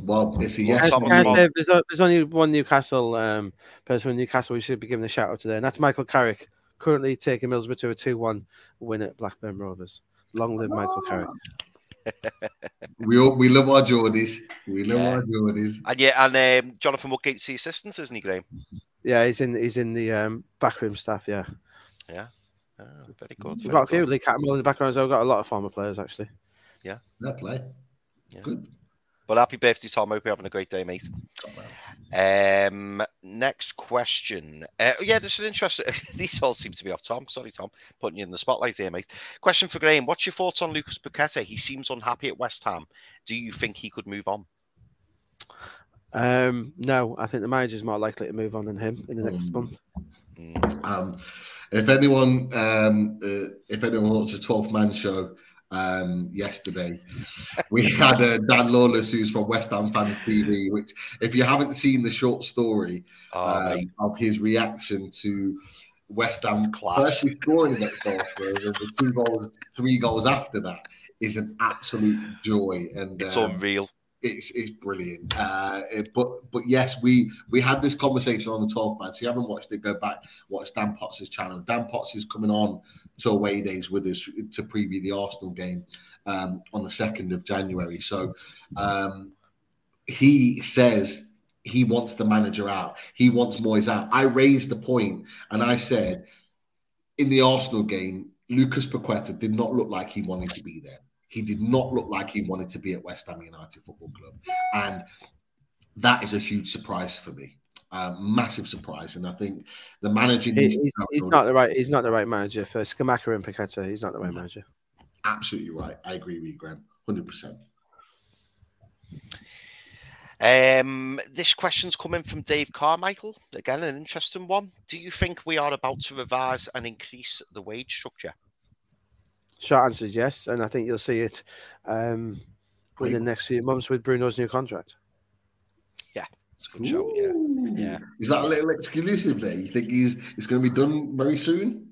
Well, it's a yes. Well, Tom say, there's, a, there's only one Newcastle um, person in Newcastle we should be giving a shout out today, and that's Michael Carrick, currently taking Middlesbrough to a two one win at Blackburn Rovers. Long live Michael oh. Carrick. we all, we love our Geordies. We love yeah. our Geordies. And yeah, and um, Jonathan Woodgate's the assistant, isn't he, Graham? Yeah, he's in he's in the um, backroom staff. Yeah, yeah, oh, very good. We've got a few Lee Catmull in the background. So we've got a lot of former players actually. Yeah, that play. Yeah. Good. Well, happy birthday, Tom. Hope you're having a great day, mate. Um, next question. Uh, yeah, this is an interesting... These all seem to be off, Tom. Sorry, Tom. Putting you in the spotlight here, mate. Question for Graham. What's your thoughts on Lucas Paqueta? He seems unhappy at West Ham. Do you think he could move on? Um, no, I think the manager's more likely to move on than him in the next mm. month. Mm. Um, if anyone um, uh, if anyone wants a twelfth man show... Um, yesterday we had uh, Dan Lawless, who's from West Ham Fans T V, which if you haven't seen the short story oh, um, of his reaction to West Ham firstly scoring against Dortmund and the two goals, three goals after that is an absolute joy, and it's um, unreal. It's it's brilliant. Uh, it, but but yes, we, we had this conversation on the twelfth man. So you haven't watched it, go back, watch Dan Potts' channel. Dan Potts is coming on to away days with us to preview the Arsenal game um, on the second of January. So um, he says he wants the manager out. He wants Moyes out. I raised the point and I said in the Arsenal game, Lucas Paqueta did not look like he wanted to be there. He did not look like he wanted to be at West Ham United Football Club. And that is a huge surprise for me. A massive surprise. And I think the manager... He, he's, he's, not the right, he's not the right manager for Scamacca and Paqueta. He's not the right manager. Absolutely right. I agree with you, Graham. one hundred percent. Um, this question's coming from Dave Carmichael. Again, an interesting one. Do you think we are about to revise and increase the wage structure? Short answer is yes, and I think you'll see it um, in the next few months with Bruno's new contract. Yeah, it's a good show. Yeah. yeah, is that a little exclusive there? You think he's it's going to be done very soon?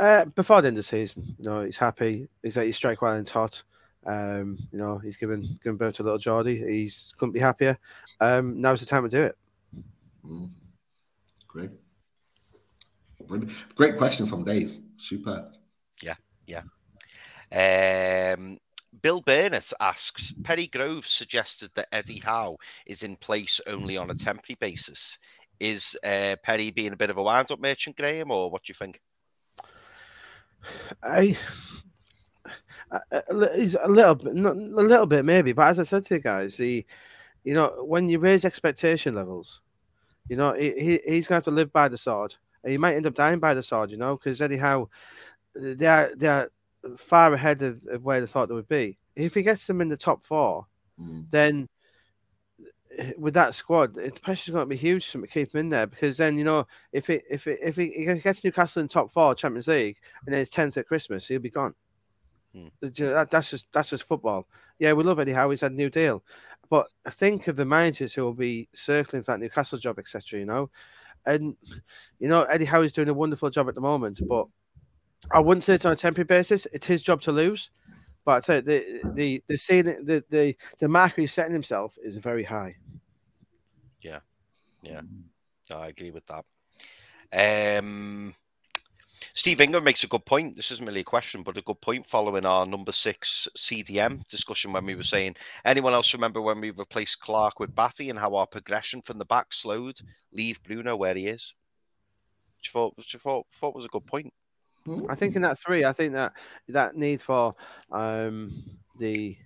Uh, before the end of the season. You know, he's happy. He's at his strike while it's hot. Um, you know, he's given given birth to little Geordie. He's couldn't be happier. Um, now's the time to do it. Mm. Great, Brilliant. Great question from Dave. Super. Yeah, yeah. Um, Bill Burnett asks, Perry Groves suggested that Eddie Howe is in place only on a temporary basis. Is uh, Perry being a bit of a wind-up merchant, Graham, or what do you think? I, I, I a little bit, not, a little bit maybe, but as I said to you guys, he, you know, when you raise expectation levels, you know, he, he he's going to have to live by the sword. He might end up dying by the sword, you know, because Eddie Howe, they are, they are far ahead of, of where they thought they would be. If he gets them in the top four, mm. then with that squad, the pressure's going to be huge to keep him in there, because then, you know, if it, if it, if he gets Newcastle in top four Champions League and then it's tenth at Christmas, he'll be gone. Mm. That, that's just that's just football. Yeah, we love Eddie Howe. He's had a new deal. But think of the managers who will be circling for that Newcastle job, et cetera, you know. And, you know, Eddie Howe is doing a wonderful job at the moment, but I wouldn't say it's on a temporary basis. It's his job to lose, but I tell you, the the the scene, the the the marker he's setting himself is very high. Yeah, yeah, I agree with that. Um, Steve Ingram makes a good point. This isn't really a question, but a good point following our number six C D M discussion when we were saying, anyone else remember when we replaced Clark with Batty and how our progression from the back slowed? Leave Bruno where he is. Which I thought, which I thought, thought was a good point. I think in that three, I think that that need for um, the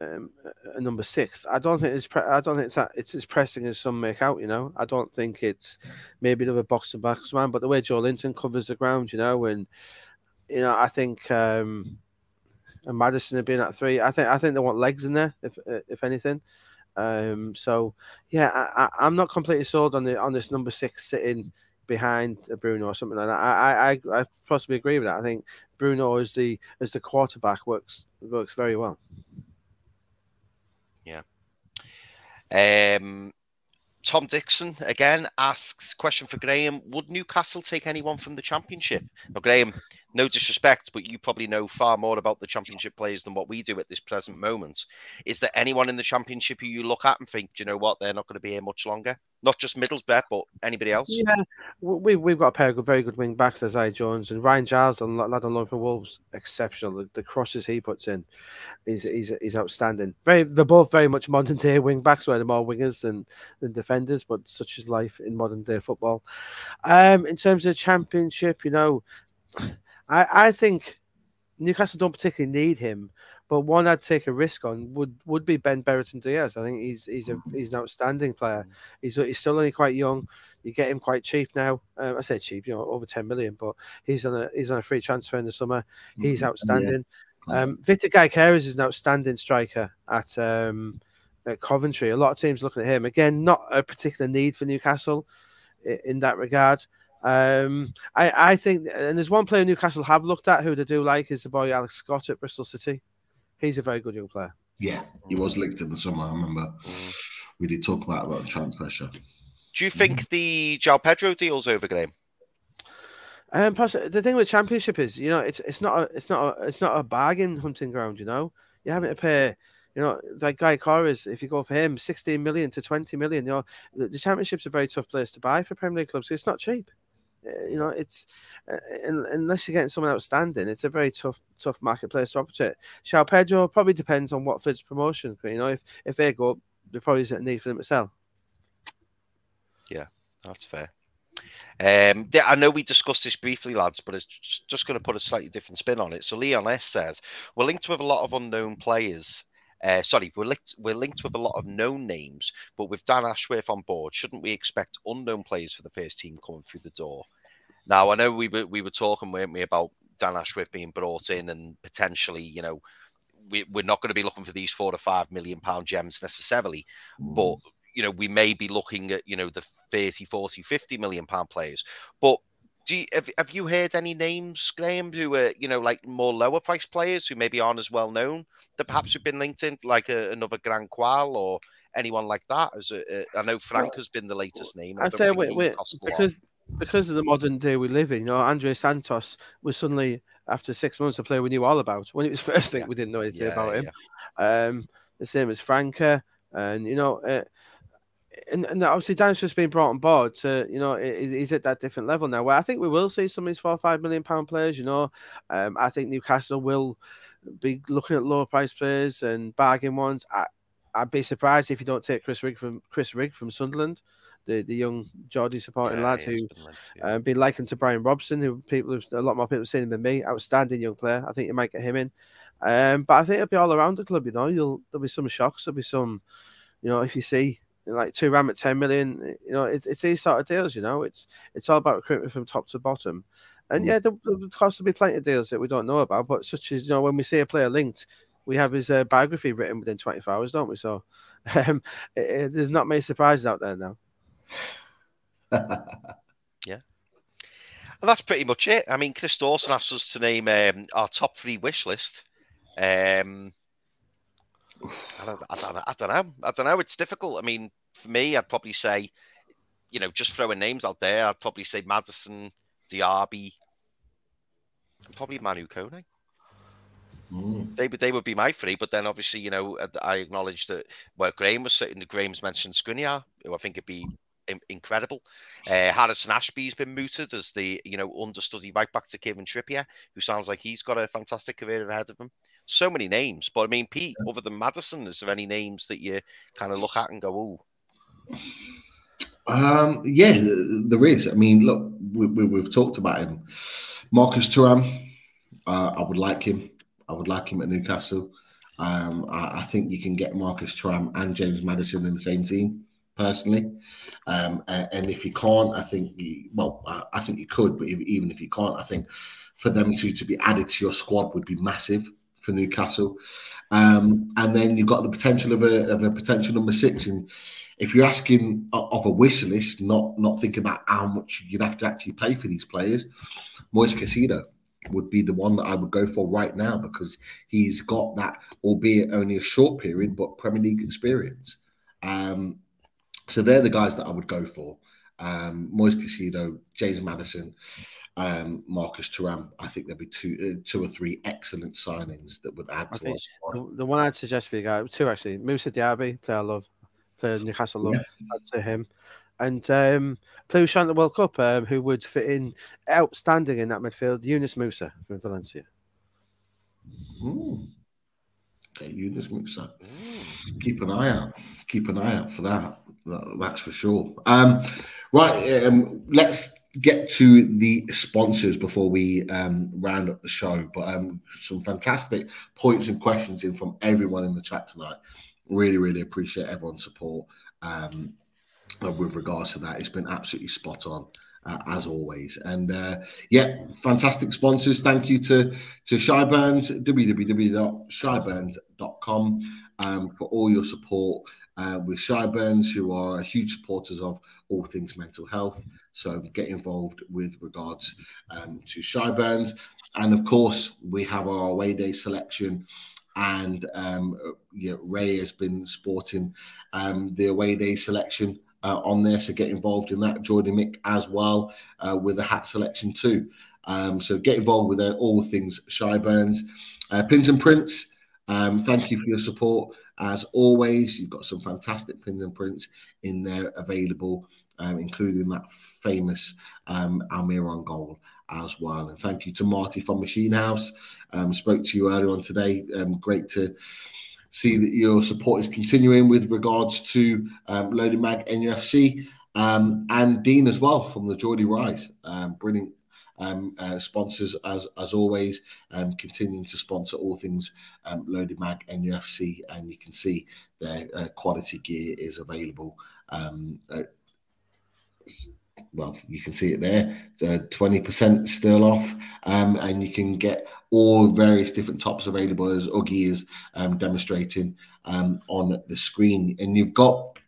um, uh, number six. I don't think it's. Pre- I don't think it's, that, it's as pressing as some make out. You know, I don't think it's maybe another box to box man, but the way Joe Linton covers the ground, you know, and you know, I think um, and Maddison have been at three. I think I think they want legs in there, if if anything. Um, so yeah, I, I, I'm not completely sold on the on this number six sitting behind Bruno or something like that. I, I I possibly agree with that. I think Bruno as the as the quarterback works works very well. Yeah. Um, Tom Dixon again asks, question for Graham: would Newcastle take anyone from the Championship? Now, Graham, no disrespect, but you probably know far more about the Championship players than what we do at this present moment. Is there anyone in the Championship who you look at and think, do you know what, they're not going to be here much longer? Not just Middlesbrough, but anybody else? Yeah, we, we've got a pair of very good wing backs, Isaiah Jones and Ryan Giles, the lad on loan for Wolves. Exceptional. The, the crosses he puts in is is is outstanding. Very, they're both very much modern day wing backs, where they're more wingers than, than defenders, but such is life in modern day football. Um, in terms of Championship, you know, I, I think Newcastle don't particularly need him, but one I'd take a risk on would, would be Ben Brereton-Diaz. I think he's he's a he's an outstanding player. He's he's still only quite young. You get him quite cheap now. Um, I say cheap, you know, over ten million, but he's on a he's on a free transfer in the summer. He's outstanding. Yeah. Um, Victor Gyökeres is an outstanding striker at um, at Coventry. A lot of teams looking at him again. Not a particular need for Newcastle in that regard. Um, I, I think, and there's one player Newcastle have looked at who they do like, is the boy Alex Scott at Bristol City. He's a very good young player. Yeah, he was linked in the summer. I remember we did talk about a lot of transfer. Do you think the João Pedro deal's over, Graham? Um, plus the thing with the Championship is, you know, it's it's not a, it's not a, it's not a bargain hunting ground. You know, you're having to pay. You know, like Gyökeres, if you go for him, sixteen million to twenty million. You know, the Championship's a very tough place to buy for Premier League clubs. So it's not cheap. You know, it's uh, unless you're getting someone outstanding, it's a very tough, tough marketplace to operate. João Pedro probably depends on Watford's promotion. You know, if, if they go up, there probably isn't a need for them to sell. Yeah, that's fair. Um, I know we discussed this briefly, lads, but it's just going to put a slightly different spin on it. So Leon S says, we're linked with a lot of unknown players. Uh, sorry, we're linked, we're linked with a lot of known names, but with Dan Ashworth on board, shouldn't we expect unknown players for the first team coming through the door? Now, I know we were, we were talking, weren't we, about Dan Ashworth being brought in and potentially, you know, we, we're not going to be looking for these four to five million pound gems necessarily, but, you know, we may be looking at, you know, the thirty, forty, fifty million pound players. But do you, have, have you heard any names, Graham, who are, you know, like more lower price players who maybe aren't as well known that perhaps have been linked in, like a, another Grand Qual or anyone like that? As a, a, I know Frank has been the latest name. I, I say we, we, because because of the modern day we live in, you know, Andre Santos was suddenly, after six months, a player we knew all about. When it was first thing, yeah. we didn't know anything yeah, about him. Yeah. Um, the same as Franca, and, you know... Uh, And, and obviously, Dan's just been brought on board to, you know, he's at that different level now where I think we will see some of these four or five million pound players, you know. Um, I think Newcastle will be looking at lower price players and bargain ones. I, I'd be surprised if you don't take Chris Rigg from Chris Rigg from Sunderland, the, the young Geordie supporting yeah, lad who been, led, yeah. uh, been likened to Brian Robson, who people a lot more people have seen him than me. Outstanding young player. I think you might get him in. Um, but I think it'll be all around the club, you know. You'll there'll be some shocks, there'll be some, you know, if you see like two Ram at ten million, you know, it's, it's these sort of deals, you know, it's it's all about recruitment from top to bottom. And yeah, there of course will be plenty of deals that we don't know about, but such as, you know, when we see a player linked, we have his uh, biography written within twenty-four hours, don't we? So um, it, it, there's not many surprises out there now. Yeah. And that's pretty much it. I mean, Chris Dawson asked us to name um, our top three wish list. Um, I don't, I, don't, I don't know. I don't know. It's difficult. I mean, for me, I'd probably say, you know, just throwing names out there, I'd probably say Maddison, Diaby, and probably Manu Kone. Mm. They would they would be my three, but then obviously, you know, I acknowledge that where Graham was sitting, Graham's mentioned Skriniar, who I think would be in- incredible. Uh, Harrison Ashby's been mooted as the, you know, understudy right back to Kevin Trippier, who sounds like he's got a fantastic career ahead of him. So many names, but I mean, Pete, other than Maddison, is there any names that you kind of look at and go, oh? Um, yeah, there is. I mean, look, we, we, we've talked about him. Marcus Thuram, uh, I would like him. I would like him at Newcastle. Um, I, I think you can get Marcus Thuram and James Maddison in the same team, personally. Um, and, and if you can't, I think, you, well, I, I think you could, but if, even if you can't, I think for them two to be added to your squad would be massive. For Newcastle, um, and then you've got the potential of a of a potential number six. And if you're asking of a wish list, not not thinking about how much you'd have to actually pay for these players, Moise Caicedo would be the one that I would go for right now because he's got that, albeit only a short period, but Premier League experience. Um, so they're the guys that I would go for: um, Moise Caicedo, James Maddison. um, Marcus Thuram. I think there'd be two uh, two or three excellent signings that would add I to our squad. The one I'd suggest for you guys, two actually, Moussa Diaby, player I love, player Newcastle love, yeah. I'd say him. And um, player who's at the World Cup, um, who would fit in outstanding in that midfield, Yunus Musa from Valencia. Ooh. Okay, Yunus Musa. Ooh. Keep an eye out. Keep an eye out for that. that that's for sure. Um, right, um, let's get to the sponsors before we um, round up the show. But um, some fantastic points and questions in from everyone in the chat tonight. Really, really appreciate everyone's support. Um, with regards to that, it's been absolutely spot on uh, as always, and uh, yeah, fantastic sponsors. Thank you to to Shyburns, w w w dot shyburns dot com, um, for all your support uh, with Shyburns, who are huge supporters of all things mental health. So get involved with regards um, to Shyburns, and of course we have our away day selection. And um, yeah, Ray has been sporting um, the away day selection. Uh, on there, so get involved in that. Jordan Mick as well uh, with the hat selection too. Um, so get involved with uh, all things Shyburns. Uh, Pins and Prints, um, thank you for your support as always. You've got some fantastic pins and prints in there available, um, including that famous um, Almiron goal as well. And thank you to Marty from Machine House. Um, spoke to you earlier on today. Um, great to see that your support is continuing with regards to um, Loaded Mag N U F C, um, and Dean as well from the Geordie Rise. Um, brilliant um, uh, sponsors as as always, um, continuing to sponsor all things um, Loaded Mag N U F C, and you can see their uh, quality gear is available. Um, uh, well, you can see it there, uh, twenty percent still off, um, and you can get all various different tops available, as Oogie is um, demonstrating um, on the screen. And you've got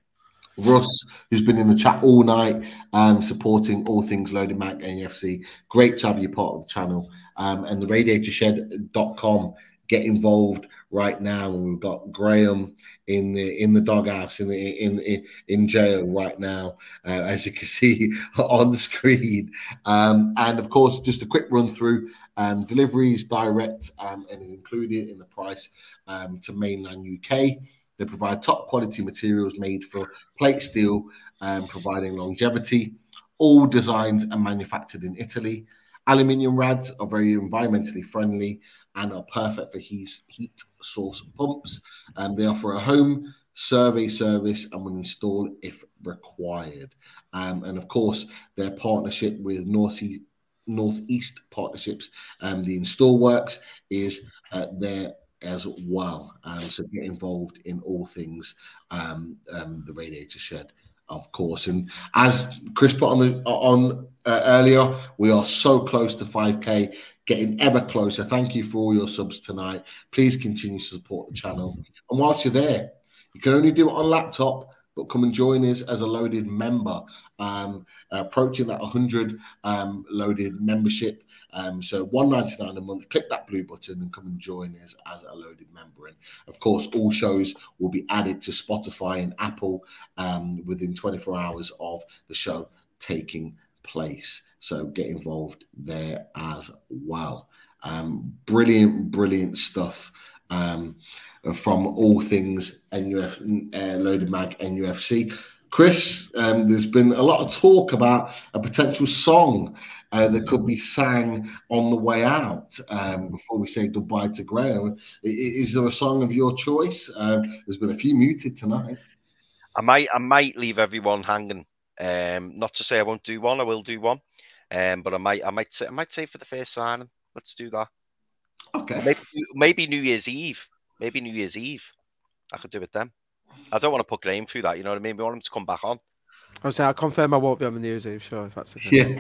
Russ, who's been in the chat all night, um, supporting all things Loaded Mac N F C. Great to have you part of the channel. Um, and the radiator shed dot com, get involved right now. And we've got Graham in the in the doghouse, in the, in in, in jail right now, uh, as you can see on the screen. Um, and of course, just a quick run through: um, deliveries direct, um, and is included in the price um, to mainland U K. They provide top quality materials made for plate steel, um, providing longevity. All designed and manufactured in Italy. Aluminium rads are very environmentally friendly and are perfect for heat, heat source pumps. Um, they offer a home survey service and will install if required. Um, and of course, their partnership with North East, North East Partnerships, um, the Install Works, is uh, there as well. Um, so get involved in all things um, um, the Radiator Shed, of course. And as Chris put on the, on uh, earlier, we are so close to five K, getting ever closer. Thank you for all your subs tonight. Please continue to support the channel. And whilst you're there, you can only do it on laptop, but come and join us as a Loaded member, um, approaching that one hundred um, Loaded membership. Um, so one ninety-nine a month. Click that blue button and come and join us as a Loaded member. And of course, all shows will be added to Spotify and Apple um, within twenty-four hours of the show taking place. So get involved there as well. Um, brilliant, brilliant stuff um, from all things N U F, uh, Loaded Mag N U F C. Chris, um, there's been a lot of talk about a potential song uh, that could be sang on the way out um, before we say goodbye to Graham. Is there a song of your choice? Uh, there's been a few muted tonight. I might, I might leave everyone hanging. Um, not to say I won't do one. I will do one, um, but I might, I might, say, I might say for the first signing. Let's do that. Okay. Maybe, maybe New Year's Eve. Maybe New Year's Eve. I could do it then. I don't want to put Graham through that, you know what I mean? We want him to come back on. I was saying, I'll confirm I won't be on the news, I'm sure, if that's the thing.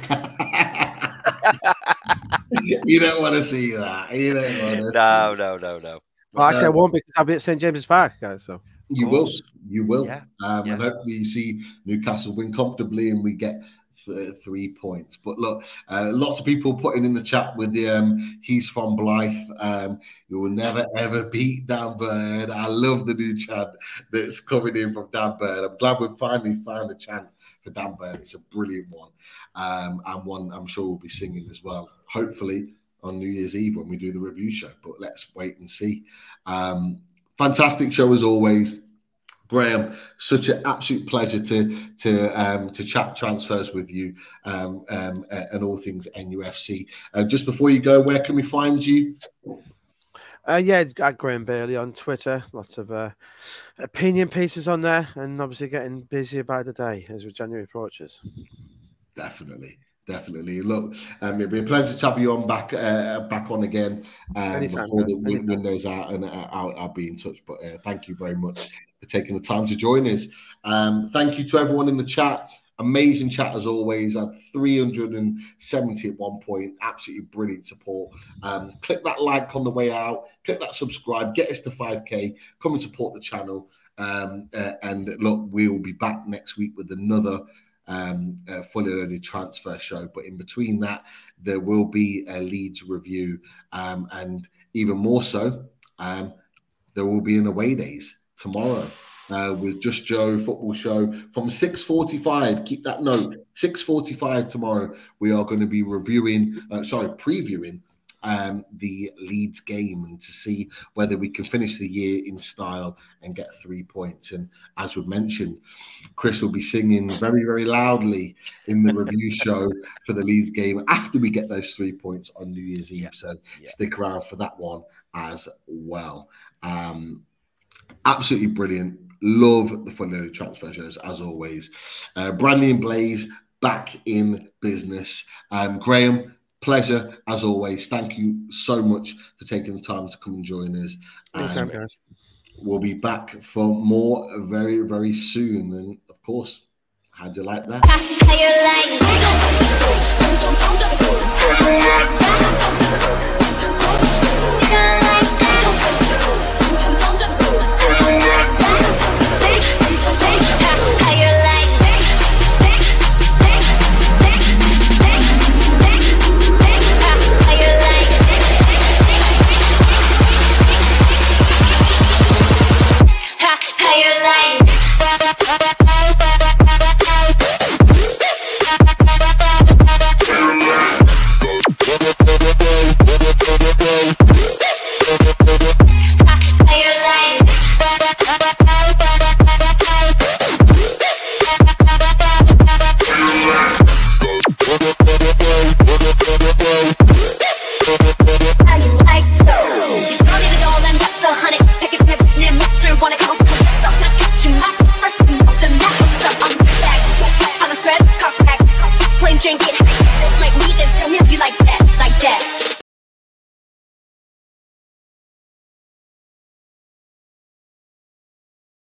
Yeah. You don't want to see that. You don't want to no, no, no, no. Well, actually, um, I won't, because I'll be at Saint James's Park, guys, so. You will. You will. Yeah. Um, yeah. And hopefully you see Newcastle win comfortably and we get th- three points. But look, uh, lots of people putting in the chat with the um, he's from Blyth. Um, you will never, ever beat Dan Burn. I love the new chant that's coming in from Dan Burn. I'm glad we finally found a chant for Dan Burn. It's a brilliant one, um, and one I'm sure we'll be singing as well, hopefully on New Year's Eve when we do the review show, but let's wait and see. Um, fantastic show as always. Graham, such an absolute pleasure to to um, to chat transfers with you um, um, and all things N U F C. Uh, just before you go, where can we find you? Uh, yeah, at Graham Bailey on Twitter. Lots of uh, opinion pieces on there, and obviously getting busier by the day as January approaches. Definitely. Definitely. Look, um, it'd be a pleasure to have you on back uh, back on again um, anytime, before the anytime. window's out, and uh, I'll, I'll be in touch. But uh, thank you very much for taking the time to join us. Um, thank you to everyone in the chat. Amazing chat as always. I had three hundred seventy at one point. Absolutely brilliant support. Um, click that like on the way out. Click that subscribe. Get us to five K. Come and support the channel. Um, uh, and look, we'll be back next week with another Um, uh, fully loaded transfer show, but in between that there will be a Leeds review, um, and even more so um, there will be an away days tomorrow uh, with Just Joe football show from six forty-five. Keep that note, six forty-five tomorrow we are going to be reviewing uh, sorry previewing um, the Leeds game, and to see whether we can finish the year in style and get three points. And as we mentioned, Chris will be singing very, very loudly in the review show for the Leeds game after we get those three points on New Year's Eve. So yeah. Stick around for that one as well. Um, absolutely brilliant. Love the Fully Loaded Transfer shows as always. Uh, Brandy and Blaze back in business. Um, Graham, pleasure as always. Thank you so much for taking the time to come and join us. Anytime, guys. We'll be back for more very, very soon. And of course, how'd you like that?